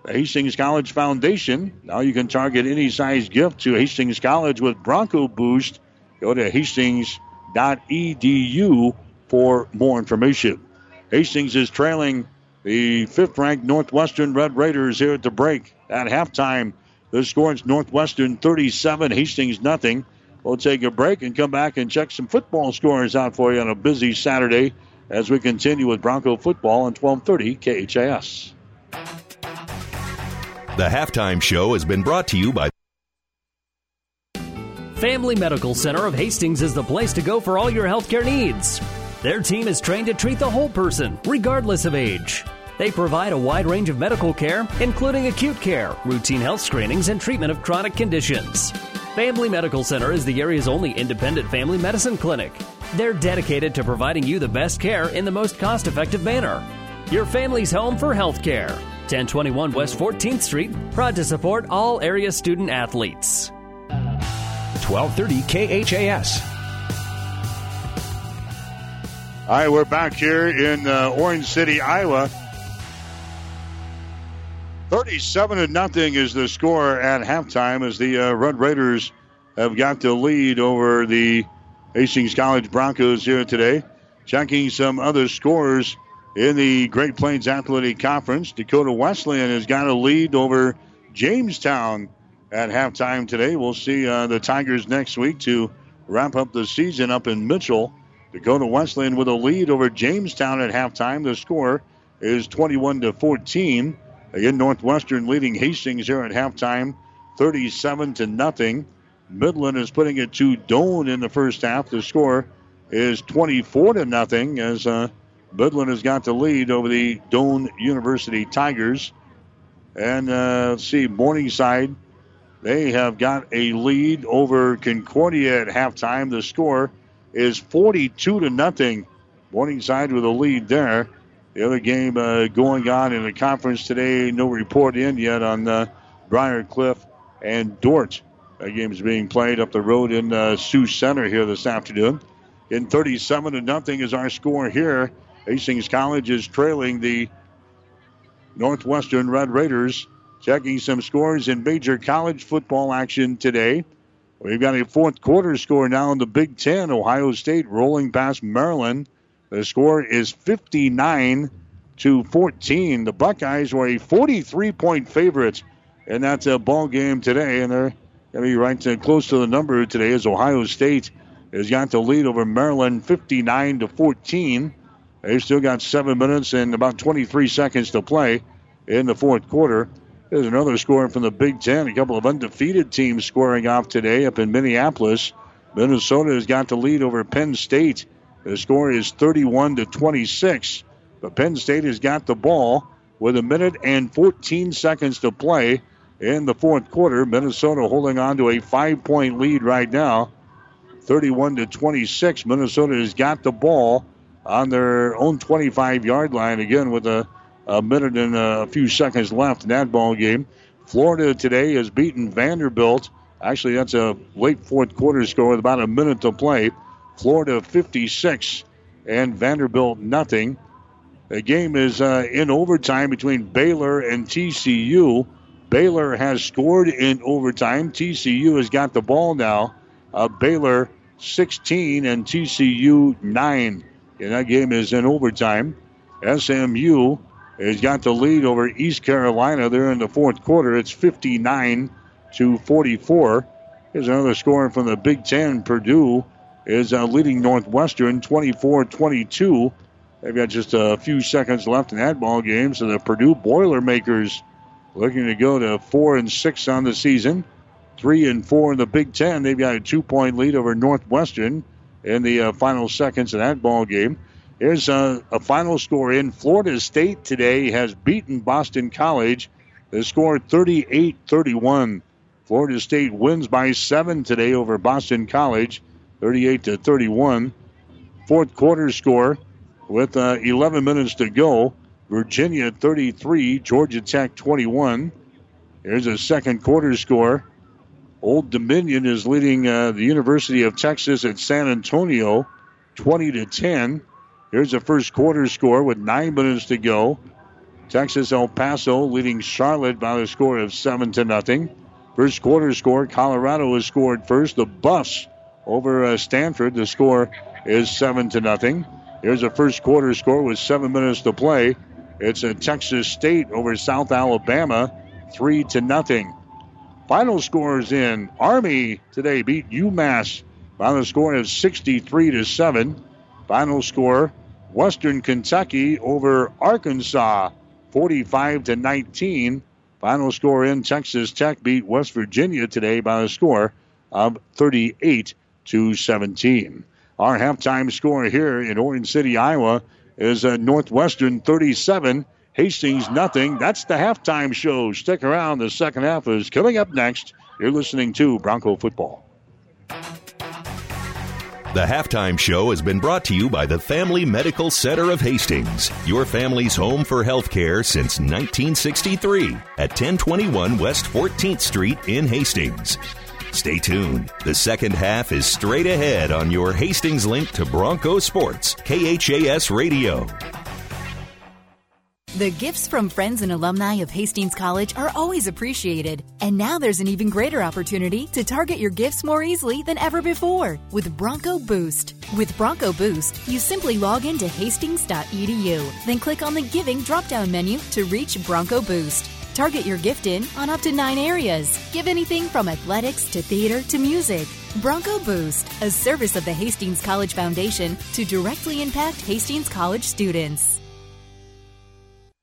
the Hastings College Foundation. Now you can target any size gift to Hastings College with Bronco Boost. Go to hastings.edu for more information. Hastings is trailing the 5th-ranked Northwestern Red Raiders here at the break. At halftime, the score is Northwestern 37, Hastings nothing. We'll take a break and come back and check some football scores out for you on a busy Saturday as we continue with Bronco football on 1230 KHAS. The Halftime Show has been brought to you by Family Medical Center of Hastings is the place to go for all your healthcare needs. Their team is trained to treat the whole person, regardless of age. They provide a wide range of medical care, including acute care, routine health screenings, and treatment of chronic conditions. Family Medical Center is the area's only independent family medicine clinic. They're dedicated to providing you the best care in the most cost-effective manner. Your family's home for health care. 1021 West 14th Street, proud to support all area student athletes. 1230 KHAS. All right, we're back here in Orange City, Iowa. 37-0 is the score at halftime as the Red Raiders have got the lead over the Hastings College Broncos here today. Checking some other scores in the Great Plains Athletic Conference. Dakota Wesleyan has got a lead over Jamestown at halftime today. We'll see the Tigers next week to wrap up the season up in Mitchell. Dakota Wesleyan with a lead over Jamestown at halftime. The score is 21-14. Again, Northwestern leading Hastings here at halftime, 37-0. Midland is putting it to Doane in the first half. The score is 24-0 as Midland has got the lead over the Doane University Tigers. And let's see, Morningside, they have got a lead over Concordia at halftime. The score is 42-0. Morningside with a lead there. The other game going on in the conference today, no report in yet on Briarcliff and Dordt. That game is being played up the road in Sioux Center here this afternoon. In 37-0 is our score here. Hastings College is trailing the Northwestern Red Raiders. Checking some scores in major college football action today. We've got a fourth quarter score now in the Big Ten. Ohio State rolling past Maryland. The score is 59-14. The Buckeyes were a 43-point favorite in that ball game today, and they're going to be right close to the number today as Ohio State has got the lead over Maryland 59-14. They've still got 7 minutes and about 23 seconds to play in the fourth quarter. There's another score from the Big Ten. A couple of undefeated teams scoring off today up in Minneapolis. Minnesota has got the lead over Penn State. The score is 31-26. But Penn State has got the ball with 1 minute and 14 seconds to play in the fourth quarter. Minnesota holding on to a 5-point lead right now. 31-26. Minnesota has got the ball on their own 25-yard line again with a minute and a few seconds left in that ball game. Florida today has beaten Vanderbilt. Actually, that's a late fourth quarter score with about 1 minute to play. Florida 56 and Vanderbilt 0. The game is in overtime between Baylor and TCU. Baylor has scored in overtime. TCU has got the ball now. Baylor 16 and TCU 9. And that game is in overtime. SMU has got the lead over East Carolina. They're in the fourth quarter. It's 59-44. Here's another score from the Big Ten. Purdue is leading Northwestern 24-22. They've got just a few seconds left in that ball game. So the Purdue Boilermakers looking to go to 4-6 on the season, 3-4 in the Big Ten. They've got a 2-point lead over Northwestern in the final seconds of that ball game. Here's a final score in. Florida State today has beaten Boston College. The score 38-31. Florida State wins by 7 today over Boston College. 38-31. Fourth quarter score with 11 minutes to go. Virginia 33, Georgia Tech 21. Here's a second quarter score. Old Dominion is leading the University of Texas at San Antonio 20-10. Here's the first quarter score with 9 minutes to go. Texas El Paso leading Charlotte by the score of 7-0. First quarter score, Colorado has scored first. The Buffs over Stanford. The score is 7-0. Here's a first quarter score with 7 minutes to play. It's a Texas State over South Alabama, 3-0. Final scores in. Army today beat UMass by the score of 63-7. Final score, Western Kentucky over Arkansas, 45-19. Final score in, Texas Tech beat West Virginia today by the score of 38-17. Our halftime score here in Orange City, Iowa is Northwestern 37, Hastings 0. That's the halftime show. Stick around. The second half is coming up next. You're listening to Bronco Football. The Halftime Show has been brought to you by the Family Medical Center of Hastings, your family's home for health care since 1963 at 1021 West 14th Street in Hastings. Stay tuned. The second half is straight ahead on your Hastings link to Bronco Sports, KHAS Radio. The gifts from friends and alumni of Hastings College are always appreciated. And now there's an even greater opportunity to target your gifts more easily than ever before with Bronco Boost. With Bronco Boost, you simply log into hastings.edu, then click on the Giving drop-down menu to reach Bronco Boost. Target your gift in on up to 9 areas. Give anything from athletics to theater to music. Bronco Boost, a service of the Hastings College Foundation to directly impact Hastings College students.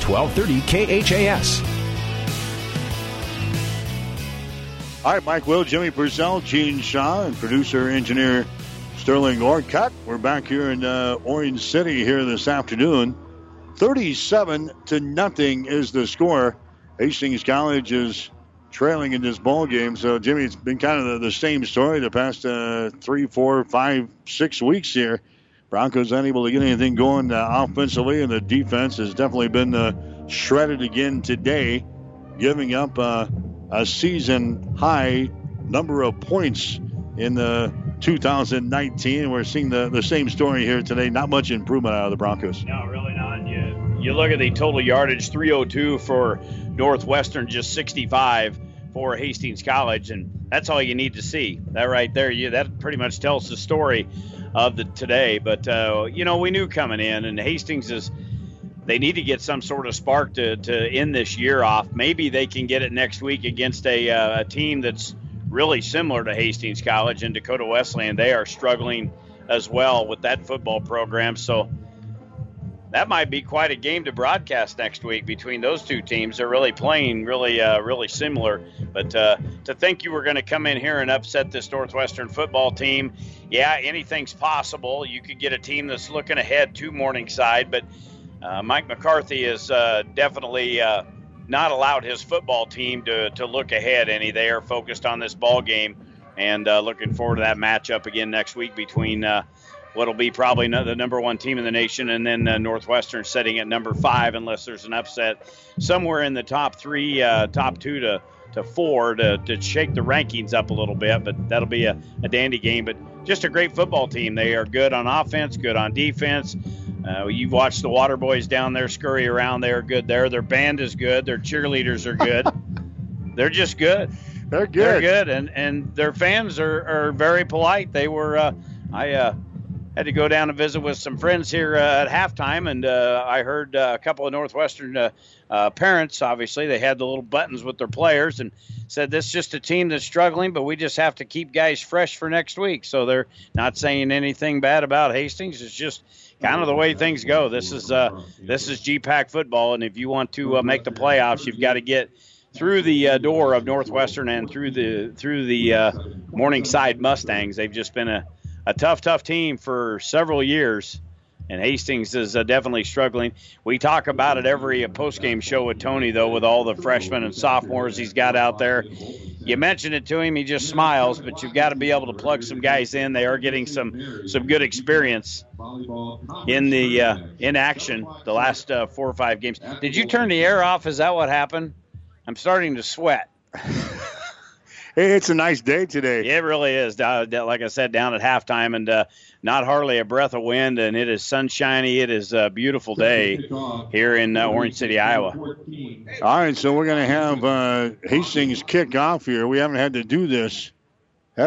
1230 KHAS. All right, Mike Will, Jimmy Purcell, Gene Shaw, and producer-engineer Sterling Orcutt. We're back here in Orange City here this afternoon. 37-0 is the score. Hastings College is trailing in this ball game. So, Jimmy, it's been kind of the same story the past 3, 4, 5, 6 weeks here. Broncos unable to get anything going offensively, and the defense has definitely been shredded again today, giving up a season-high number of points in the 2019. We're seeing the same story here today. Not much improvement out of the Broncos. No, really not. You look at the total yardage, 302 for Northwestern, just 65 for Hastings College, and that's all you need to see. That right there, that pretty much tells the story of the today. But we knew coming in, and Hastings they need to get some sort of spark to end this year off. Maybe they can get it next week against a team that's really similar to Hastings College and Dakota Wesleyan. They are struggling as well with that football program, so that might be quite a game to broadcast next week between those two teams. They're really playing really similar. But to think you were going to come in here and upset this Northwestern football team, yeah, anything's possible. You could get a team that's looking ahead to Morningside, but Mike McCarty has definitely not allowed his football team to look ahead any. They are focused on this ball game, and looking forward to that matchup again next week between what'll be probably the number one team in the nation, and then Northwestern sitting at number 5, unless there's an upset somewhere in the top 3, top 2 to 4 to shake the rankings up a little bit. But that'll be a dandy game. But just a great football team. They are good on offense, good on defense. You've watched the Water Boys down there scurry around. They're good there. Their band is good. Their cheerleaders are good. They're just good. They're good. And their fans are very polite. They were I had to go down and visit with some friends here at halftime, and I heard a couple of Northwestern parents, obviously. They had the little buttons with their players and said, this is just a team that's struggling, but we just have to keep guys fresh for next week. So they're not saying anything bad about Hastings. It's just kind of the way things go. This is GPAC football, and if you want to make the playoffs, you've got to get through the door of Northwestern and through the Morningside Mustangs. They've just been a tough team for several years, and Hastings is definitely struggling. We talk about it every postgame show with Tony, though, with all the freshmen and sophomores he's got out there. You mention it to him, he just smiles, but you've got to be able to plug some guys in. They are getting some good experience in the in action the last 4 or 5 games. Did you turn the air off? Is that what happened? I'm starting to sweat. It's a nice day today. It really is. Like I said, down at halftime, and not hardly a breath of wind, and it is sunshiny. It is a beautiful day here in Orange City, Iowa. All right, so we're going to have Hastings kick off here. We haven't had to do this. I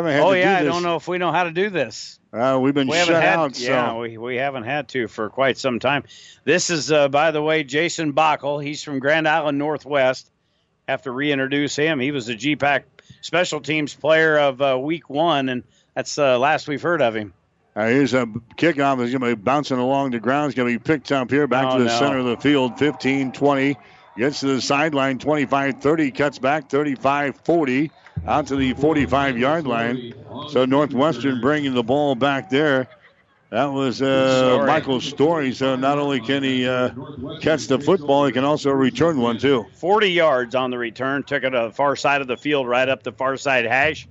don't know if we know how to do this. We've been shut out. Yeah, we haven't had to for quite some time. This is, by the way, Jason Bockel. He's from Grand Island Northwest. Have to reintroduce him. He was the GPAC Special Teams Player of Week 1, and that's the last we've heard of him. Here's a kickoff. It's going to be bouncing along the ground. It's going to be picked up here back to the center of the field, 15-20. Gets to the sideline, 25-30. Cuts back, 35-40. Out to the 45-yard line. So Northwestern bringing the ball back there. That was Michael Story. So not only can he catch the football, he can also return one, too. 40 yards on the return. Took it to the far side of the field, right up the far side hash.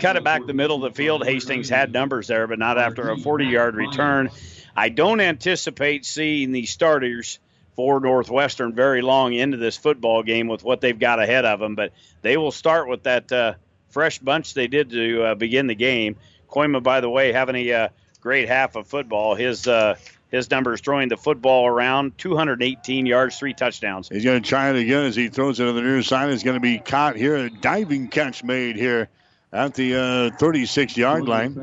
Cut it back the middle of the field. Hastings had numbers there, but not after a 40-yard return. I don't anticipate seeing the starters for Northwestern very long into this football game with what they've got ahead of them, but they will start with that fresh bunch they did to begin the game. Coima, by the way, having a great half of football. His numbers throwing the football around, 218 yards, 3 touchdowns. He's going to try it again as he throws it to the near side. It's going to be caught here. A diving catch made here at the 36-yard line.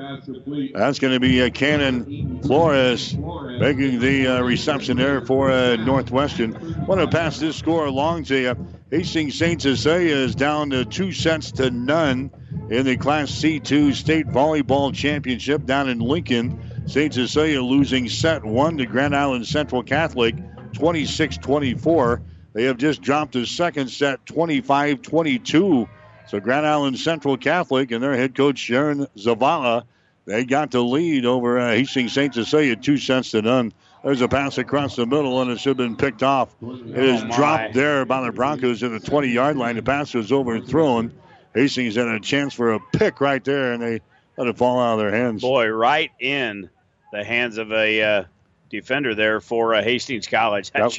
That's going to be Cannon Flores making the reception there for Northwestern. I want to pass this score along to you. Hastings St. Cecilia is down to 2-0 in the Class C2 State Volleyball Championship down in Lincoln. St. Cecilia losing set 1 to Grand Island Central Catholic, 26-24. They have just dropped a second set, 25-22. So Grand Island Central Catholic and their head coach, Sharon Zavala, they got the lead over Hastings St. Cecilia, 2-0. There's a pass across the middle, and it should have been picked off. It is dropped there by the Broncos at the 20-yard line. The pass was overthrown. Hastings had a chance for a pick right there, and they let it fall out of their hands. Boy, right in the hands of a defender there for Hastings College. That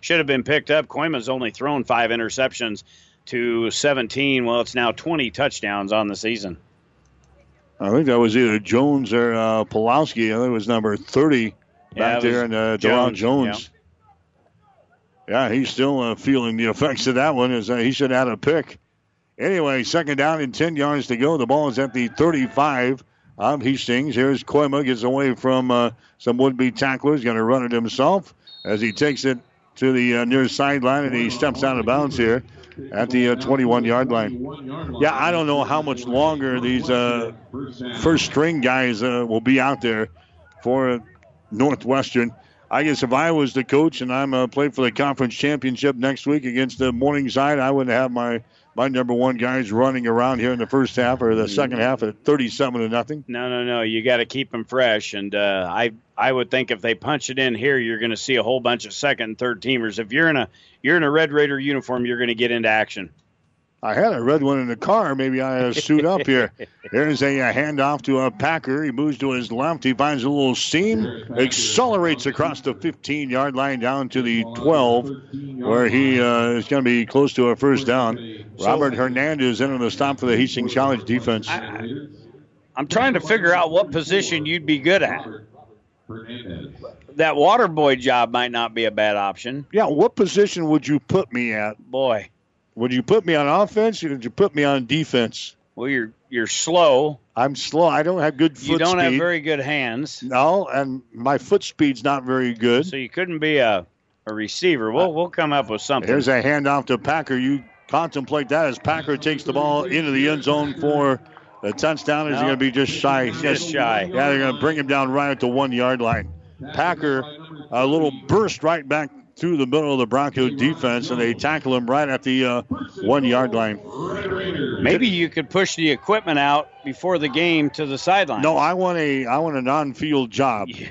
should have been picked up. Coima's only thrown 5 interceptions to 17. Well, it's now 20 touchdowns on the season. I think that was either Jones or Pulowski. I think it was number 30 back there, and Deron Jones. Yeah, he's still feeling the effects of that one. As he should have had a pick. Anyway, second down and 10 yards to go. The ball is at the 35 of Hastings. Here's Coima. Gets away from some would-be tacklers. Going to run it himself as he takes it to the near sideline, and he steps out of bounds here at the 21-yard line. Yeah, I don't know how much longer these first-string guys will be out there for Northwestern. I guess if I was the coach and I'm playing for the conference championship next week against the Morningside, I would have my number one guys running around here in the first half or the second half at 37-0. No. You got to keep them fresh. And I would think if they punch it in here, you're going to see a whole bunch of second and third teamers. If you're in a Red Raider uniform, you're going to get into action. I had a red one in the car. Maybe I suit up here. There's a handoff to Packer. He moves to his left. He finds a little seam, accelerates across the 15-yard line down to the 12, where he is going to be close to a first down. Robert Hernandez in on the stop for the Hastings College defense. I'm trying to figure out what position you'd be good at. That water boy job might not be a bad option. Yeah, what position would you put me at? Boy. Would you put me on offense or would you put me on defense? Well, you're slow. I'm slow. I don't have good foot speed. You don't have very good hands. No, and my foot speed's not very good. So you couldn't be a receiver. We'll come up with something. Here's a handoff to Packer. You contemplate that as Packer takes the ball into the end zone for a touchdown. He's going to be just shy. Just shy. Yeah, they're going to bring him down right at the 1-yard line. Packer, a little burst right back through the middle of the Bronco defense, and they tackle him right at the 1-yard line. Maybe you could push the equipment out before the game to the sideline. No, I want an on-field job. Yeah.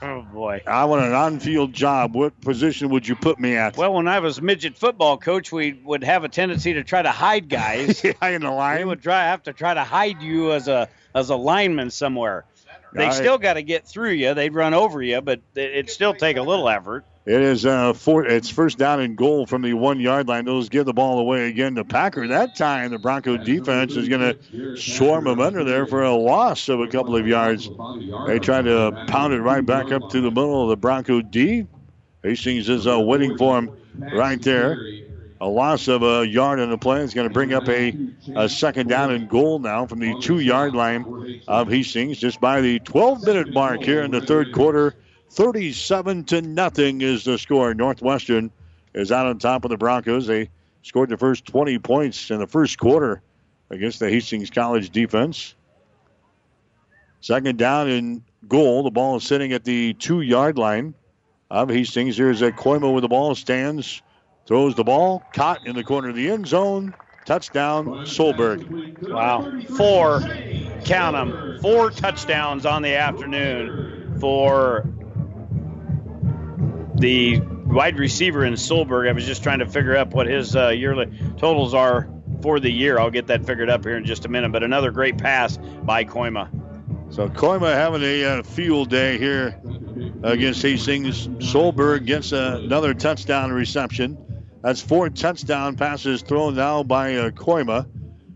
Oh, boy. I want an on-field job. What position would you put me at? Well, when I was midget football coach, we would have a tendency to try to hide guys. Yeah, in the line. We would have to try to hide you as a lineman somewhere. They still got to get through you. They'd run over you, but it'd still take a little effort. It is it's first down and goal from the 1 yard line. They'll just give the ball away again to Packer. That time the Bronco defense is going to swarm him under there for a loss of a couple of yards. They try to pound it right back up through the middle of the Bronco D. Hastings is waiting for him right there. A loss of a yard in the play is going to bring up a second down and goal now from the 2 yard line of Hastings. Just by the 12-minute mark here in the third quarter, 37-0 is the score. Northwestern is out on top of the Broncos. They scored the first 20 points in the first quarter against the Hastings College defense. Second down and goal. The ball is sitting at the 2 yard line of Hastings. Here's a Coima with the ball, stands, throws the ball, caught in the corner of the end zone. Touchdown, Solberg. Wow. Four touchdowns on the afternoon for the wide receiver in Solberg. I was just trying to figure out what his yearly totals are for the year. I'll get that figured up here in just a minute. But another great pass by Coima. So Coima having a field day here against Hastings. Solberg gets another touchdown reception. That's four touchdown passes thrown now by Coima.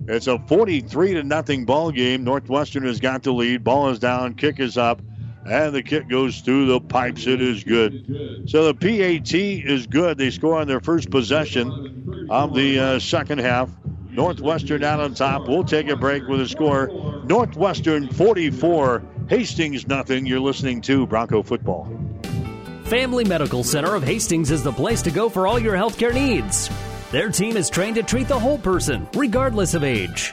It's a 43-0 ball game. Northwestern has got the lead. Ball is down. Kick is up. And the kick goes through the pipes. It is good. So the PAT is good. They score on their first possession of the second half. Northwestern out on top. We'll take a break with a score. Northwestern 44, Hastings 0. You're listening to Bronco Football. Family Medical Center of Hastings is the place to go for all your healthcare needs. Their team is trained to treat the whole person, regardless of age.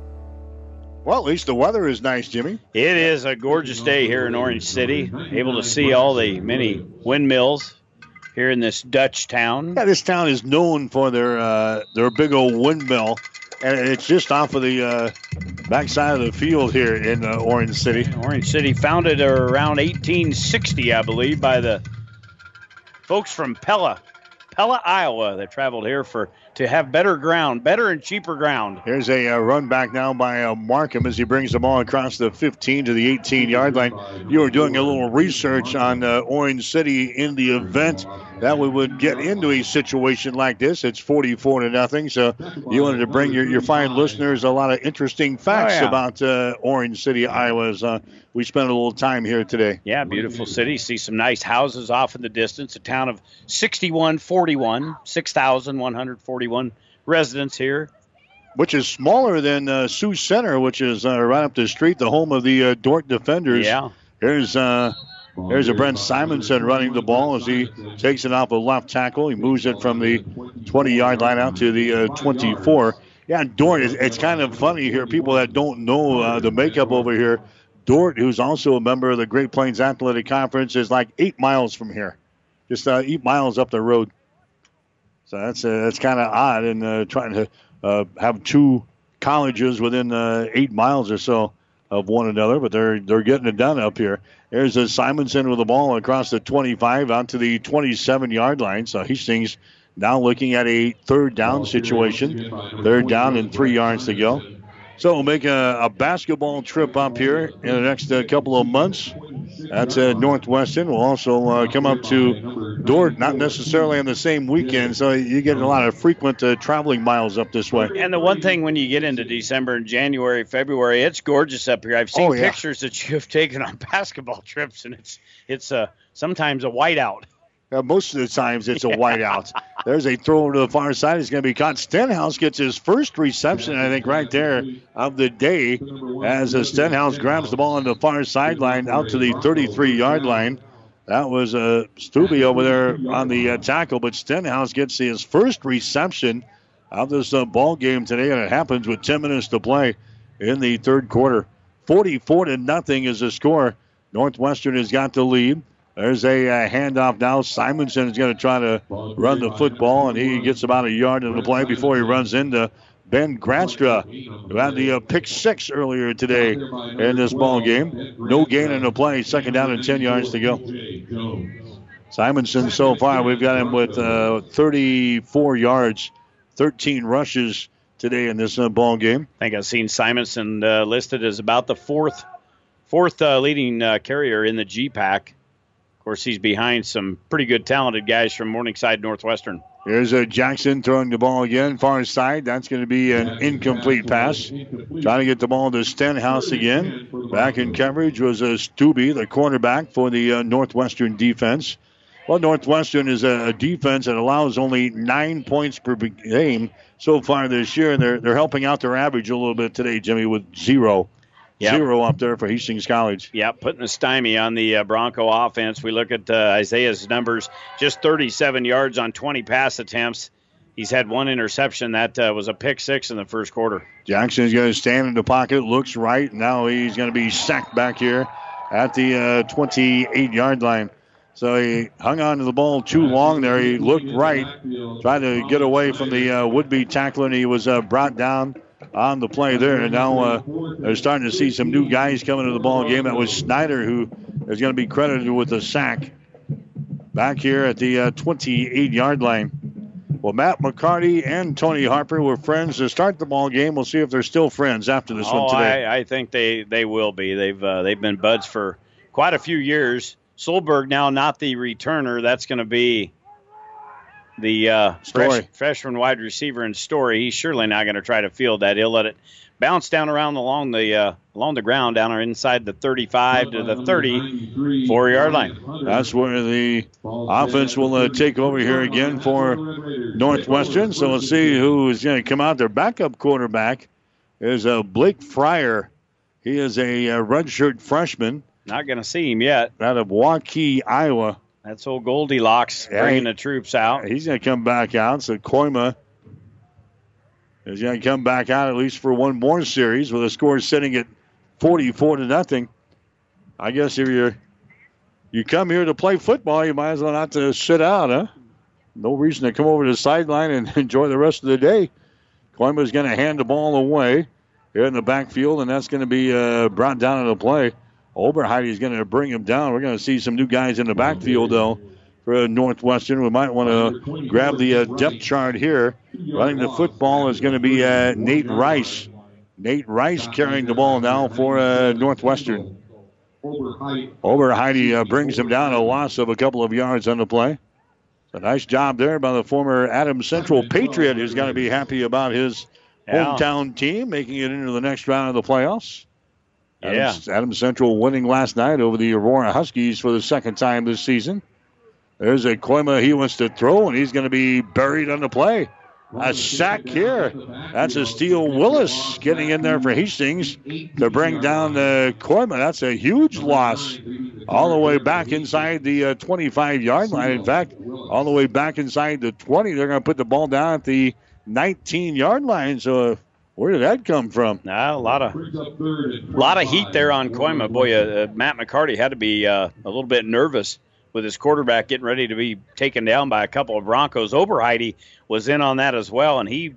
Well, at least the weather is nice, Jimmy. It is a gorgeous day here in Orange City. Able to see all the many windmills here in this Dutch town. Yeah, this town is known for their big old windmill, and it's just off of the backside of the field here in Orange City. Orange City, founded around 1860, I believe, by the folks from Pella, Iowa, that traveled here to have better ground, better and cheaper ground. Here's a run back now by Markham as he brings the ball across the 15 to the 18-yard line. You were doing a little research on Orange City in the event that we would get into a situation like this. It's 44-0, so you wanted to bring your fine listeners a lot of interesting facts about Orange City, Iowa. We spent a little time here today. Yeah, beautiful city. See some nice houses off in the distance. A town of 6,141 residents here, which is smaller than Sioux Center, which is right up the street, the home of the Dordt defenders. Yeah. Here's a Brent Simonson running the ball as he takes it off a left tackle. He moves it from the 20-yard line out to the 24. Yeah, Dordt, it's kind of funny here. People that don't know the makeup over here, Dordt, who's also a member of the Great Plains Athletic Conference, is like 8 miles from here. Just 8 miles up the road. So that's kind of odd, and trying to have two colleges within 8 miles or so of one another, but they're getting it done up here. There's a Simonson with the ball across the 25 out to the 27-yard line. So Hastings now looking at a third down situation. Third down and 3 yards to go. So we'll make a basketball trip up here in the next couple of months. That's Northwestern. We'll also come up to Dordt, not necessarily on the same weekend, so you get a lot of frequent traveling miles up this way. And the one thing when you get into December and January, February, it's gorgeous up here. I've seen pictures that you've taken on basketball trips, and it's sometimes a whiteout. Most of the times it's a whiteout. There's a throw to the far side. It's going to be caught. Stenhouse gets his first reception, I think, right there of the day as Stenhouse grabs the ball on the far sideline out to the 33-yard line. That was Stubbe over there on the tackle, but Stenhouse gets his first reception of this ball game today, and it happens with 10 minutes to play in the third quarter. 44-0 is the score. Northwestern has got the lead. There's a handoff now. Simonson is going to try to run the football, and he gets about a yard into the play before he runs into Ben Granstra, who had the pick six earlier today in this ball game. No gain in the play. Second down and 10 yards to go. Simonson so far, we've got him with 34 yards, 13 rushes today in this ball game. I think I've seen Simonson listed as about the fourth leading carrier in the G-Pack. Of course, he's behind some pretty good talented guys from Morningside Northwestern. Here's Jackson throwing the ball again, far side. That's going to be an incomplete pass. Trying to get the ball to Stenhouse again. Back in coverage was Stubbe, the cornerback for the Northwestern defense. Well, Northwestern is a defense that allows only 9 points per game so far this year, and they're helping out their average a little bit today, Jimmy, with zero. Yep. Zero up there for Hastings College. Yeah, putting a stymie on the Bronco offense. We look at Isaiah's numbers, just 37 yards on 20 pass attempts. He's had one interception. That was a pick six in the first quarter. Jackson's going to stand in the pocket, looks right. Now he's going to be sacked back here at the 28-yard line. So he hung on to the ball too long there. He looked right, tried to get away from the would-be tackler, and he was brought down on the play there. And now they're starting to see some new guys coming to the ball game. That was Snyder, who is going to be credited with a sack back here at the 28-yard line. Well, Matt McCarty and Tony Harper were friends to start the ball game. We'll see if they're still friends after this one today. I think they will be. They've been buds for quite a few years. Solberg now not the returner. That's going to be the freshman wide receiver in Story. He's surely not going to try to field that. He'll let it bounce down around along the ground, down inside the 35 to the 34-yard line. That's where the offense will take over here again for Northwestern. So we'll see who is going to come out. Their backup quarterback is Blake Fryer. He is a redshirt freshman. Not going to see him yet. Out of Waukee, Iowa. That's old Goldilocks bringing the troops out. He's going to come back out. So Coima is going to come back out at least for one more series with a score sitting at 44-0. I guess if you come here to play football, you might as well not to sit out, huh? No reason to come over to the sideline and enjoy the rest of the day. Coima is going to hand the ball away here in the backfield, and that's going to be brought down into play. Oberheide is going to bring him down. We're going to see some new guys in the backfield, though, for Northwestern. We might want to grab the depth chart here. Running the football is going to be Nate Rice. Nate Rice carrying the ball now for Northwestern. Oberheide brings him down, a loss of a couple of yards on the play. A nice job there by the former Adams Central Patriot, who's going to be happy about his hometown team making it into the next round of the playoffs. Adams Central winning last night over the Aurora Huskies for the second time this season. There's a Coima. He wants to throw, and he's going to be buried on the play. A sack here. That's a Steele Willis getting in there for Hastings to bring down the Coima. That's a huge loss all the way back inside the 25-yard line. In fact, all the way back inside the 20. They're going to put the ball down at the 19-yard line, so... Where did that come from? A lot of heat there on Coima. Boy, Matt McCarty had to be a little bit nervous with his quarterback getting ready to be taken down by a couple of Broncos. Oberheide was in on that as well, and he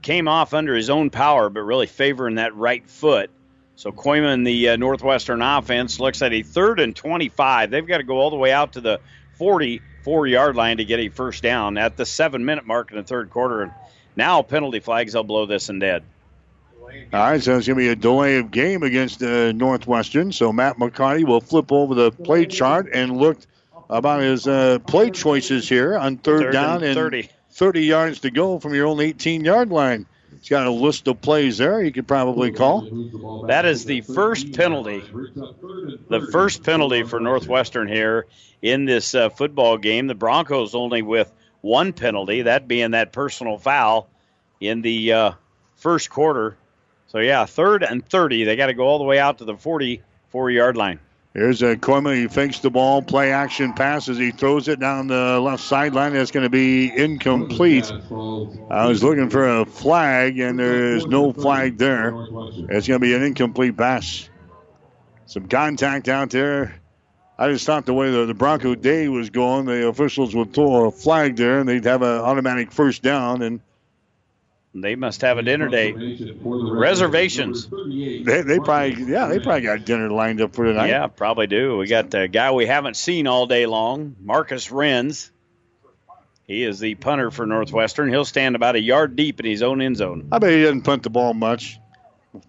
came off under his own power, but really favoring that right foot. So Coima in the Northwestern offense looks at a 3rd and 25. They've got to go all the way out to the 44-yard line to get a first down at the 7-minute mark in the third quarter. And now penalty flags, they'll blow this and dead. All right, so it's going to be a delay of game against Northwestern. So Matt McCarty will flip over the play chart and look about his play choices here on third down and 30 yards to go from your own 18-yard line. He's got a list of plays there he could probably call. That is the first penalty. The first penalty for Northwestern here in this football game. The Broncos only with one penalty, that being that personal foul in the first quarter. So, 3rd and 30. They got to go all the way out to the 44-yard line. Here's Coima. He fakes the ball, play action pass as he throws it down the left sideline. That's going to be incomplete. I was looking for a flag, and there is no flag there. It's going to be an incomplete pass. Some contact out there I just thought the way the Bronco day was going, the officials would throw a flag there, and they'd have an automatic first down. And they must have a dinner date. Reservations. They probably got dinner lined up for tonight. Yeah, probably do. We got the guy we haven't seen all day long, Marcus Renz. He is the punter for Northwestern. He'll stand about a yard deep in his own end zone. I bet he doesn't punt the ball much.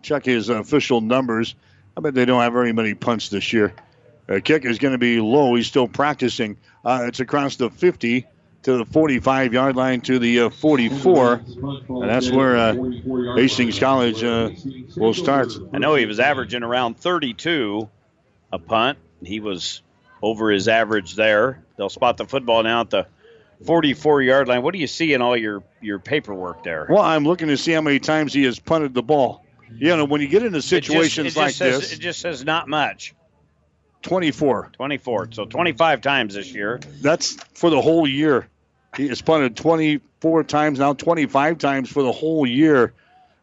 Check his official numbers. I bet they don't have very many punts this year. The kick is going to be low. He's still practicing. It's across the 50 to the 45-yard line to the 44. And that's where Hastings College will start. I know he was averaging around 32 a punt. He was over his average there. They'll spot the football now at the 44-yard line. What do you see in all your paperwork there? Well, I'm looking to see how many times he has punted the ball. You know, when you get into situations like this. It just says not much. 24. So 25 times this year. That's for the whole year. He has punted 24 times, now 25 times for the whole year.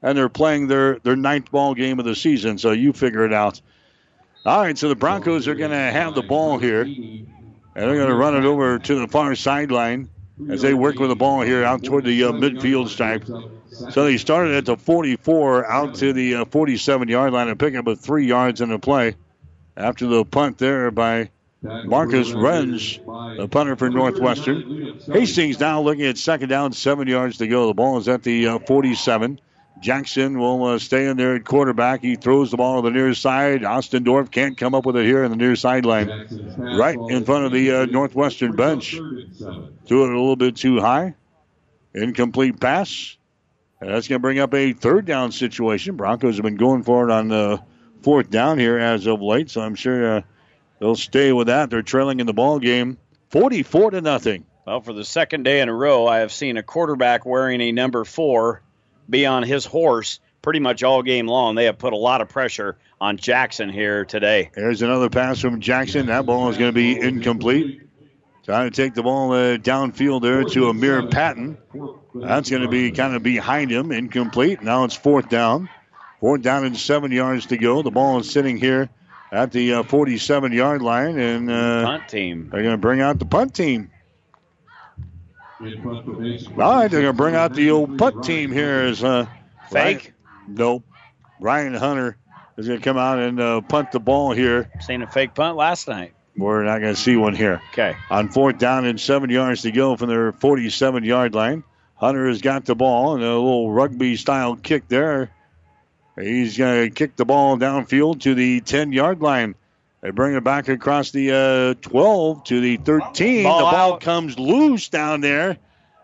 And they're playing their ninth ball game of the season, so you figure it out. All right, so the Broncos are going to have the ball here. And they're going to run it over to the far sideline as they work with the ball here out toward the midfield stripe. So they started at the 44 out to the 47-yard line and pick up 3 yards in the play. After the punt there by Marcus Renz, the punter for Northwestern. Hastings now looking at second down, 7 yards to go. The ball is at the 47. Jackson will stay in there at quarterback. He throws the ball to the near side. Ostendorf can't come up with it here in the near sideline. Right in front of the Northwestern bench. Threw it a little bit too high. Incomplete pass. And that's going to bring up a third down situation. Broncos have been going for it on fourth down here as of late, so I'm sure they'll stay with that. They're trailing in the ball game 44-0. Well, for the second day in a row, I have seen a quarterback wearing a number 4 be on his horse pretty much all game long. They have put a lot of pressure on Jackson here today. There's another pass from Jackson. That ball is going to be incomplete. Trying to take the ball downfield there to Amir Patton. That's going to be kind of behind him, incomplete. Now it's fourth down. 4 down and 7 yards to go. The ball is sitting here at the 47-yard line. And punt team. They're going to bring out the punt team. All right, they're going to bring out the old punt team here. As, fake? Nope. Ryan Hunter is going to come out and punt the ball here. Seen a fake punt last night. We're not going to see one here. Okay. On 4 down and 7 yards to go from their 47-yard line. Hunter has got the ball and a little rugby-style kick there. He's going to kick the ball downfield to the 10-yard line. They bring it back across the 12 to the 13. The ball comes loose down there,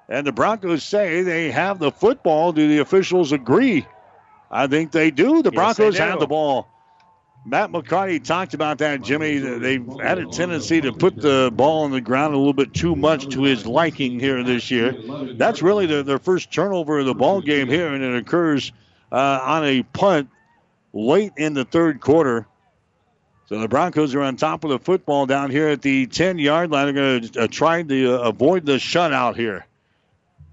and the Broncos say they have the football. Do the officials agree? I think they do. The Broncos have the ball. Matt McCarty talked about that, Jimmy. They've had a tendency to put the ball on the ground a little bit too much to his liking here this year. That's really their first turnover of the ball game here, and it occurs on a punt late in the third quarter. So the Broncos are on top of the football down here at the 10-yard line. They're going to try to avoid the shutout here.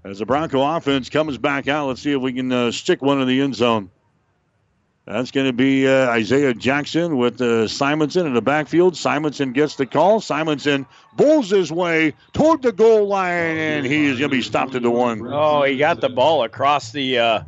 As the Bronco offense comes back out, let's see if we can stick one in the end zone. That's going to be Isaiah Jackson with Simonson in the backfield. Simonson gets the call. Simonson bowls his way toward the goal line, and he is going to be stopped at the 1. Oh, he got the ball across the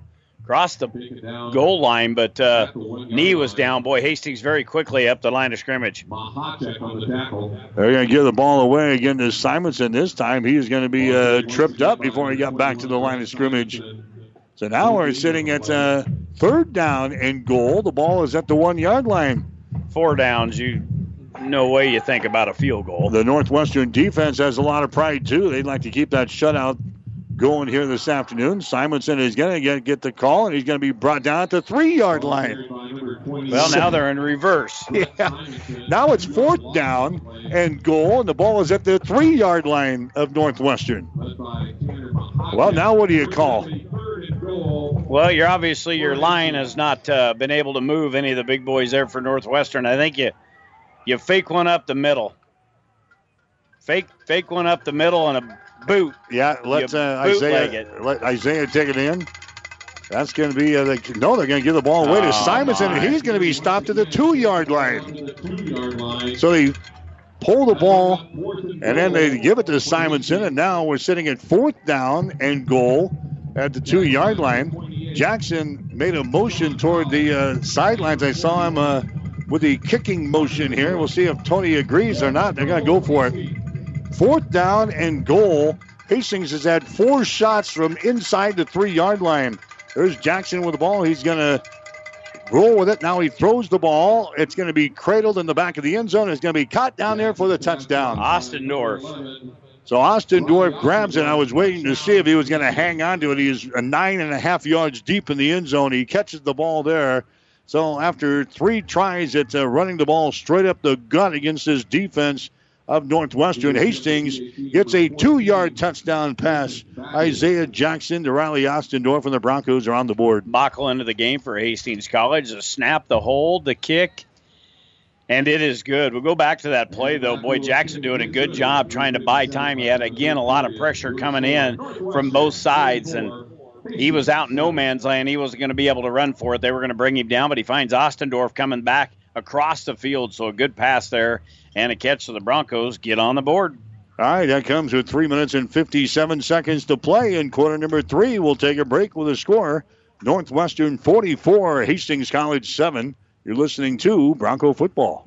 goal line, but knee was down. Boy, Hastings very quickly up the line of scrimmage. They're going to give the ball away again to Simonson. This time he is going to be tripped up before he got back to the line of scrimmage. So now we're sitting at 3rd down and goal. The ball is at the 1-yard line. 4 downs, no way you think about a field goal. The Northwestern defense has a lot of pride, too. They'd like to keep that shutout going here this afternoon. Simonson is going to get the call, and he's going to be brought down at the 3-yard line. Well, now they're in reverse. Yeah. Now it's 4th down and goal, and the ball is at the 3-yard line of Northwestern. Well, now what do you call? Well, you're obviously your line has not been able to move any of the big boys there for Northwestern. I think you fake one up the middle. Fake one up the middle and a boot. Yeah, let Isaiah take it in. That's going to be they're going to give the ball away to Simonson, and he's going to be stopped at the 2-yard line. So they pull the ball, and then they give it to Simonson, and now we're sitting at fourth down and goal at the 2-yard line. Jackson made a motion toward the sidelines. I saw him with the kicking motion here. We'll see if Tony agrees or not. They're going to go for it. Fourth down and goal. Hastings has had four shots from inside the 3-yard line. There's Jackson with the ball. He's going to roll with it. Now he throws the ball. It's going to be cradled in the back of the end zone. It's going to be caught down there for the touchdown. Austin Dorff. So Austin Dorff grabs it. I was waiting to see if he was going to hang on to it. He is 9.5 yards deep in the end zone. He catches the ball there. So after three tries at running the ball straight up the gut against his defense of Northwestern, Hastings gets a 2-yard touchdown pass. Isaiah Jackson to Riley Ostendorf, and the Broncos are on the board. Mockle into the game for Hastings College. The snap, the hold, the kick, and it is good. We'll go back to that play, though. Boy, Jackson doing a good job trying to buy time. He had, again, a lot of pressure coming in from both sides, and he was out in no man's land. He wasn't going to be able to run for it. They were going to bring him down, but he finds Ostendorf coming back across the field, so a good pass there. And a catch to the Broncos. Get on the board. All right, that comes with 3 minutes and 57 seconds to play in quarter number three. We'll take a break with a score. Northwestern 44, Hastings College 7. You're listening to Bronco Football.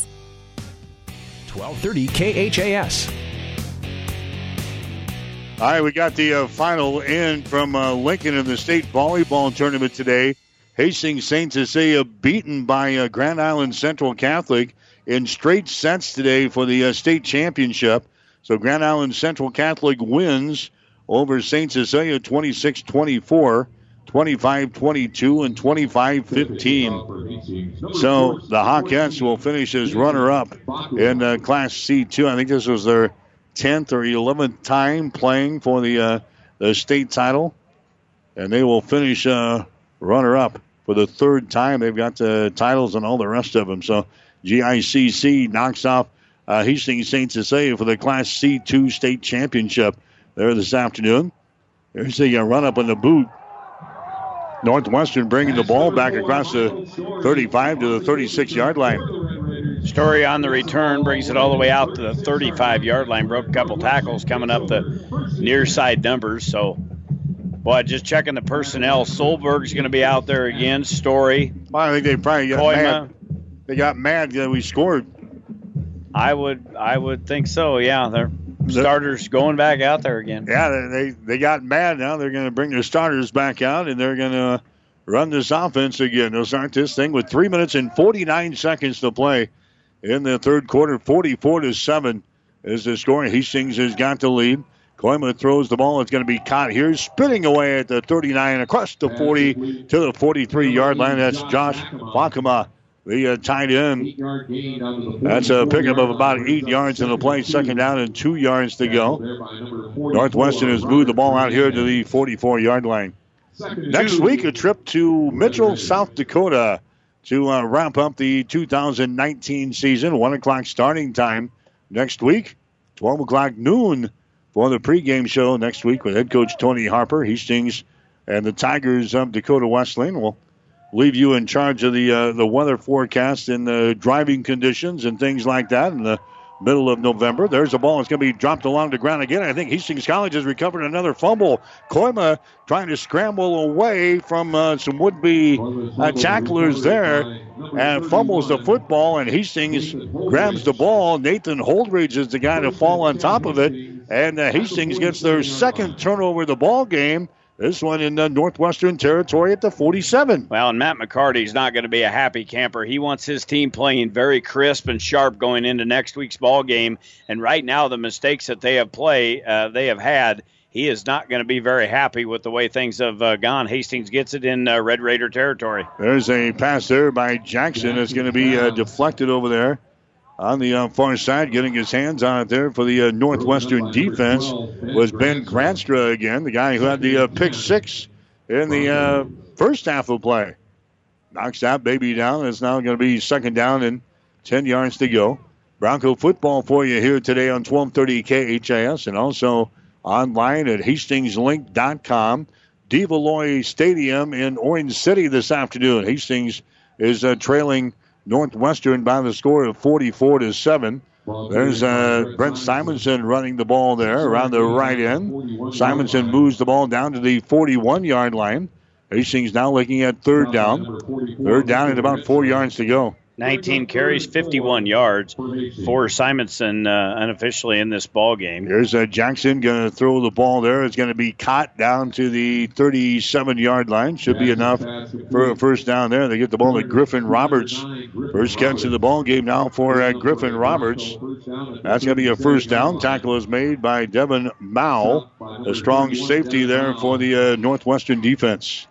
1230 KHAS. All right, we got the final in from Lincoln in the state volleyball tournament today. Hastings St. Cecilia beaten by Grand Island Central Catholic in straight sets today for the state championship. So Grand Island Central Catholic wins over St. Cecilia 26-24. 25-22 and 25-15. So the Hawkettes will finish as runner-up in Class C2. I think this was their 10th or 11th time playing for the state title. And they will finish runner-up for the third time. They've got the titles and all the rest of them. So GICC knocks off Hastings St. Cecilia for the Class C2 state championship there this afternoon. There's a run-up on the boot. Northwestern bringing the ball back across the 35 to the 36-yard line. Story on the return brings it all the way out to the 35-yard line. Broke a couple tackles coming up the near side numbers. So, boy, just checking the personnel. Solberg's going to be out there again. Story. Well, I think they probably got Coima. Mad. They got mad that we scored. I would think so, yeah. They're starters going back out there again. Yeah, they got mad now. They're going to bring their starters back out, and they're going to run this offense again. They'll start this thing with 3 minutes and 49 seconds to play in the third quarter. 44-7 is the score. Hastings has got the lead. Coima throws the ball. It's going to be caught here. Spinning away at the 39, across the 40 to the 43-yard line. That's Josh Wakama, the tight end. That's a pickup of about 8 yards in the play. Second down and 2 yards to go. Northwestern has moved the ball out here to the 44-yard line. Next week, a trip to Mitchell, South Dakota to wrap up the 2019 season. 1 o'clock starting time next week. 12 o'clock noon for the pregame show next week with head coach Tony Harper. Hastings and the Tigers of Dakota Wesleyan will leave you in charge of the weather forecast and the driving conditions and things like that in the middle of November. There's a ball that's going to be dropped along the ground again. I think Hastings College has recovered another fumble. Coima trying to scramble away from some would-be tacklers there and fumbles the football, and Hastings grabs the ball. Nathan Holdridge is the guy to fall on top of it, and Hastings gets their second turnover of the ball game. This one in the Northwestern territory at the 47. Well, and Matt McCarty's not going to be a happy camper. He wants his team playing very crisp and sharp going into next week's ball game. And right now, the mistakes that they have had, he is not going to be very happy with the way things have gone. Hastings gets it in Red Raider territory. There's a pass there by Jackson. It's going to be deflected over there On the far side, getting his hands on it there for the Northwestern defense was Ben Granstra again, the guy who had the pick six in the first half of play. Knocks that baby down. It's now going to be second down and 10 yards to go. Bronco football for you here today on 1230 KHIS and also online at hastingslink.com. DeValoy Stadium in Orange City this afternoon. Hastings is trailing Northwestern by the score of 44-7. There's Brent Simonson running the ball there around the right end. Simonson moves the ball down to the 41-yard line. Hastings now looking at third down. Third down at about 4 yards to go. 19 carries, 51 yards for Simonson unofficially in this ball game. Here's Jackson going to throw the ball there. It's going to be caught down to the 37-yard line. Should be enough for a first down there. They get the ball to Griffin Roberts. First catch of the ball game now for Griffin Roberts. That's going to be a first down. Tackle is made by Devin Mao. A strong safety there for the Northwestern defense.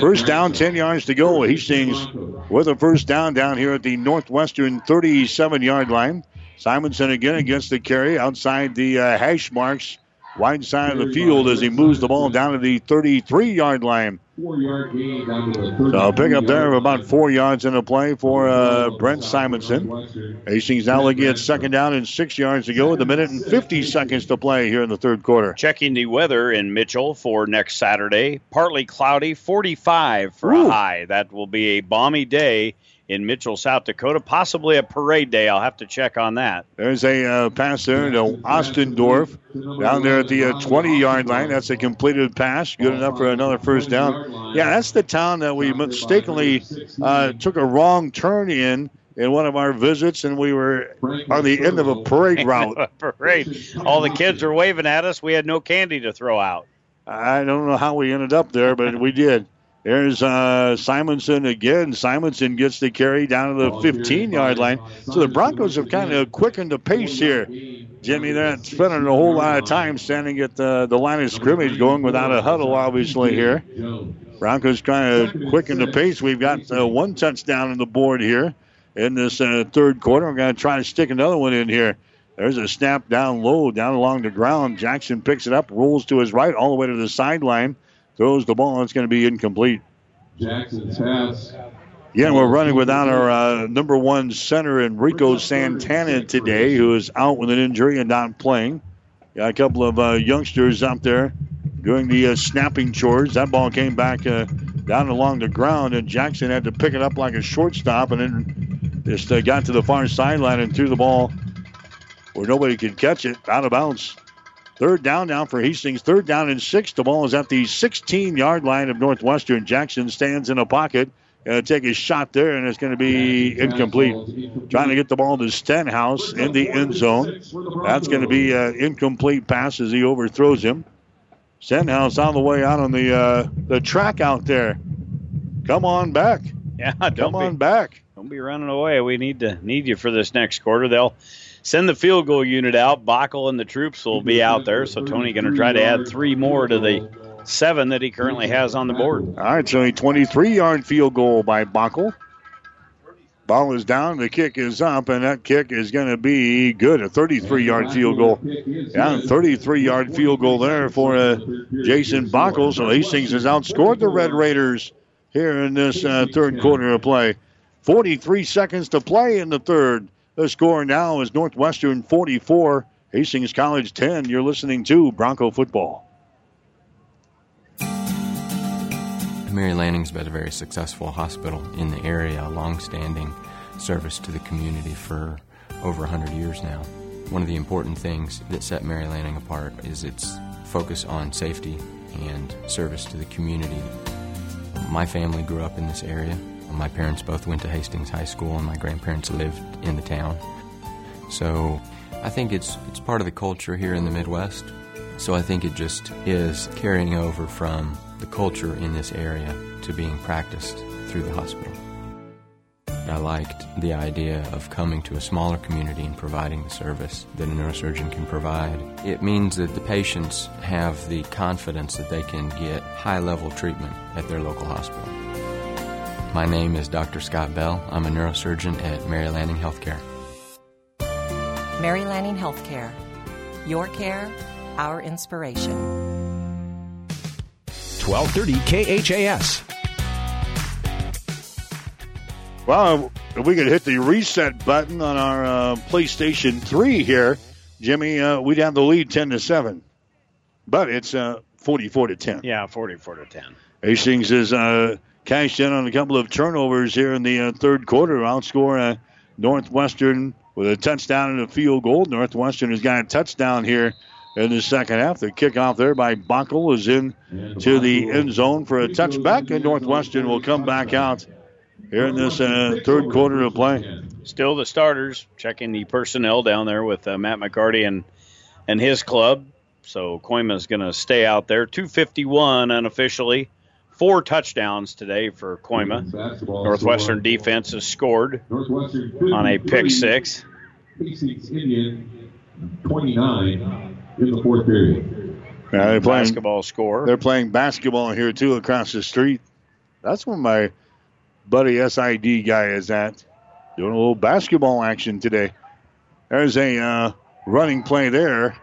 First down, 10 yards to go. Hastings with a first down down here at the Northwestern 37-yard line. Simonson again gets the carry outside the hash marks, wide side of the field as he moves the ball down to the 33-yard line. So pick up there of about 4 yards in a play for Brent Simonson. Hastings now looking at second down and 6 yards to go with a minute and 50 seconds to play here in the third quarter. Checking the weather in Mitchell for next Saturday. Partly cloudy, 45 for a high. That will be a balmy day in Mitchell, South Dakota, possibly a parade day. I'll have to check on that. There's a pass there to Ostendorf down there at the 20-yard line. That's a completed pass. Good enough for another first down. Yeah, that's the town that we mistakenly took a wrong turn in one of our visits, and we were on the end of a parade route. All the kids were waving at us. We had no candy to throw out. I don't know how we ended up there, but we did. There's Simonson again. Simonson gets the carry down to the 15-yard line. So the Broncos have kind of quickened the pace here. Jimmy, they're not spending a whole lot of time standing at the line of scrimmage, going without a huddle, obviously, here. Broncos trying to quicken the pace. We've got one touchdown on the board here in this third quarter. We're going to try to stick another one in here. There's a snap down low, down along the ground. Jackson picks it up, rolls to his right all the way to the sideline. Throws the ball, it's going to be incomplete. Jackson's pass. Yeah, we're running without our number one center, Enrico Santana, today, who is out with an injury and not playing. Got a couple of youngsters out there doing the snapping chores. That ball came back down along the ground, and Jackson had to pick it up like a shortstop and then just got to the far sideline and threw the ball where nobody could catch it, out of bounds. Third down now for Hastings. Third down and six. The ball is at the 16-yard line of Northwestern. Jackson stands in a pocket. Going to take a shot there, and it's going to be incomplete. Trying to get the ball to Stenhouse in the end zone. That's going to be an incomplete pass as he overthrows him. Stenhouse all the way out on the track out there. Come on back. Yeah, Don't be running away. We need you for this next quarter. They'll send the field goal unit out. Bockel and the troops will be out there. So Tony going to try to add three more to the seven that he currently has on the board. All right, so a 23-yard field goal by Bockel. Ball is down. The kick is up, and that kick is going to be good. A 33-yard field goal. Yeah, 33-yard field goal there for Jason Bockel. So Hastings has outscored the Red Raiders here in this third quarter of play. 43 seconds to play in the third. The score now is Northwestern 44, Hastings College 10. You're listening to Bronco Football. Mary Lanning's been a very successful hospital in the area, a long-standing service to the community for over 100 years now. One of the important things that set Mary Lanning apart is its focus on safety and service to the community. My family grew up in this area. My parents both went to Hastings High School, and my grandparents lived in the town. So I think it's part of the culture here in the Midwest. So I think it just is carrying over from the culture in this area to being practiced through the hospital. I liked the idea of coming to a smaller community and providing the service that a neurosurgeon can provide. It means that the patients have the confidence that they can get high-level treatment at their local hospital. My name is Dr. Scott Bell. I'm a neurosurgeon at Mary Lanning Healthcare. Mary Lanning Healthcare. Your care, our inspiration. 1230 KHAS. Well, if we could hit the reset button on our PlayStation 3 here, Jimmy, we'd have the lead 10-7. But it's 44-10. Yeah, 44-10. Hastings is cashed in on a couple of turnovers here in the third quarter. Outscore Northwestern with a touchdown and a field goal. Northwestern has got a touchdown here in the second half. The kickoff there by Buckle is in to the end zone for a touchback, and Northwestern will come back out here in this third quarter of play. Still the starters checking the personnel down there with Matt McCarty and his club. So Coima's going to stay out there. 251 unofficially. 4 touchdowns today for Coima. Northwestern defense has scored on a pick six. Hastings Indian 29 in the fourth period. They're playing basketball score. They're playing basketball here, too, across the street. That's where my buddy SID guy is at. Doing a little basketball action today. There's a running play there.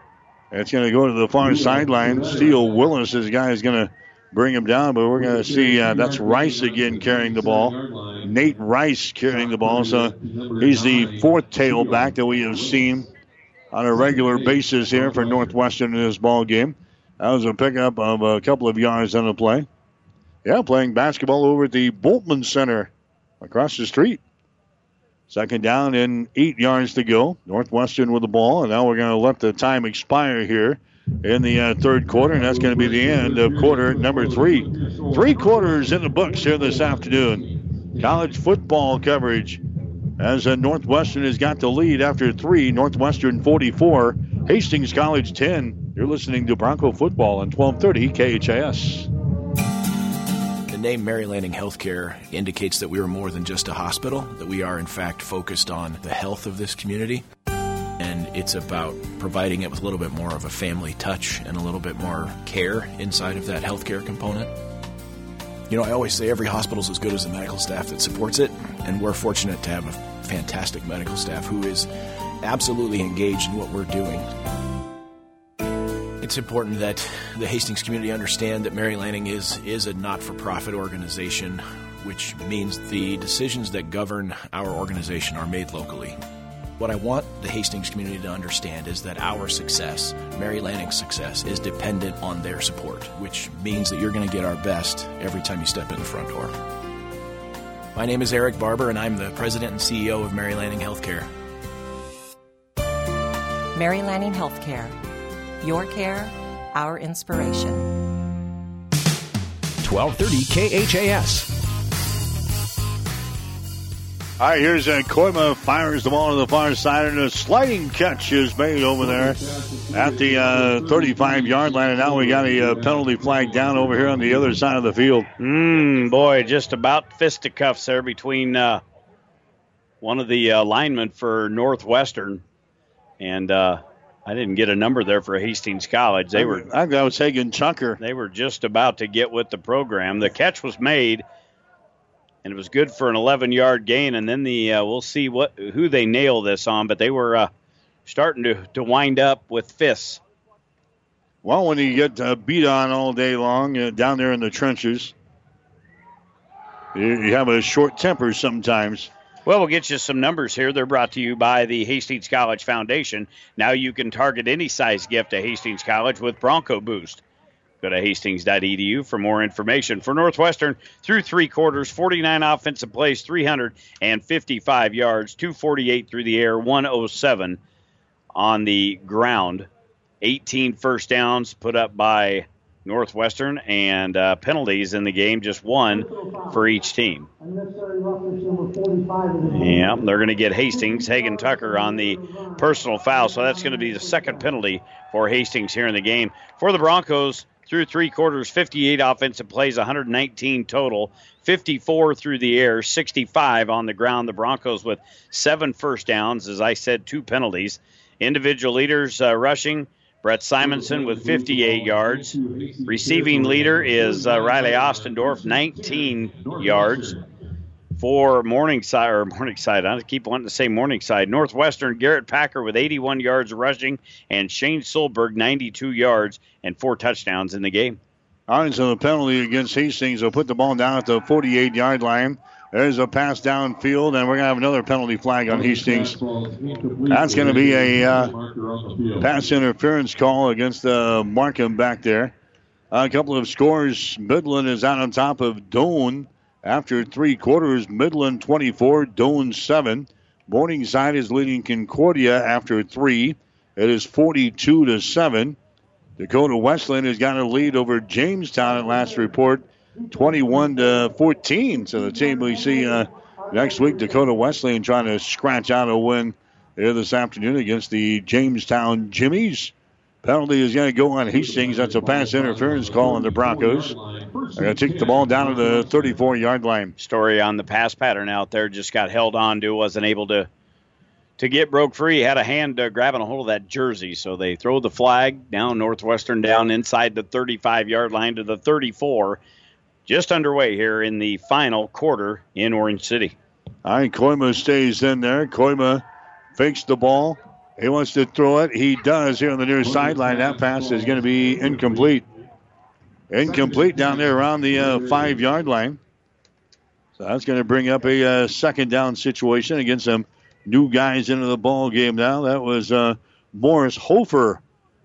It's going to go to the far sideline. Steele Willis, this guy is going to bring him down, but we're going to see that's Rice again carrying the ball. Nate Rice carrying the ball. So he's the 4th tailback that we have seen on a regular basis here for Northwestern in this ball game. That was a pickup of a couple of yards on the play. Yeah, playing basketball over at the Boltman Center across the street. Second down and 8 yards to go. Northwestern with the ball, and now we're going to let the time expire here in the third quarter, and that's going to be the end of quarter number 3. 3 quarters in the books here this afternoon. College football coverage as Northwestern has got the lead after 3. Northwestern 44, Hastings College 10. You're listening to Bronco Football on 1230 KHAS. The name Mary Lanning Healthcare indicates that we are more than just a hospital, that we are in fact focused on the health of this community. And it's about providing it with a little bit more of a family touch and a little bit more care inside of that healthcare component. You know, I always say every hospital is as good as the medical staff that supports it, and we're fortunate to have a fantastic medical staff who is absolutely engaged in what we're doing. It's important that the Hastings community understand that Mary Lanning is a not-for-profit organization, which means the decisions that govern our organization are made locally. What I want the Hastings community to understand is that our success, Mary Lanning's success, is dependent on their support, which means that you're going to get our best every time you step in the front door. My name is Eric Barber, and I'm the president and CEO of Mary Lanning Healthcare. Mary Lanning Healthcare. Your care, our inspiration. 1230 KHAS. All right, here's Coima fires the ball to the far side, and a sliding catch is made over there at the 35-yard line, and now we got a penalty flag down over here on the other side of the field. Boy, just about fisticuffs there between one of the linemen for Northwestern and... I didn't get a number there for Hastings College. I think that was Hagan Chunker. They were just about to get with the program. The catch was made, and it was good for an 11-yard gain. And then the we'll see who they nail this on, but they were starting to wind up with fists. Well, when you get beat on all day long down there in the trenches, you have a short temper sometimes. Well, we'll get you some numbers here. They're brought to you by the Hastings College Foundation. Now you can target any size gift to Hastings College with Bronco Boost. Go to hastings.edu for more information. For Northwestern, through 3 quarters, 49 offensive plays, 355 yards, 248 through the air, 107 on the ground. 18 first downs put up by Northwestern, and penalties in the game, just 1 for each team. Yeah, they're going to get Hastings, Hagan Tucker on the personal foul, so that's going to be the second penalty for Hastings here in the game. For the Broncos, through 3 quarters, 58 offensive plays, 119 total, 54 through the air, 65 on the ground. The Broncos with 7 first downs, as I said, 2 penalties. Individual leaders rushing, Brett Simonson with 58 yards. Receiving leader is Riley Ostendorf, 19 yards. for Morningside. I keep wanting to say Morningside. Northwestern, Garrett Packer with 81 yards rushing and Shane Solberg 92 yards and 4 touchdowns in the game. All right, so the penalty against Hastings will put the ball down at the 48-yard line. There's a pass downfield, and we're going to have another penalty flag on Hastings. That's going to be a pass interference call against Markham back there. A couple of scores. Midland is out on top of Doane after three quarters. Midland 24, Doane 7. Morningside is leading Concordia after three. It is 42-7. Dakota Wesleyan has got a lead over Jamestown at last report, 21-14. So the team we see next week, Dakota Wesleyan, trying to scratch out a win here this afternoon against the Jamestown Jimmies. Penalty is going to go on Hastings. That's a pass interference call on the Broncos. They're going to take the ball down to the 34-yard line. Story on the pass pattern out there. Just got held on to, wasn't able to get broke free. Had a hand grabbing a hold of that jersey. So they throw the flag. Now Northwestern down inside the 35-yard line to the 34. Just underway here in the final quarter in Orange City. All right, Coima stays in there. Coima fakes the ball. He wants to throw it. He does here on the near sideline. That pass is going to be incomplete. Incomplete down there around the 5-yard line. So that's going to bring up a second down situation against them. New guys into the ball game now. That was Morris Hofer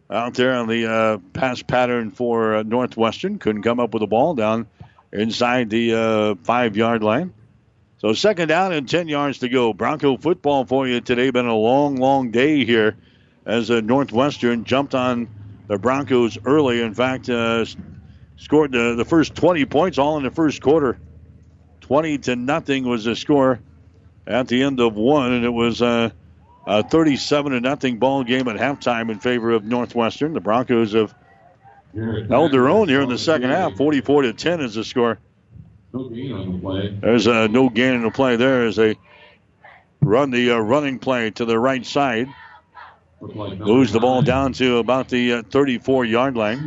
out there on the pass pattern for Northwestern. Couldn't come up with the ball down inside the 5-yard line. So second down and 10 yards to go. Bronco football for you today. Been a long, long day here as Northwestern jumped on the Broncos early. In fact, scored the first 20 points all in the first quarter. 20-0 was the score at the end of one, and it was a 37-0 ball game at halftime in favor of Northwestern. The Broncos have held their own here in the second half. 44-10 is the score. No gain on the play. There's no gain on the play there as they run the running play to the right side. Lose the ball down to about the 34-yard line.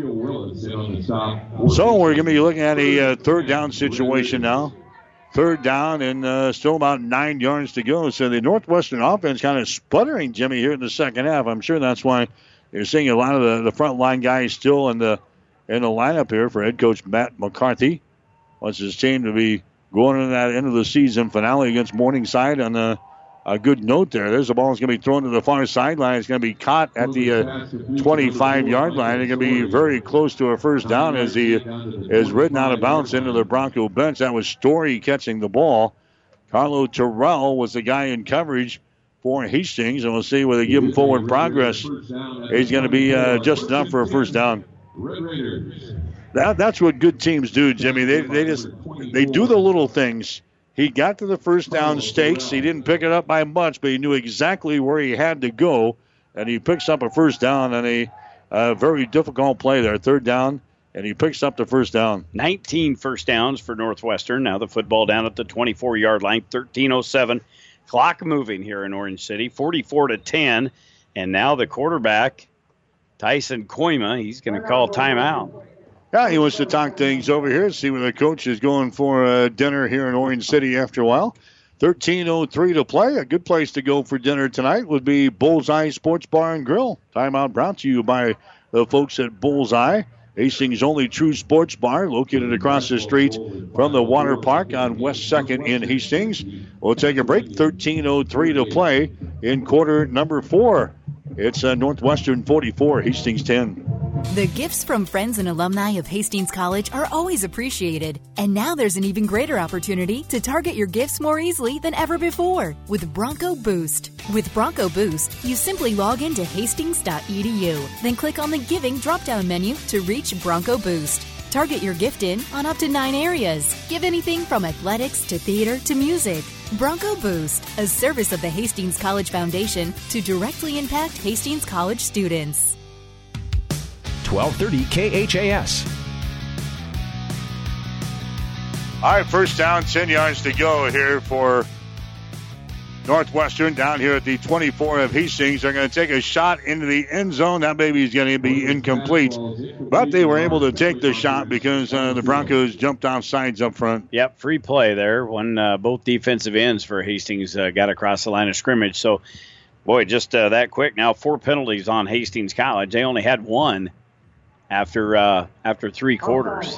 So we're going to be looking at a third down situation now. Third down and still about 9 yards to go. So the Northwestern offense kind of sputtering, Jimmy, here in the second half. I'm sure that's why you're seeing a lot of the front line guys still in the lineup here for head coach Matt McCarty. Wants his team to be going into that end of the season finale against Morningside on a good note there. There's the ball that's going to be thrown to the far sideline. It's going to be caught at the 25-yard line. It's going to be very close to a first down as he is ridden out of bounds into the Bronco bench. That was Story catching the ball. Carlo Terrell was the guy in coverage for Hastings, and we'll see whether they give him forward progress. He's going to be just enough for a first down. That's what good teams do, Jimmy. They do the little things. He got to the first down stakes. He didn't pick it up by much, but he knew exactly where he had to go, and he picks up a first down and a very difficult play there. Third down, and he picks up the first down. 19 first downs for Northwestern. Now the football down at the 24-yard line, 13:07. Clock moving here in Orange City, 44-10. And now the quarterback, Tyson Coima, he's going to call timeout. Yeah, he wants to talk things over here, see where the coach is going for dinner here in Orange City after a while. 13:03 to play. A good place to go for dinner tonight would be Bullseye Sports Bar and Grill. Timeout brought to you by the folks at Bullseye, Hastings' only true sports bar, located across the street from the water park on West 2nd in Hastings. We'll take a break. 13:03 to play in quarter number 4. It's Northwestern 44, Hastings 10. The gifts from friends and alumni of Hastings College are always appreciated. And now there's an even greater opportunity to target your gifts more easily than ever before with Bronco Boost. With Bronco Boost, you simply log into hastings.edu, then click on the Giving drop-down menu to reach Bronco Boost. Target your gift in on up to 9 areas. Give anything from athletics to theater to music. Bronco Boost, a service of the Hastings College Foundation to directly impact Hastings College students. 1230 KHAS. All right, first down, 10 yards to go here for Northwestern down here at the 24 of Hastings. They're going to take a shot into the end zone. That baby is going to be incomplete. But they were able to take the shot because the Broncos jumped off sides up front. Yep, free play there when both defensive ends for Hastings got across the line of scrimmage. So, boy, just that quick. Now 4 penalties on Hastings College. They only had one after 3 quarters.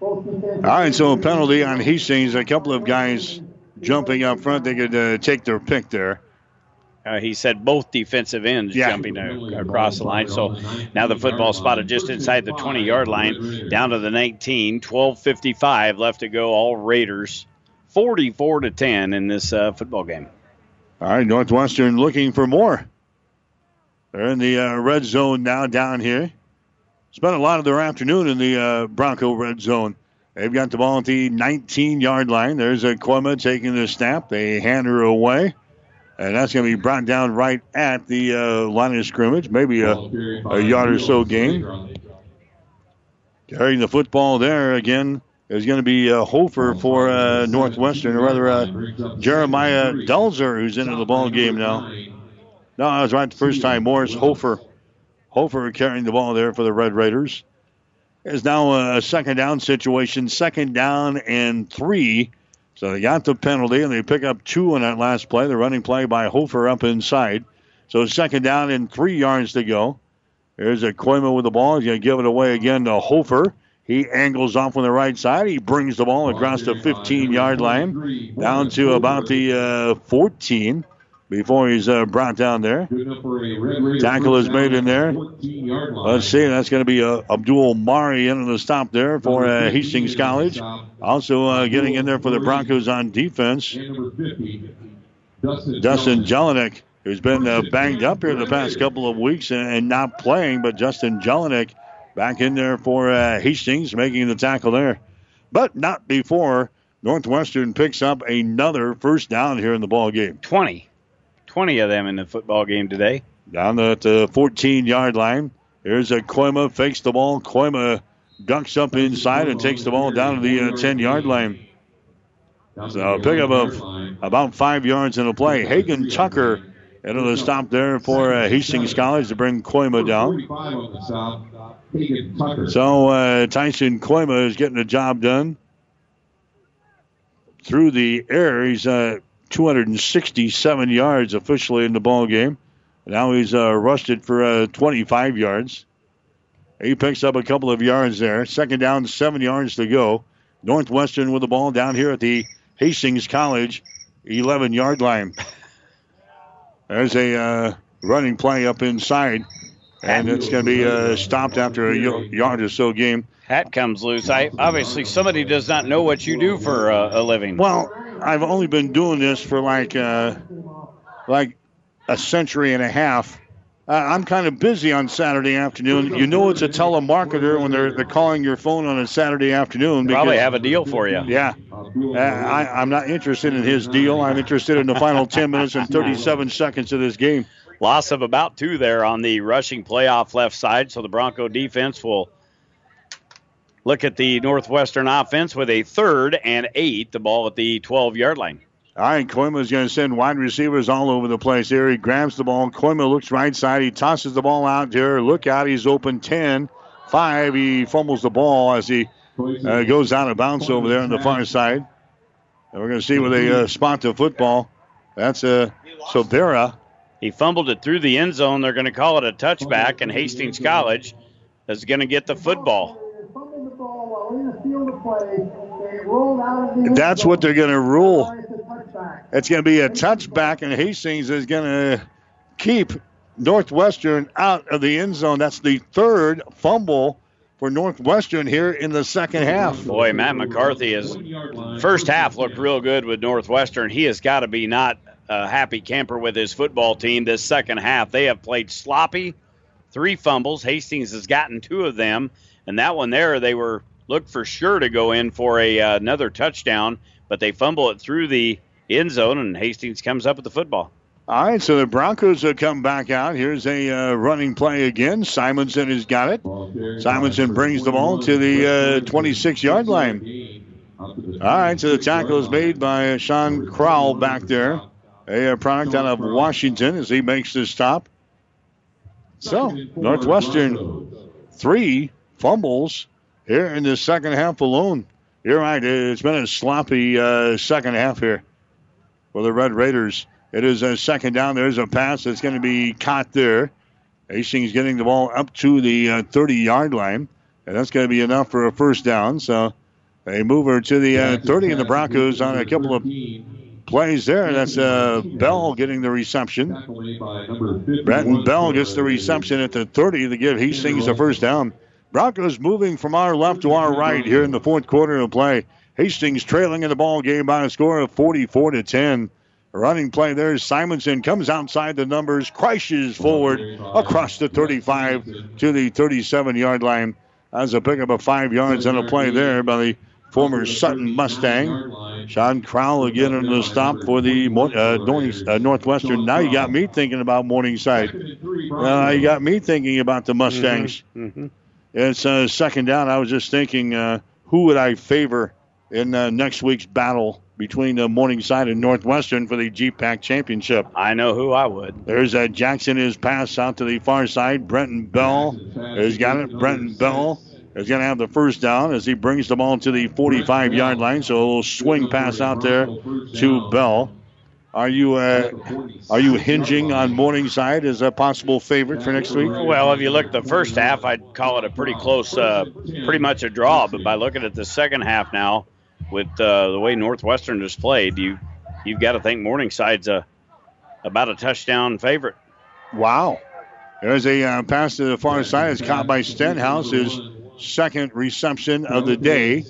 All right, so a penalty on Hastings. A couple of guys jumping up front. They could take their pick there. He said both defensive ends jumping across the line. So now the football spotted just inside the 20-yard line, down to the 19, 12:55 left to go. All Raiders 44-10 in this football game. All right, Northwestern looking for more. They're in the red zone now down here. Spent a lot of their afternoon in the Bronco red zone. They've got the ball at the 19-yard line. There's a Coima taking the snap. They hand her away. And that's going to be brought down right at the line of scrimmage, maybe a yard or so gain. Carrying the football there again is going to be Hofer for Northwestern, or rather Jeremiah Dalzer, who's into the ball game now. No, I was right the first time. Morris Hofer. Hofer carrying the ball there for the Red Raiders. It's now a second down situation, 2nd and 3. So they got the penalty, and they pick up 2 on that last play. The running play by Hofer up inside. So 2nd down and 3 yards to go. Here's a Coima with the ball. He's going to give it away again to Hofer. He angles off on the right side. He brings the ball across the 15-yard line, down to about the 14 before he's brought down there. Tackle is made in there. Let's see. That's going to be Abdul Mari in on the stop there for Hastings College. Also getting in there for the Broncos on defense, Dustin Jelinek, who's been banged up here the past couple of weeks and not playing, but Justin Jelinek back in there for Hastings, making the tackle there. But not before Northwestern picks up another first down here in the ball game. 20 of them in the football game today. Down at the 14-yard line. Here's a Coima, fakes the ball. Coima ducks up inside and takes the ball down to the 10-yard line. So pick up of about 5 yards in a play. Hagan Tucker into the stop there for Hastings College to bring Coima down. So Tyson Coima is getting the job done. Through the air, he's 267 yards officially in the ball game. Now he's rusted for 25 yards. He picks up a couple of yards there. 2nd down, 7 yards to go. Northwestern with the ball down here at the Hastings College 11-yard line. There's a running play up inside, and it's going to be stopped after a yard or so game. Hat comes loose. Obviously, somebody does not know what you do for a living. Well, I've only been doing this for like a century and a half. I'm kind of busy on Saturday afternoon. You know it's a telemarketer when they're calling your phone on a Saturday afternoon. Because, probably have a deal for you. Yeah. I'm not interested in his deal. I'm interested in the final 10 minutes and 37 seconds of this game. Loss of about 2 there on the rushing playoff left side, so the Bronco defense will look at the Northwestern offense with a 3rd and 8, the ball at the 12-yard line. All right, Coima's going to send wide receivers all over the place here. He grabs the ball. Coima looks right side. He tosses the ball out there. Look out. He's open 10, 5. He fumbles the ball as he goes out of bounds over there on the far side. And we're going to see where they spot the football. That's Sobera. He fumbled it through the end zone. They're going to call it a touchback, and Hastings College is going to get the football. That's what they're going to rule. It's going to be a touchback, and Hastings is going to keep Northwestern out of the end zone. That's the 3rd fumble for Northwestern here in the second half. Boy, Matt McCarty is first half looked real good with Northwestern. He has got to be not a happy camper with his football team this second half. They have played sloppy. 3 fumbles. Hastings has gotten 2 of them, and that one there they were looked for sure to go in for another touchdown, but they fumble it through the end zone, and Hastings comes up with the football. All right, so the Broncos will come back out. Here's a running play again. Simonson has got it. Simonson brings the ball to the 26-yard line. All right, so the tackle is made by Sean Crowell back there, a product out of Washington, as he makes the stop. So Northwestern 3 fumbles here in the second half alone. You're right. It's been a sloppy second half here for the Red Raiders. It is a second down. There's a pass that's going to be caught there. Hastings getting the ball up to the 30-yard line, and that's going to be enough for a first down. So they move her to the 30, and the Broncos on a couple of plays there. That's Bell getting the reception. Bratton Bell gets the reception at the 30 to give Hastings a first down. Broncos moving from our left to our right here in the fourth quarter of play. Hastings trailing in the ball game by a score of 44-10. Running play there. Simonson comes outside the numbers, crashes forward across the 35 to the 37-yard line. That's a pickup of 5 yards on a play there by the former Sutton Mustang. Sean Crowell again on the stop for the Northwestern. Now you got me thinking about Morningside. Now you got me thinking about the Mustangs. It's second down. I was just thinking, who would I favor in next week's battle between Morningside and Northwestern for the GPAC Championship? I know who I would. There's Jackson, his pass out to the far side. Brenton Bell has got it. Brenton Bell is going to have the first down as he brings the ball to the 45-yard line. So a little swing pass out there to Bell. Are you hinging on Morningside as a possible favorite for next week? Well, if you look at the first half, I'd call it a pretty close, pretty much a draw. But by looking at the second half now, with the way Northwestern has played, you've got to think Morningside's about a touchdown favorite. Wow. There's a pass to the far side. It's caught by Stenhouse. His second reception of the day.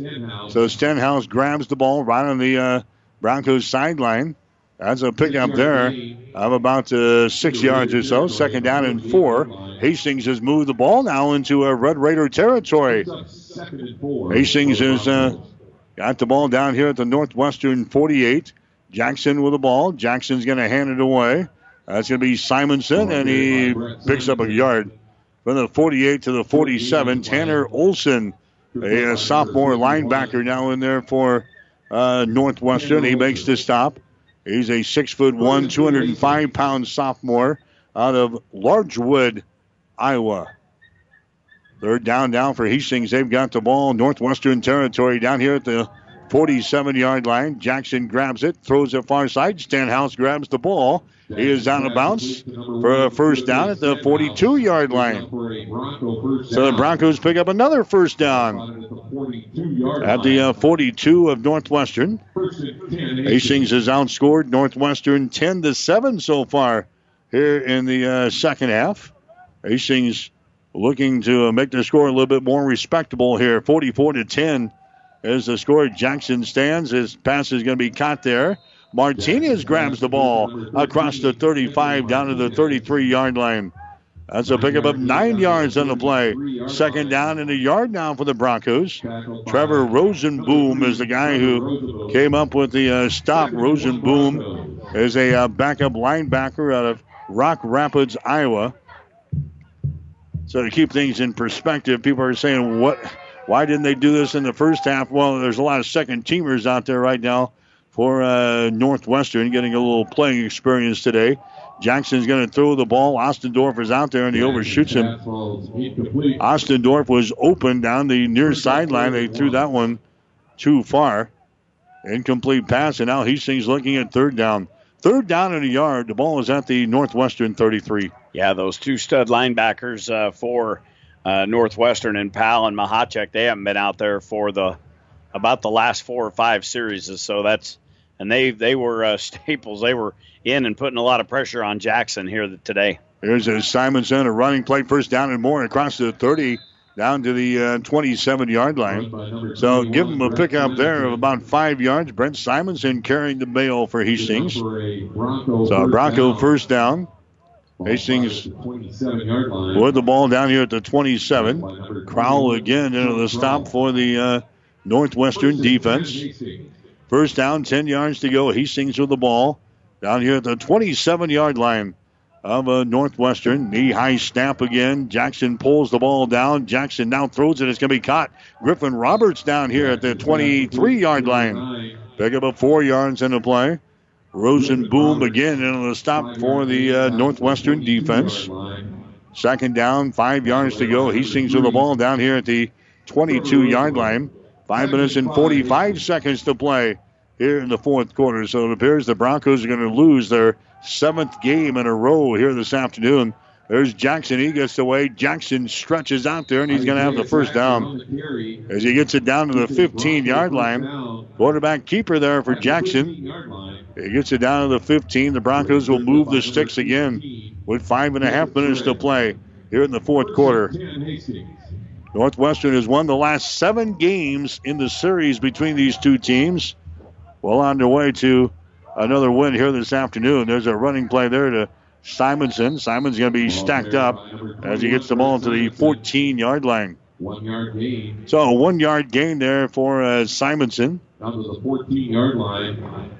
So Stenhouse grabs the ball right on the Broncos sideline. That's a pickup there of about 6 yards or so. Second down and 4. Hastings has moved the ball now into a Red Raider territory. Hastings has got the ball down here at the Northwestern 48. Jackson with the ball. Jackson's going to hand it away. That's going to be Simonson, and he picks up a yard. From the 48 to the 47, Tanner Olson, a sophomore linebacker now in there for Northwestern. He makes the stop. He's a 6'1", 205-pound sophomore out of Larchwood, Iowa. Third down for Hastings. They've got the ball. Northwestern territory down here at the 47-yard line. Jackson grabs it, throws it far side. Stenhouse grabs the ball. He is out of bounds for a first down at the 42-yard line. So the Broncos pick up another first down at the 42 of Northwestern. Hastings has outscored Northwestern 10-7 so far here in the second half. Hastings looking to make the score a little bit more respectable here. 44-10 is the score. Jackson stands. His pass is going to be caught there. Martinez grabs the ball across the 35 down to the 33-yard line. That's a pickup of 9 yards on the play. Second down and a yard now for the Broncos. Trevor Rosenboom is the guy who came up with the stop. Rosenboom is a backup linebacker out of Rock Rapids, Iowa. So to keep things in perspective, people are saying, why didn't they do this in the first half? Well, there's a lot of second-teamers out there right now for Northwestern, getting a little playing experience today. Jackson's going to throw the ball. Ostendorf is out there, and he overshoots him. Ostendorf was open down the near sideline. They threw that one too far. Incomplete pass, and now Hastings looking at third down. Third down and a yard. The ball is at the Northwestern 33. Yeah, those two stud linebackers for Northwestern, and Powell and Mahachek, they haven't been out there for about the last 4 or 5 series. So that's, and they were staples. They were in and putting a lot of pressure on Jackson here today. Here's a Simonson, a running play, first down and more across the 30 down to the 27-yard line. So give them a pickup there of about 5 yards. Brent Simonson carrying the mail for Hastings. So Bronco first down. Hastings with the ball down here at the 27. Crowell again into the stop for the Northwestern defense. First down, 10 yards to go. Hastings with the ball down here at the 27-yard line of Northwestern. Knee-high snap again. Jackson pulls the ball down. Jackson now throws it. It's going to be caught. Griffin Roberts down here at the 23-yard line. Pick up 4 yards into play. Rosenboom again into the stop for the Northwestern defense. Second down, 5 yards to go. Hastings with the ball down here at the 22-yard line. 5 minutes and 45 seconds to play here in the fourth quarter. So it appears the Broncos are going to lose their seventh game in a row here this afternoon. There's Jackson. He gets away. Jackson stretches out there, and he's going to have the first down. As he gets it down to the 15-yard line. Quarterback keeper there for Jackson. He gets it down to the 15. The Broncos will move the sticks again with 5.5 minutes to play here in the fourth quarter. Northwestern has won the last 7 games in the series between these two teams. Well on their way to another win here this afternoon. There's a running play there to Simonson. Simon's going to be stacked up as he gets the ball to the 14-yard line. 1 yard gain. So a 1 yard gain there for Simonson. Down to the 14-yard line.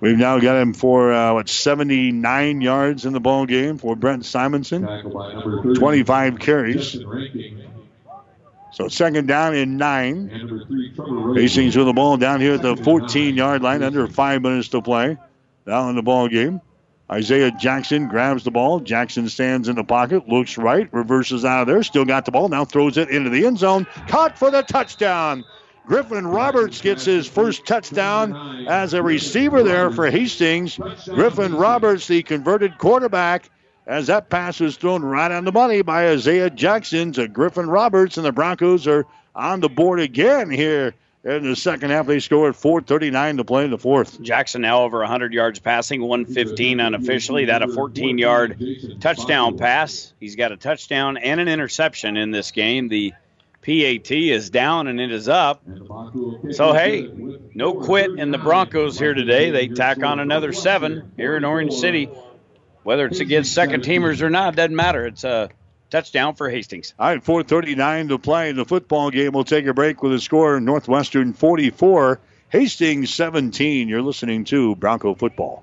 We've now got him for, 79 yards in the ball game for Brent Simonson. 25 carries. So second down and 9. Hastings with the ball down here at the 14-yard line, under 5 minutes to play. Now in the ball game. Isaiah Jackson grabs the ball. Jackson stands in the pocket, looks right, reverses out of there, still got the ball, now throws it into the end zone. Caught for the touchdown. Griffin Roberts gets his first touchdown as a receiver there for Hastings. Griffin Roberts, the converted quarterback, as that pass was thrown right on the money by Isaiah Jackson to Griffin Roberts, and the Broncos are on the board again here. In the second half, they scored 4:39 to play in the fourth. Jackson now over 100 yards passing, 115 unofficially. That a 14-yard touchdown pass. He's got a touchdown and an interception in this game. The PAT is down and it is up. So, hey, no quit in the Broncos here today. They tack on another 7 here in Orange City. Whether it's against second-teamers or not, doesn't matter. It's a touchdown for Hastings. All right, 4:39 to play in the football game. We'll take a break with a score Northwestern 44, Hastings 17. You're listening to Bronco Football.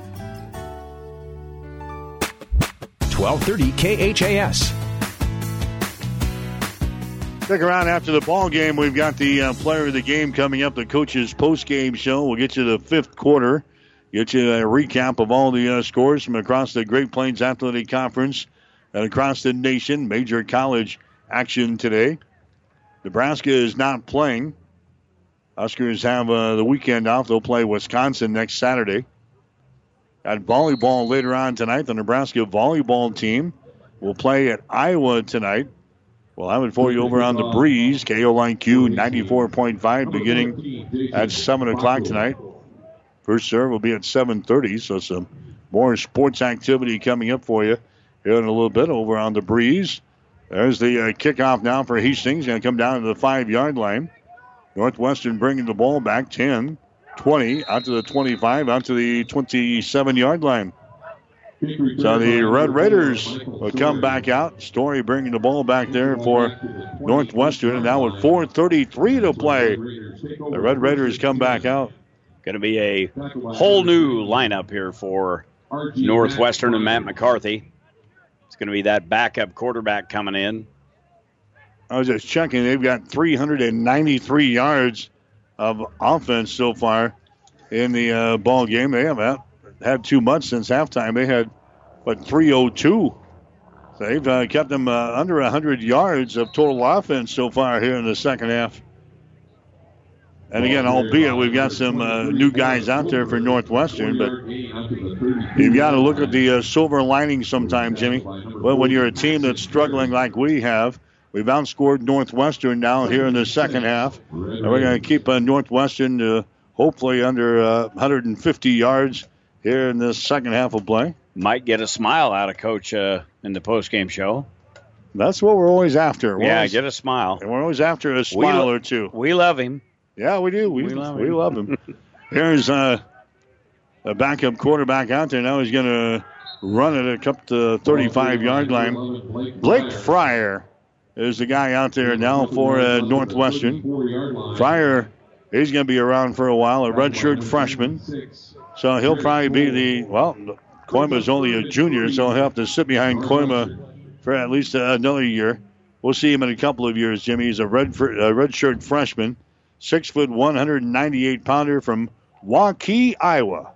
1230 KHAS. Stick around after the ball game. We've got the player of the game coming up, the coach's post-game show. We'll get you the fifth quarter, get you a recap of all the scores from across the Great Plains Athletic Conference and across the nation. Major college action today. Nebraska is not playing. Huskers have the weekend off. They'll play Wisconsin next Saturday. At volleyball later on tonight, the Nebraska volleyball team will play at Iowa tonight. We'll have it for you over on the breeze. KOLIQ 94.5 beginning at 7 o'clock tonight. First serve will be at 7:30, so some more sports activity coming up for you here in a little bit over on the breeze. There's the kickoff now for Hastings. Going to come down to the 5-yard line. Northwestern bringing the ball back 10, 20, out to the 25, out to the 27-yard line. So the Red Raiders will come back out. Story bringing the ball back there for Northwestern. And now with 4:33 to play, the Red Raiders come back out. Going to be a whole new lineup here for Northwestern and Matt McCarty. It's going to be that backup quarterback coming in. I was just checking. They've got 393 yards of offense so far in the ball game. They haven't had too much since halftime. They had, 302. So they've kept them under 100 yards of total offense so far here in the second half. And again, albeit we've got some new guys out there for Northwestern, but you've got to look at the silver lining sometime, Jimmy. Well, when you're a team that's struggling like we have, we've outscored Northwestern now here in the second half. And we're going to keep Northwestern hopefully under 150 yards here in the second half of play. Might get a smile out of Coach in the postgame show. That's what we're always after. Get a smile. And we're always after a smile or two. We love him. Yeah, we do. We love him. Here's a backup quarterback out there. Now he's going to run it up to the 35-yard line. Blake Fryer is the guy out there now for Northwestern. Fryer, he's going to be around for a while, a redshirt freshman. So he'll probably be the, well, Coima's only a junior, so he'll have to sit behind Coima for at least another year. We'll see him in a couple of years, Jimmy. He's a redshirt freshman, 6 foot, 198 pounder from Waukee, Iowa.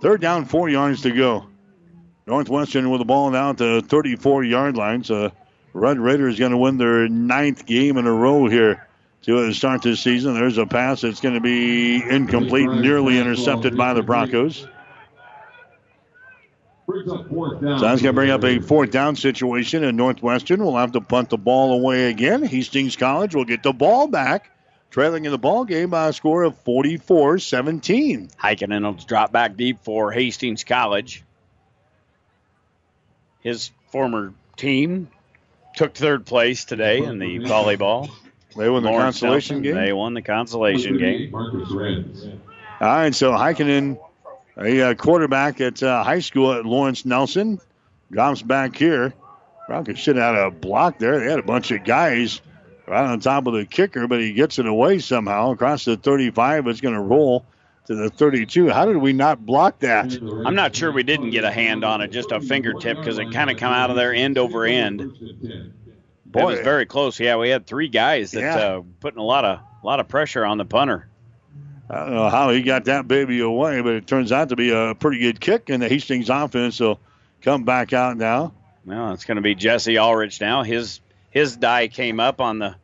Third down, 4 yards to go. Northwestern with the ball now at the 34-yard line. So Red Raider is going to win their ninth game in a row here to start this season. There's a pass that's going to be incomplete, nearly intercepted by the Broncos. So that's going to bring up a fourth down situation, and Northwestern will have to punt the ball away again. Hastings College will get the ball back, trailing in the ball game by a score of 44-17. Heikkinen will drop back deep for Hastings College. His former team took third place today in the volleyball. They won the consolation game. They won the consolation game. All right, so Heikkinen, a quarterback at high school at Lawrence Nelson, drops back here. Rocket shit out of a block there. They had a bunch of guys right on top of the kicker, but he gets it away somehow. Across the 35, it's going to roll to the 32. How did we not block that? I'm not sure we didn't get a hand on it, just a fingertip, because it kind of come out of there end over end. Boy, it was very close. Yeah, we had three guys that putting a lot of pressure on the punter. I don't know how he got that baby away, but it turns out to be a pretty good kick, and the Hastings offense will come back out now. Well, it's going to be Jesse Ulrich now. His die came up on the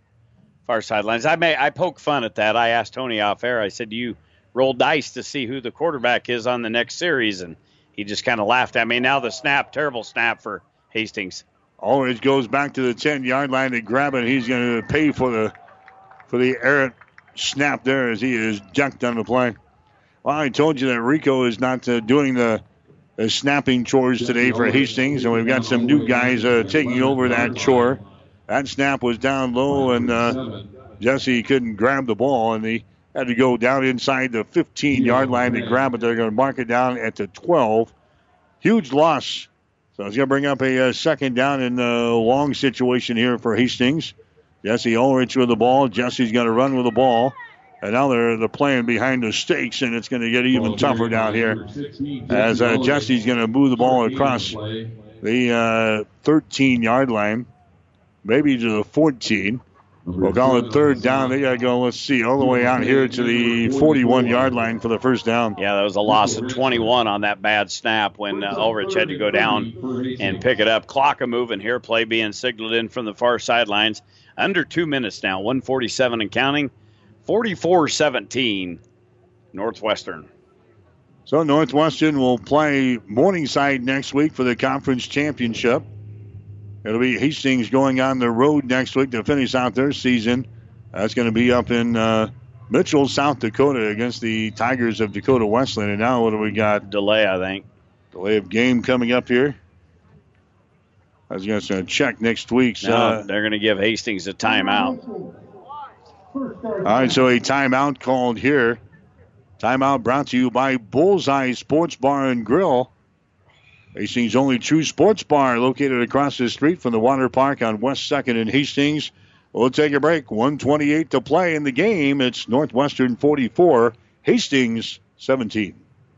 far sidelines. I poke fun at that. I asked Tony off air. I said, do you roll dice to see who the quarterback is on the next series? And he just kind of laughed at me. Now the snap, terrible snap for Hastings. Ulrich goes back to the 10-yard line to grab it. He's going to pay for the errant snap there as he is junked on the play. Well, I told you that Rico is not doing the snapping chores today for Hastings, and we've got some new guys taking over that chore. That snap was down low, and Jesse couldn't grab the ball, and he had to go down inside the 15-yard line to grab it. They're going to mark it down at the 12. Huge loss. So it's going to bring up a second down in the long situation here for Hastings. Jesse Ulrich with the ball. Jesse's going to run with the ball. And now they're playing behind the stakes, and it's going to get even tougher down here as Jesse's going to move the ball across the 13-yard line, maybe to the 14. We'll call it third down. They got to go, let's see, all the way out here to the 41-yard line for the first down. Yeah, that was a loss of 21 on that bad snap when Ulrich had to go down and pick it up. Clock a moving here. Play being signaled in from the far sidelines. Under 2 minutes now, 1:47 and counting, 44-17, Northwestern. So Northwestern will play Morningside next week for the conference championship. It'll be Hastings going on the road next week to finish out their season. That's going to be up in Mitchell, South Dakota against the Tigers of Dakota Wesleyan. And now what do we got? Delay, I think. Delay of game coming up here. I was going to check next week's. No, they're going to give Hastings a timeout. All right, so a timeout called here. Timeout brought to you by Bullseye Sports Bar and Grill. Hastings' only true sports bar, located across the street from the water park on West 2nd in Hastings. We'll take a break. 1:28 to play in the game. It's Northwestern 44, Hastings 17.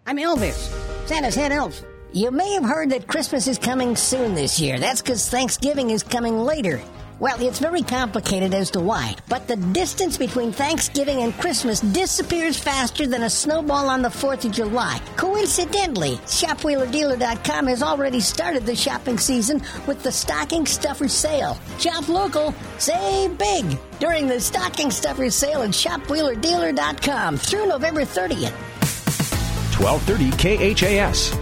I'm Elvis, Santa's head elf. You may have heard that Christmas is coming soon this year. That's because Thanksgiving is coming later. Well, it's very complicated as to why, but the distance between Thanksgiving and Christmas disappears faster than a snowball on the 4th of July. Coincidentally, ShopWheelerDealer.com has already started the shopping season with the Stocking Stuffer Sale. Shop local, save big during the Stocking Stuffer Sale at ShopWheelerDealer.com through November 30th. 1230 KHAS.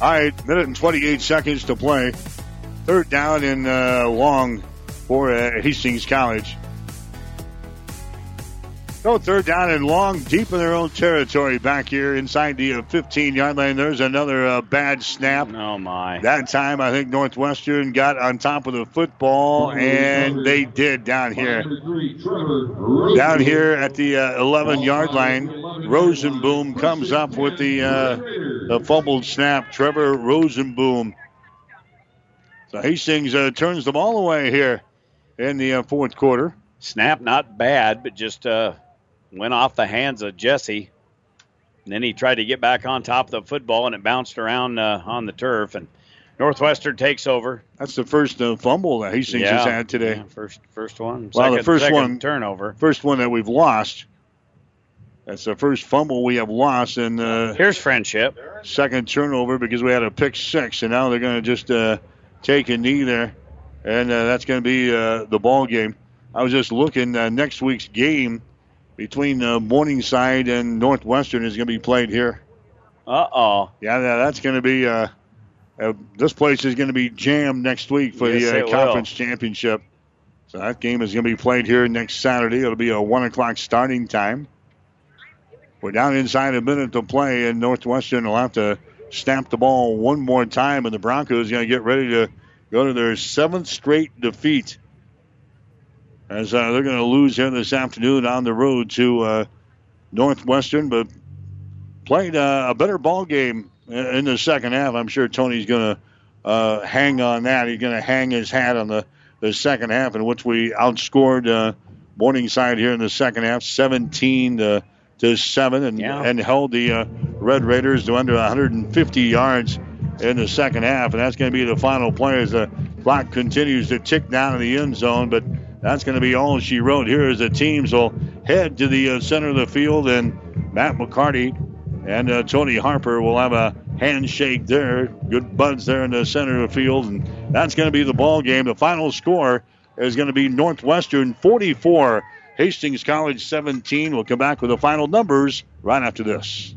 All right, minute and 28 seconds to play. Third down and long for Hastings College. So third down and long, deep in their own territory back here inside the 15-yard line. There's another bad snap. Oh, my. That time, I think Northwestern got on top of the football, and they did down here. Down here at the 11-yard line, Rosenboom comes up with the fumbled snap. Trevor Rosenboom. So Hastings turns the ball away here in the fourth quarter. Snap, not bad, but just... went off the hands of Jesse, and then he tried to get back on top of the football, and it bounced around on the turf, and Northwestern takes over. That's the first fumble that Hastings has had today. Yeah, first one. Well, second, the first one turnover. First one that we've lost. That's the first fumble we have lost. And here's friendship. Second turnover because we had a pick six, and now they're going to just take a knee there, and that's going to be the ball game. I was just looking next week's game. Between Morningside and Northwestern is going to be played here. Uh-oh. Yeah, that's going to be this place is going to be jammed next week for the conference championship. So that game is going to be played here next Saturday. It'll be a 1 o'clock starting time. We're down inside a minute to play, and Northwestern will have to snap the ball one more time, and the Broncos are going to get ready to go to their seventh straight defeat. As they're going to lose here this afternoon on the road to Northwestern, but played a better ball game in the second half. I'm sure Tony's going to hang on that. He's going to hang his hat on the second half, in which we outscored Morningside here in the second half, 17-7, and held the Red Raiders to under 150 yards in the second half. And that's going to be the final play as the clock continues to tick down in the end zone, but that's going to be all she wrote here as the teams will head to the center of the field, and Matt McCarty and Tony Harper will have a handshake there. Good buds there in the center of the field, and that's going to be the ball game. The final score is going to be Northwestern 44, Hastings College 17. We'll come back with the final numbers right after this.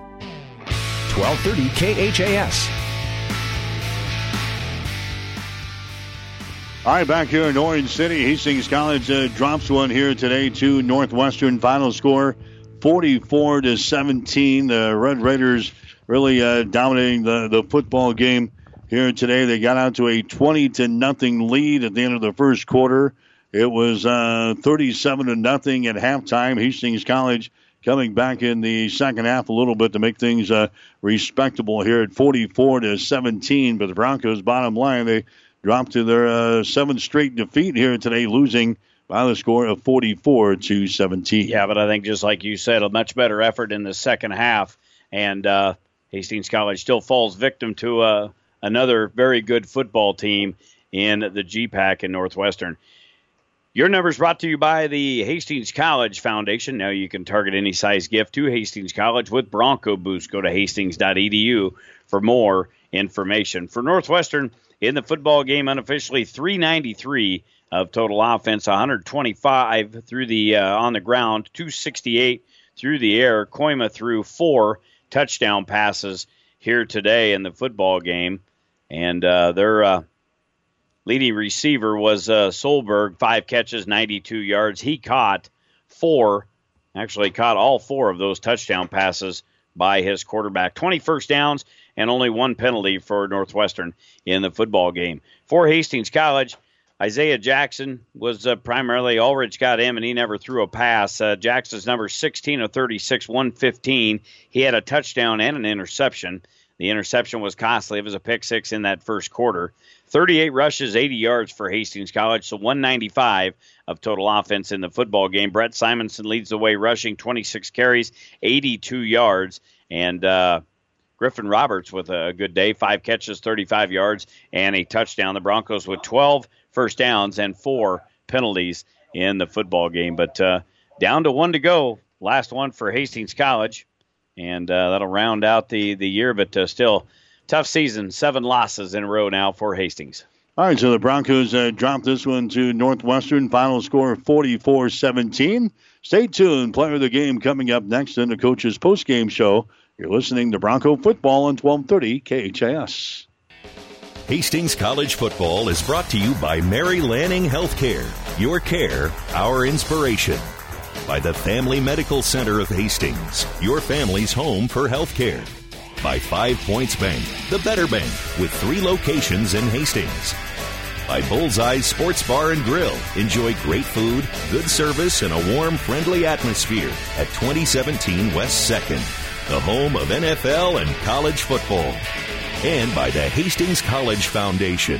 1230 KHAS. All right, back here in Orange City, Hastings College drops one here today to Northwestern. Final score 44-17. The Red Raiders really dominating the football game here today. They got out to a 20-0 lead at the end of the first quarter. It was 37-0 at halftime. Hastings College coming back in the second half a little bit to make things respectable here at 44-17. But the Broncos, bottom line, they dropped to their seventh straight defeat here today, losing by the score of 44-17. Yeah, but I think just like you said, a much better effort in the second half. And Hastings College still falls victim to another very good football team in the GPAC in Northwestern. Your numbers brought to you by the Hastings College Foundation. Now you can target any size gift to Hastings College with Bronco Boost. Go to hastings.edu for more information. For Northwestern, in the football game unofficially, 393 of total offense, 125 through the on the ground, 268 through the air. Coima threw 4 touchdown passes here today in the football game, and their leading receiver was Solberg, 5 catches, 92 yards. He caught 4, actually caught all 4 of those touchdown passes by his quarterback. 20 first downs and only 1 penalty for Northwestern in the football game. For Hastings College, Isaiah Jackson was primarily, Ulrich got him, and he never threw a pass. Jackson's number 16 of 36, 115. He had a touchdown and an interception. The interception was costly. It was a pick six in that first quarter. 38 rushes, 80 yards for Hastings College, so 195 of total offense in the football game. Brett Simonson leads the way rushing, 26 carries, 82 yards, and Griffin Roberts with a good day, 5 catches, 35 yards, and a touchdown. The Broncos with 12 first downs and 4 penalties in the football game, but down to 1 to go, last one for Hastings College, and that'll round out the year, but still tough season, 7 losses in a row now for Hastings. All right, so the Broncos dropped this one to Northwestern. Final score 44-17. Stay tuned. Player of the game coming up next in the Coach's Postgame Show. You're listening to Bronco Football on 1230 KHAS. Hastings College Football is brought to you by Mary Lanning Healthcare. Your care, our inspiration. By the Family Medical Center of Hastings, your family's home for healthcare. By Five Points Bank, the better bank, with 3 locations in Hastings. By Bullseye Sports Bar and Grill, enjoy great food, good service, and a warm, friendly atmosphere at 2017 West 2nd, the home of NFL and college football. And by the Hastings College Foundation.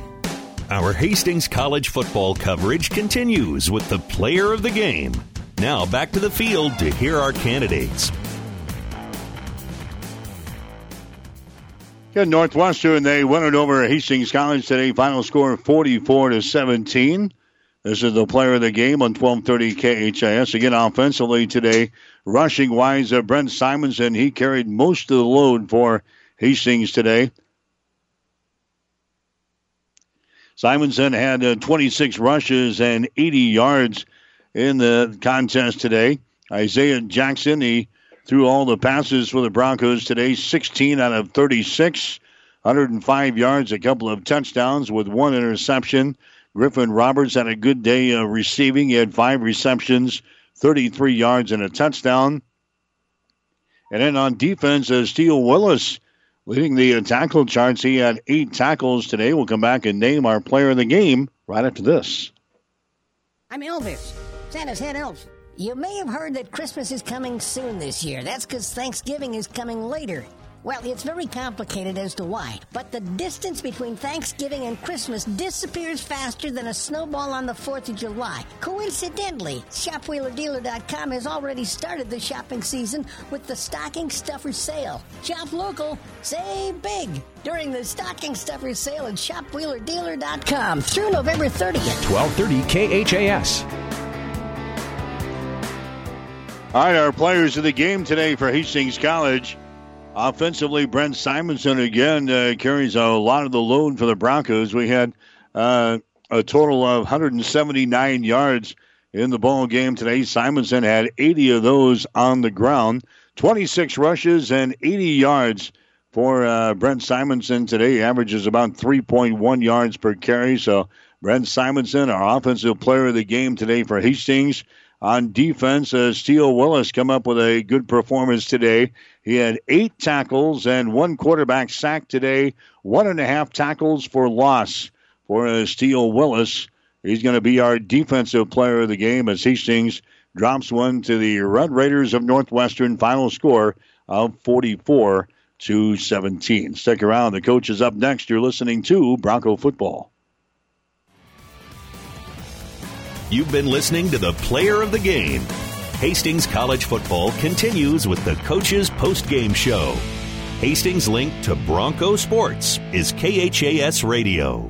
Our Hastings College football coverage continues with the player of the game. Now back to the field to hear our candidates. Yeah, Northwestern, they won it over Hastings College today. Final score 44-17. This is the player of the game on 1230 KHIS. Again, offensively today, rushing-wise, Brent Simonson, he carried most of the load for Hastings today. Simonson had 26 rushes and 80 yards in the contest today. Isaiah Jackson, he threw all the passes for the Broncos today, 16 out of 36, 105 yards, a couple of touchdowns with 1 interception. Griffin Roberts had a good day receiving. He had 5 receptions, 33 yards, and a touchdown. And then on defense, Steele Willis leading the tackle charts. He had 8 tackles today. We'll come back and name our player of the game right after this. I'm Elvis, Santa's head elf. You may have heard that Christmas is coming soon this year. That's because Thanksgiving is coming later. Well, it's very complicated as to why, but the distance between Thanksgiving and Christmas disappears faster than a snowball on the 4th of July. Coincidentally, ShopWheelerDealer.com has already started the shopping season with the Stocking Stuffer Sale. Shop local, save big during the Stocking Stuffer Sale at ShopWheelerDealer.com through November 30th. 1230 KHAS. All right, our players of the game today for Hastings College. Offensively, Brent Simonson again carries a lot of the load for the Broncos. We had a total of 179 yards in the ball game today. Simonson had 80 of those on the ground. 26 rushes and 80 yards for Brent Simonson today. He averages about 3.1 yards per carry, so Brent Simonson, our offensive player of the game today for Hastings. On defense, Steele Willis come up with a good performance today. He had 8 tackles and 1 quarterback sack today, 1.5 tackles for loss for Steele Willis. He's going to be our defensive player of the game as Hastings drops one to the Red Raiders of Northwestern. Final score of 44-17. Stick around. The coach is up next. You're listening to Bronco Football. You've been listening to the player of the game. Hastings College football continues with the coach's post-game show. Hastings' link to Bronco Sports is KHAS Radio.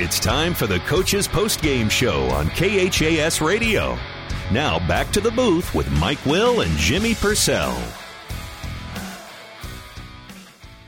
It's time for the Coach's Postgame Show on KHAS Radio. Now back to the booth with Mike Will and Jimmy Purcell.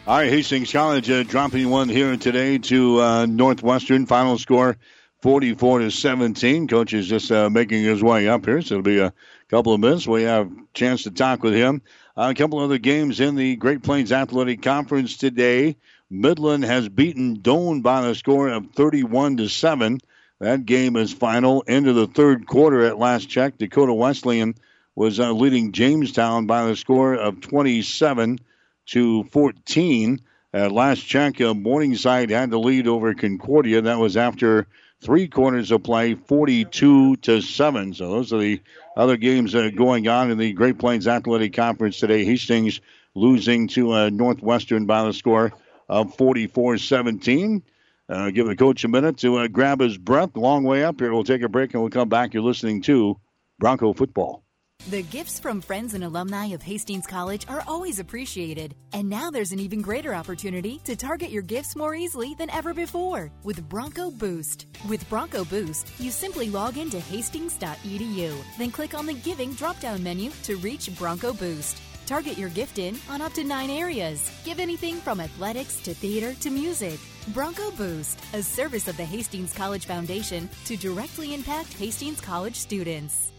All right, Hastings College dropping one here today to Northwestern. Final score 44-17. Coach is just making his way up here, so it'll be a couple of minutes. We have a chance to talk with him. A couple other games in the Great Plains Athletic Conference today. Midland has beaten Doane by the score of 31-7. That game is final. End of the third quarter at last check. Dakota Wesleyan was leading Jamestown by the score of 27-14. At last check, Morningside had the lead over Concordia. That was after 3 quarters of play, 42-7. So those are the other games that are going on in the Great Plains Athletic Conference today. Hastings losing to Northwestern by the score of 44-17. Give the coach a minute to grab his breath. Long way up here. We'll take a break and we'll come back. You're listening to Bronco Football. The gifts from friends and alumni of Hastings College are always appreciated. And now there's an even greater opportunity to target your gifts more easily than ever before with Bronco Boost. With Bronco Boost, you simply log into hastings.edu, then click on the Giving drop-down menu to reach Bronco Boost. Target your gift in on up to 9 areas. Give anything from athletics to theater to music. Bronco Boost, a service of the Hastings College Foundation to directly impact Hastings College students.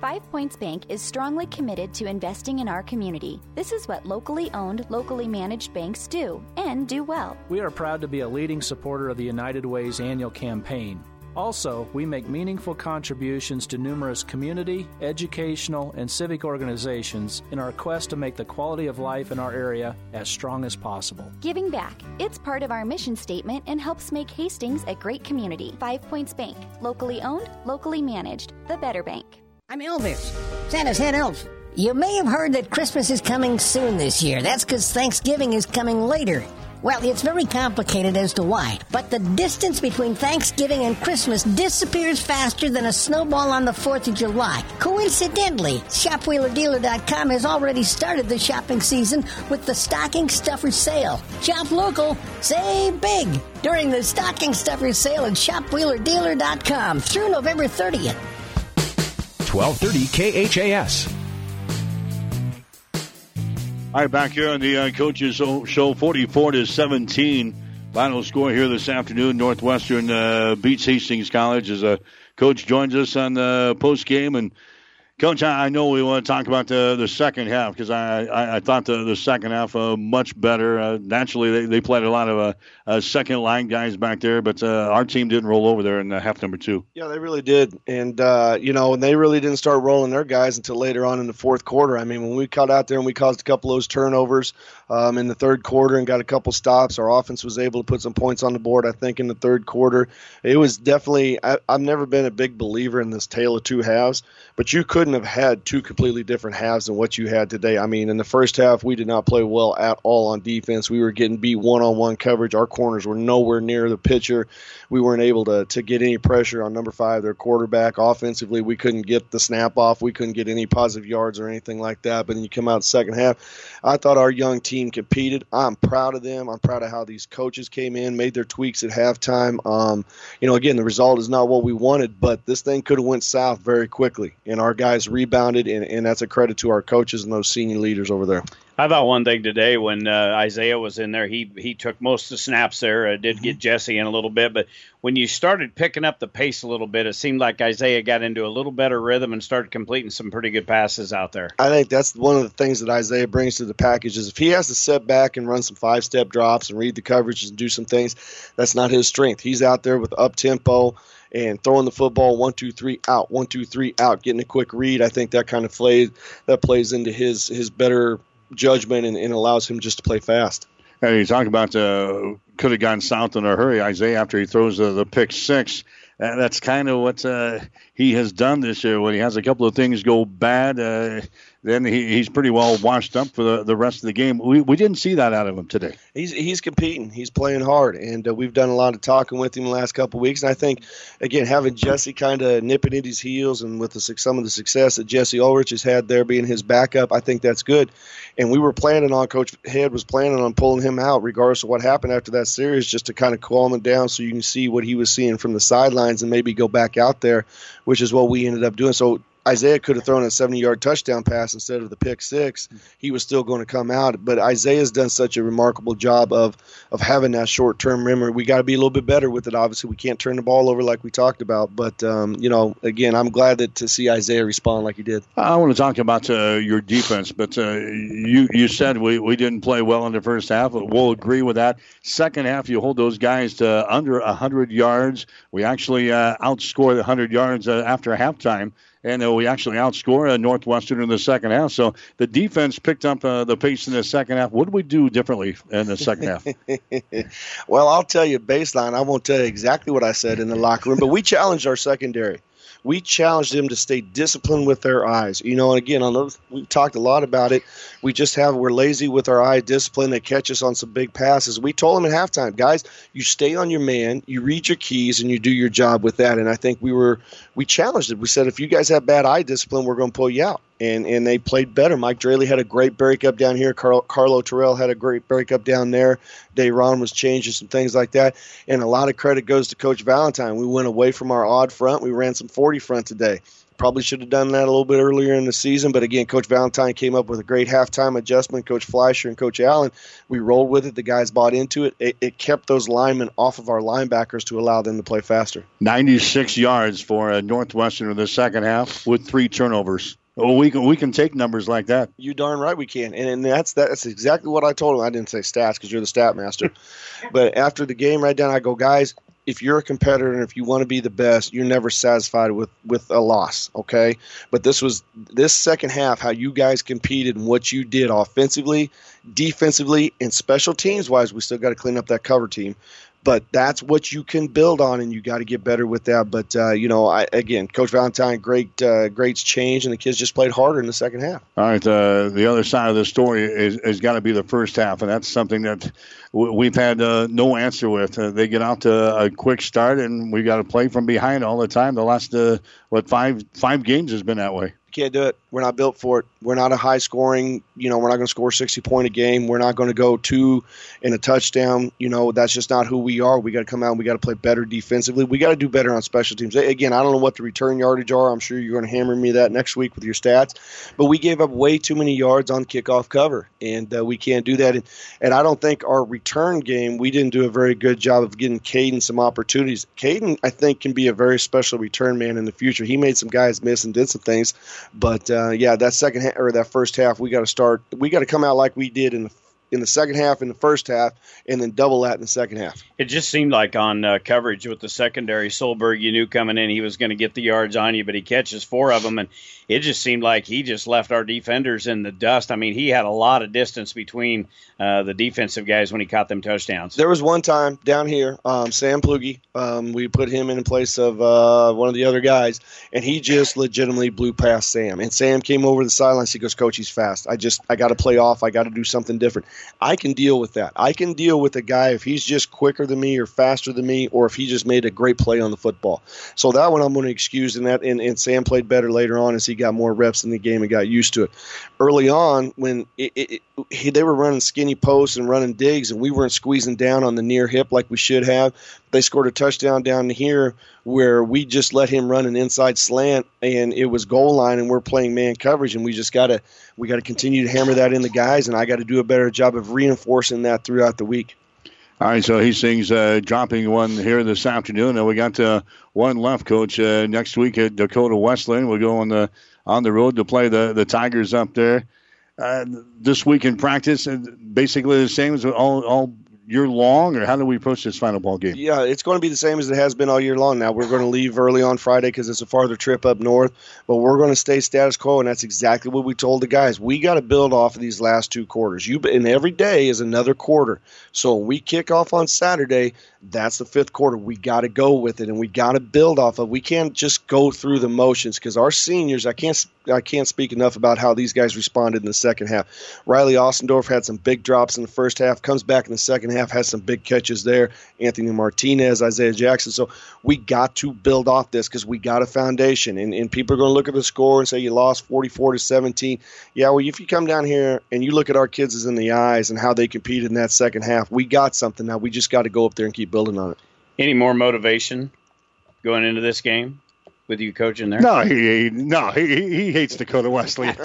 5 Points Bank is strongly committed to investing in our community. This is what locally owned, locally managed banks do, and do well. We are proud to be a leading supporter of the United Way's annual campaign. Also, we make meaningful contributions to numerous community, educational, and civic organizations in our quest to make the quality of life in our area as strong as possible. Giving back. It's part of our mission statement and helps make Hastings a great community. 5 Points Bank. Locally owned, locally managed. The better bank. I'm Elvis, Santa's head elf. You may have heard that Christmas is coming soon this year. That's because Thanksgiving is coming later. Well, it's very complicated as to why, but the distance between Thanksgiving and Christmas disappears faster than a snowball on the 4th of July. Coincidentally, ShopWheelerDealer.com has already started the shopping season with the Stocking Stuffer Sale. Shop local, save big during the Stocking Stuffer Sale at ShopWheelerDealer.com through November 30th. 1230 KHAS. All right, back here on the Coach's Show, 44-17. Final score here this afternoon. Northwestern beats Hastings College as a coach joins us on the postgame. And Coach, I know we want to talk about the second half, because I thought the second half much better. Naturally, they played a lot of second-line guys back there, but our team didn't roll over there in half number two. Yeah, they really did. And, and they really didn't start rolling their guys until later on in the fourth quarter. I mean, when we got out there and we caused a couple of those turnovers in the third quarter and got a couple stops, our offense was able to put some points on the board, I think, in the third quarter. It was definitely – I've never been a big believer in this tale of two halves, but you couldn't have had two completely different halves than what you had today. I mean, in the first half, we did not play well at all on defense. We were getting beat one-on-one coverage. Our corners were nowhere near the pitcher. We weren't able to get any pressure on number five, their quarterback. Offensively, we couldn't get the snap off. We couldn't get any positive yards or anything like that. But then you come out second half, I thought our young team competed. I'm proud of them. I'm proud of how these coaches came in, made their tweaks at halftime. Again, the result is not what we wanted, but this thing could have went south very quickly, and our guys rebounded, and that's a credit to our coaches and those senior leaders over there. I thought one thing today when Isaiah was in there, he took most of the snaps there. Did get Jesse in a little bit, but when you started picking up the pace a little bit, it seemed like Isaiah got into a little better rhythm and started completing some pretty good passes out there. I think that's one of the things that Isaiah brings to the package is if he has to step back and run some five-step drops and read the coverages and do some things, that's not his strength. He's out there with up-tempo and throwing the football 1-2-3 out, 1-2-3 out, getting a quick read. I think that kind of plays into his better judgment and allows him just to play fast. And you talk about could have gone south in a hurry, Isaiah, after he throws the pick six. That's kind of what he has done this year. When he has a couple of things go bad, then he's pretty well washed up for the rest of the game. We didn't see that out of him today. He's competing. He's playing hard, and we've done a lot of talking with him the last couple of weeks. And I think, again, having Jesse kind of nipping at his heels and with some of the success that Jesse Ulrich has had there being his backup, I think that's good. And we were planning on, Coach Head was planning on pulling him out regardless of what happened after that series, just to kind of calm him down so you can see what he was seeing from the sidelines and maybe go back out there, which is what we ended up doing. So Isaiah could have thrown a 70-yard touchdown pass instead of the pick six. He was still going to come out. But Isaiah's done such a remarkable job of having that short-term memory. We got to be a little bit better with it, obviously. We can't turn the ball over like we talked about. But, again, I'm glad to see Isaiah respond like he did. I want to talk about your defense. But you said we didn't play well in the first half. We'll agree with that. Second half, you hold those guys to under 100 yards. We actually outscored 100 yards after halftime. And we actually outscore Northwestern in the second half. So the defense picked up the pace in the second half. What did we do differently in the second half? Well, I'll tell you baseline. I won't tell you exactly what I said in the locker room, but we challenged our secondary. We challenged them to stay disciplined with their eyes. And again, we've talked a lot about it. We're lazy with our eye discipline. They catch us on some big passes. We told them at halftime, guys, you stay on your man, you read your keys, and you do your job with that. And I think we challenged it. We said, if you guys have bad eye discipline, we're going to pull you out. And they played better. Mike Draley had a great breakup down here. Carlo Terrell had a great breakup down there. Dayron was changing some things like that. And a lot of credit goes to Coach Valentine. We went away from our odd front. We ran some 40 front today. Probably should have done that a little bit earlier in the season. But, again, Coach Valentine came up with a great halftime adjustment. Coach Fleischer and Coach Allen, we rolled with it. The guys bought into it. It kept those linemen off of our linebackers to allow them to play faster. 96 yards for Northwestern in the second half with 3 turnovers. Oh, we can take numbers like that. You darn right we can, and that's exactly what I told him. I didn't say stats because you're the stat master, but after the game right down, I go, guys, if you're a competitor and if you want to be the best, you're never satisfied with a loss, okay? But this second half, how you guys competed and what you did offensively, defensively, and special teams wise, we still got to clean up that cover team. But that's what you can build on, and you got to get better with that. But, Coach Valentine, great grades changed, and the kids just played harder in the second half. All right, the other side of the story has got to be the first half, and that's something that we've had no answer with. They get out to a quick start, and we've got to play from behind all the time. The last, 5 games has been that way. Can't do it. We're not built for it. We're not a high scoring, you know, we're not going to score 60-point a game. We're not going to go 2 and a touchdown. You know, that's just not who we are. We got to come out and we got to play better defensively. We got to do better on special teams. Again, I don't know what the return yardage are. I'm sure you're going to hammer me that next week with your stats. But we gave up way too many yards on kickoff cover, and we can't do that. And I don't think our return game, we didn't do a very good job of getting Caden some opportunities. Caden, I think, can be a very special return man in the future. He made some guys miss and did some things, but yeah, that second half, or that first half, we got to start. We got to come out like we did in the second half, in the first half, and then double that in the second half. It just seemed like on coverage with the secondary, Solberg, you knew coming in he was going to get the yards on you, but he catches 4 of them, and it just seemed like he just left our defenders in the dust. I mean, he had a lot of distance between the defensive guys when he caught them touchdowns. There was one time down here, Sam Plugi, we put him in place of one of the other guys, and he just legitimately blew past Sam. And Sam came over the sidelines. He goes, "Coach, he's fast. I got to play off. I got to do something different." I can deal with that. I can deal with a guy if he's just quicker than me or faster than me, or if he just made a great play on the football. So that one I'm going to excuse, and Sam played better later on as he got more reps in the game and got used to it. Early on, when they were running skinny posts and running digs, and we weren't squeezing down on the near hip like we should have, they scored a touchdown down here where we just let him run an inside slant, and it was goal line, and we're playing man coverage, and we just got to continue to hammer that in the guys, and I got to do a better job of reinforcing that throughout the week. All right, so Hastings dropping one here this afternoon, and we got one left, Coach. Next week at Dakota Wesleyan, we'll go on the road to play the Tigers up there. This week in practice, basically the same as all year long, or how do we approach this final ball game? Yeah, it's going to be the same as it has been all year long. Now we're going to leave early on Friday because it's a farther trip up north, but we're going to stay status quo, and that's exactly what we told the guys. We got to build off of these last 2 quarters. And every day is another quarter. So when we kick off on Saturday, that's the 5th quarter. We got to go with it, and we got to build off of. We can't just go through the motions because our seniors, I can't speak enough about how these guys responded in the second half. Riley Ostendorf had some big drops in the first half, comes back in the second half, has some big catches there. Anthony Martinez, Isaiah Jackson. So we got to build off this because we got a foundation. And people are going to look at the score and say you lost 44-17. Yeah, well, if you come down here and you look at our kids as in the eyes and how they competed in that second half, we got something. Now we just got to go up there and keep building on it. Any more motivation going into this game with you coaching there? No, he hates Dakota Wesleyan.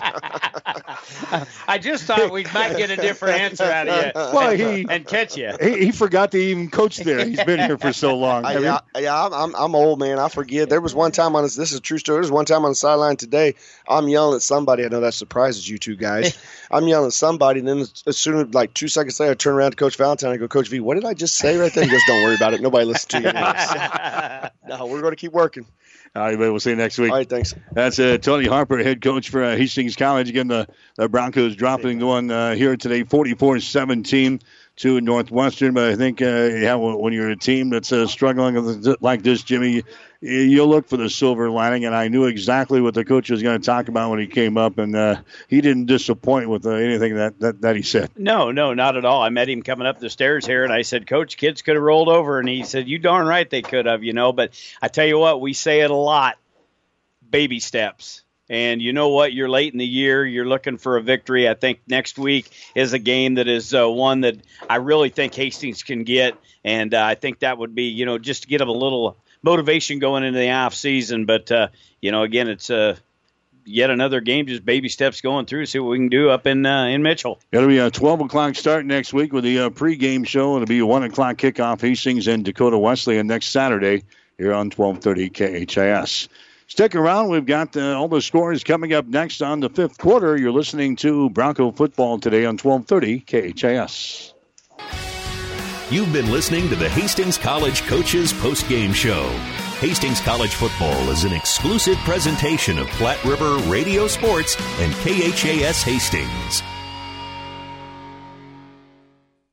I just thought we might get a different answer out of you. Well, and catch you. He forgot to even coach there. He's been here for so long. I'm old, man. I forget. There was one time on this is a true story. There was one time on the sideline today. I'm yelling at somebody. I know that surprises you two guys. I'm yelling at somebody, and then as soon as like 2 seconds later, I turn around to Coach Valentine. I go, "Coach V, what did I just say right there?" He goes, "Don't worry about it. Nobody listens to you." No, we're going to keep working. All right, we'll see you next week. All right, thanks. That's Tony Harper, head coach for Hastings College. Again, the Broncos dropping one here today, 44-17 to Northwestern. But I think, when you're a team that's struggling like this, Jimmy, you'll look for the silver lining. And I knew exactly what the coach was going to talk about when he came up, and he didn't disappoint with anything that he said. No, not at all. I met him coming up the stairs here, and I said, "Coach, kids could have rolled over." And he said, "You darn right they could have, you know." But I tell you what, we say it a lot, baby steps. And you know what? You're late in the year. You're looking for a victory. I think next week is a game that is one that I really think Hastings can get. And I think that would be, you know, just to get them a little motivation going into the off season. But, you know, again, it's yet another game, just baby steps going through, see what we can do up in Mitchell. It'll be a 12 o'clock start next week with the pregame show. It'll be a 1 o'clock kickoff, Hastings and Dakota Wesleyan next Saturday here on 1230 KHIS. Stick around. We've got all the scores coming up next on the 5th quarter. You're listening to Bronco Football today on 1230 KHIS. You've been listening to the Hastings College Coaches Postgame Show. Hastings College Football is an exclusive presentation of Platte River Radio Sports and KHIS Hastings.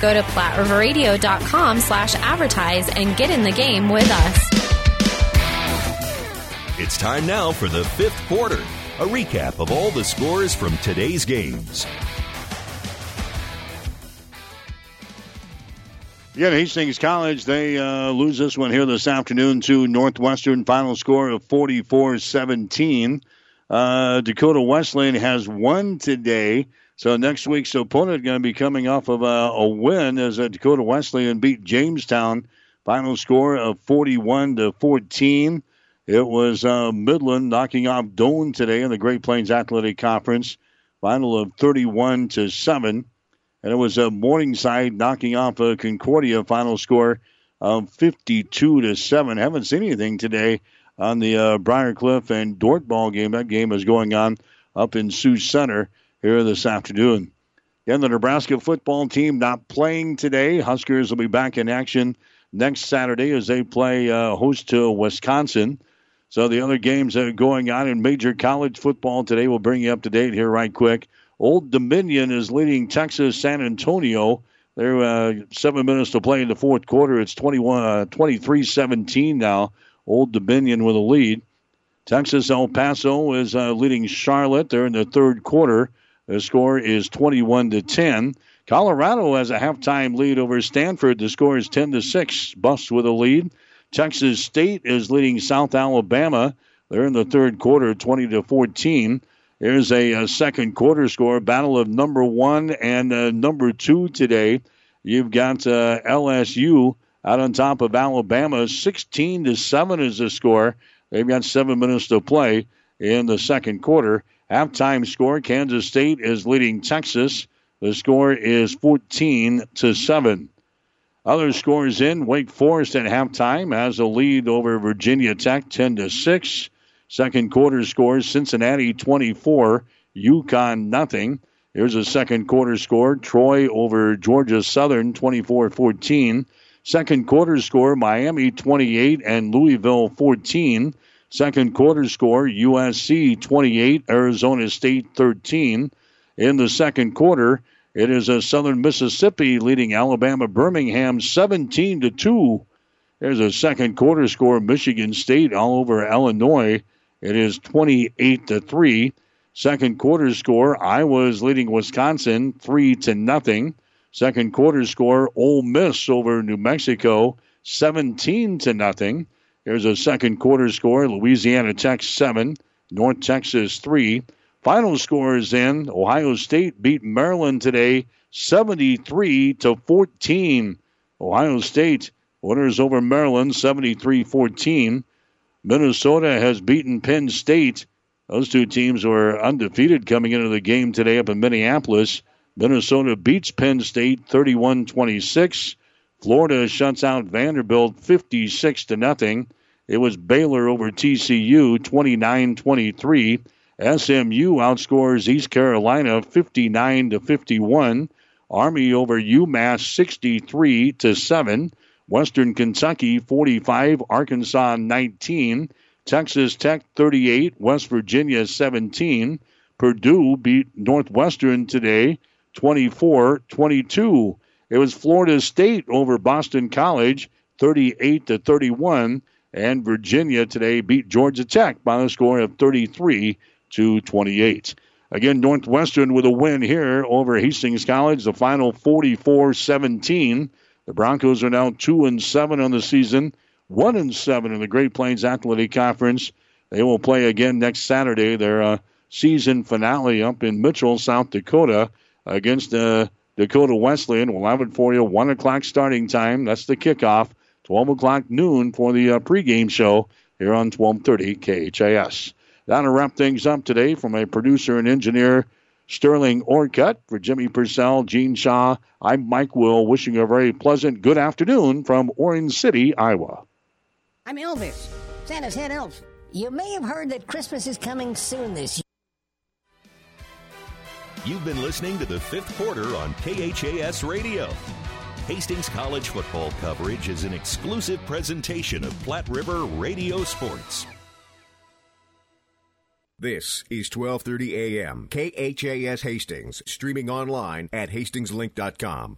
Go to PlatteRiverRadio.com/advertise and get in the game with us. It's time now for the fifth quarter, a recap of all the scores from today's games. Again, Hastings College, they lose this one here this afternoon to Northwestern. Final score of 44-17. Dakota Wesleyan has won today. So next week's opponent going to be coming off of a win as Dakota Wesleyan beat Jamestown. Final score of 41-14. It was Midland knocking off Doane today in the Great Plains Athletic Conference. Final of 31-7. And it was Morningside knocking off Concordia. Final score of 52-7. Haven't seen anything today on the Briarcliff and Dordt ball game. That game is going on up in Sioux Center here this afternoon. Again, the Nebraska football team not playing today. Huskers will be back in action next Saturday as they play host to Wisconsin. So the other games that are going on in major college football today, we'll bring you up to date here right quick. Old Dominion is leading Texas San Antonio. They're 7 minutes to play in the fourth quarter. It's 23-17 now. Old Dominion with a lead. Texas El Paso is leading Charlotte. They're in the third quarter. The score is 21-10. Colorado has a halftime lead over Stanford. The score is 10-6. Buffs with a lead. Texas State is leading South Alabama. They're in the third quarter, 20-14. There's a second quarter score. Battle of number one and number two today. You've got LSU out on top of Alabama. 16-7 is the score. They've got 7 minutes to play in the second quarter. Halftime score, Kansas State is leading Texas. The score is 14-7. Other scores in, Wake Forest at halftime has a lead over Virginia Tech, 10-6. Second quarter scores, Cincinnati 24, UConn nothing. Here's a second quarter score, Troy over Georgia Southern, 24-14. Second quarter score, Miami 28 and Louisville 14. Second quarter score, USC 28, Arizona State 13. In the second quarter, it is a Southern Mississippi leading Alabama Birmingham 17-2. There's a second quarter score, Michigan State all over Illinois. It is 28-3. Second quarter score, Iowa is leading Wisconsin 3-0. Second quarter score, Ole Miss over New Mexico 17-0. There's a second quarter score, Louisiana Tech 7, North Texas 3. Final scores in, Ohio State beat Maryland today 73-14. Ohio State winners over Maryland 73-14. Minnesota has beaten Penn State. Those two teams were undefeated coming into the game today up in Minneapolis. Minnesota beats Penn State 31-26. Florida shuts out Vanderbilt 56-0. It was Baylor over TCU 29-23. SMU outscores East Carolina 59-51. Army over UMass 63-7. Western Kentucky 45, Arkansas 19. Texas Tech 38, West Virginia 17. Purdue beat Northwestern today 24-22. It was Florida State over Boston College, 38-31, and Virginia today beat Georgia Tech by a score of 33-28. Again, Northwestern with a win here over Hastings College, the final 44-17. The Broncos are now 2-7 on the season, 1-7 in the Great Plains Athletic Conference. They will play again next Saturday, their season finale up in Mitchell, South Dakota, against the Dakota Wesleyan. We'll have it for you, 1 o'clock starting time. That's the kickoff, 12 o'clock noon for the pregame show here on 1230 KHIS. That'll wrap things up today from a producer and engineer, Sterling Orcutt. For Jimmy Purcell, Gene Shaw, I'm Mike Will, wishing you a very pleasant good afternoon from Orange City, Iowa. I'm Elvis, Santa's head elf. You may have heard that Christmas is coming soon this year. You've been listening to the Fifth Quarter on KHAS Radio. Hastings College football coverage is an exclusive presentation of Platte River Radio Sports. This is 12:30 a.m. KHAS Hastings, streaming online at hastingslink.com.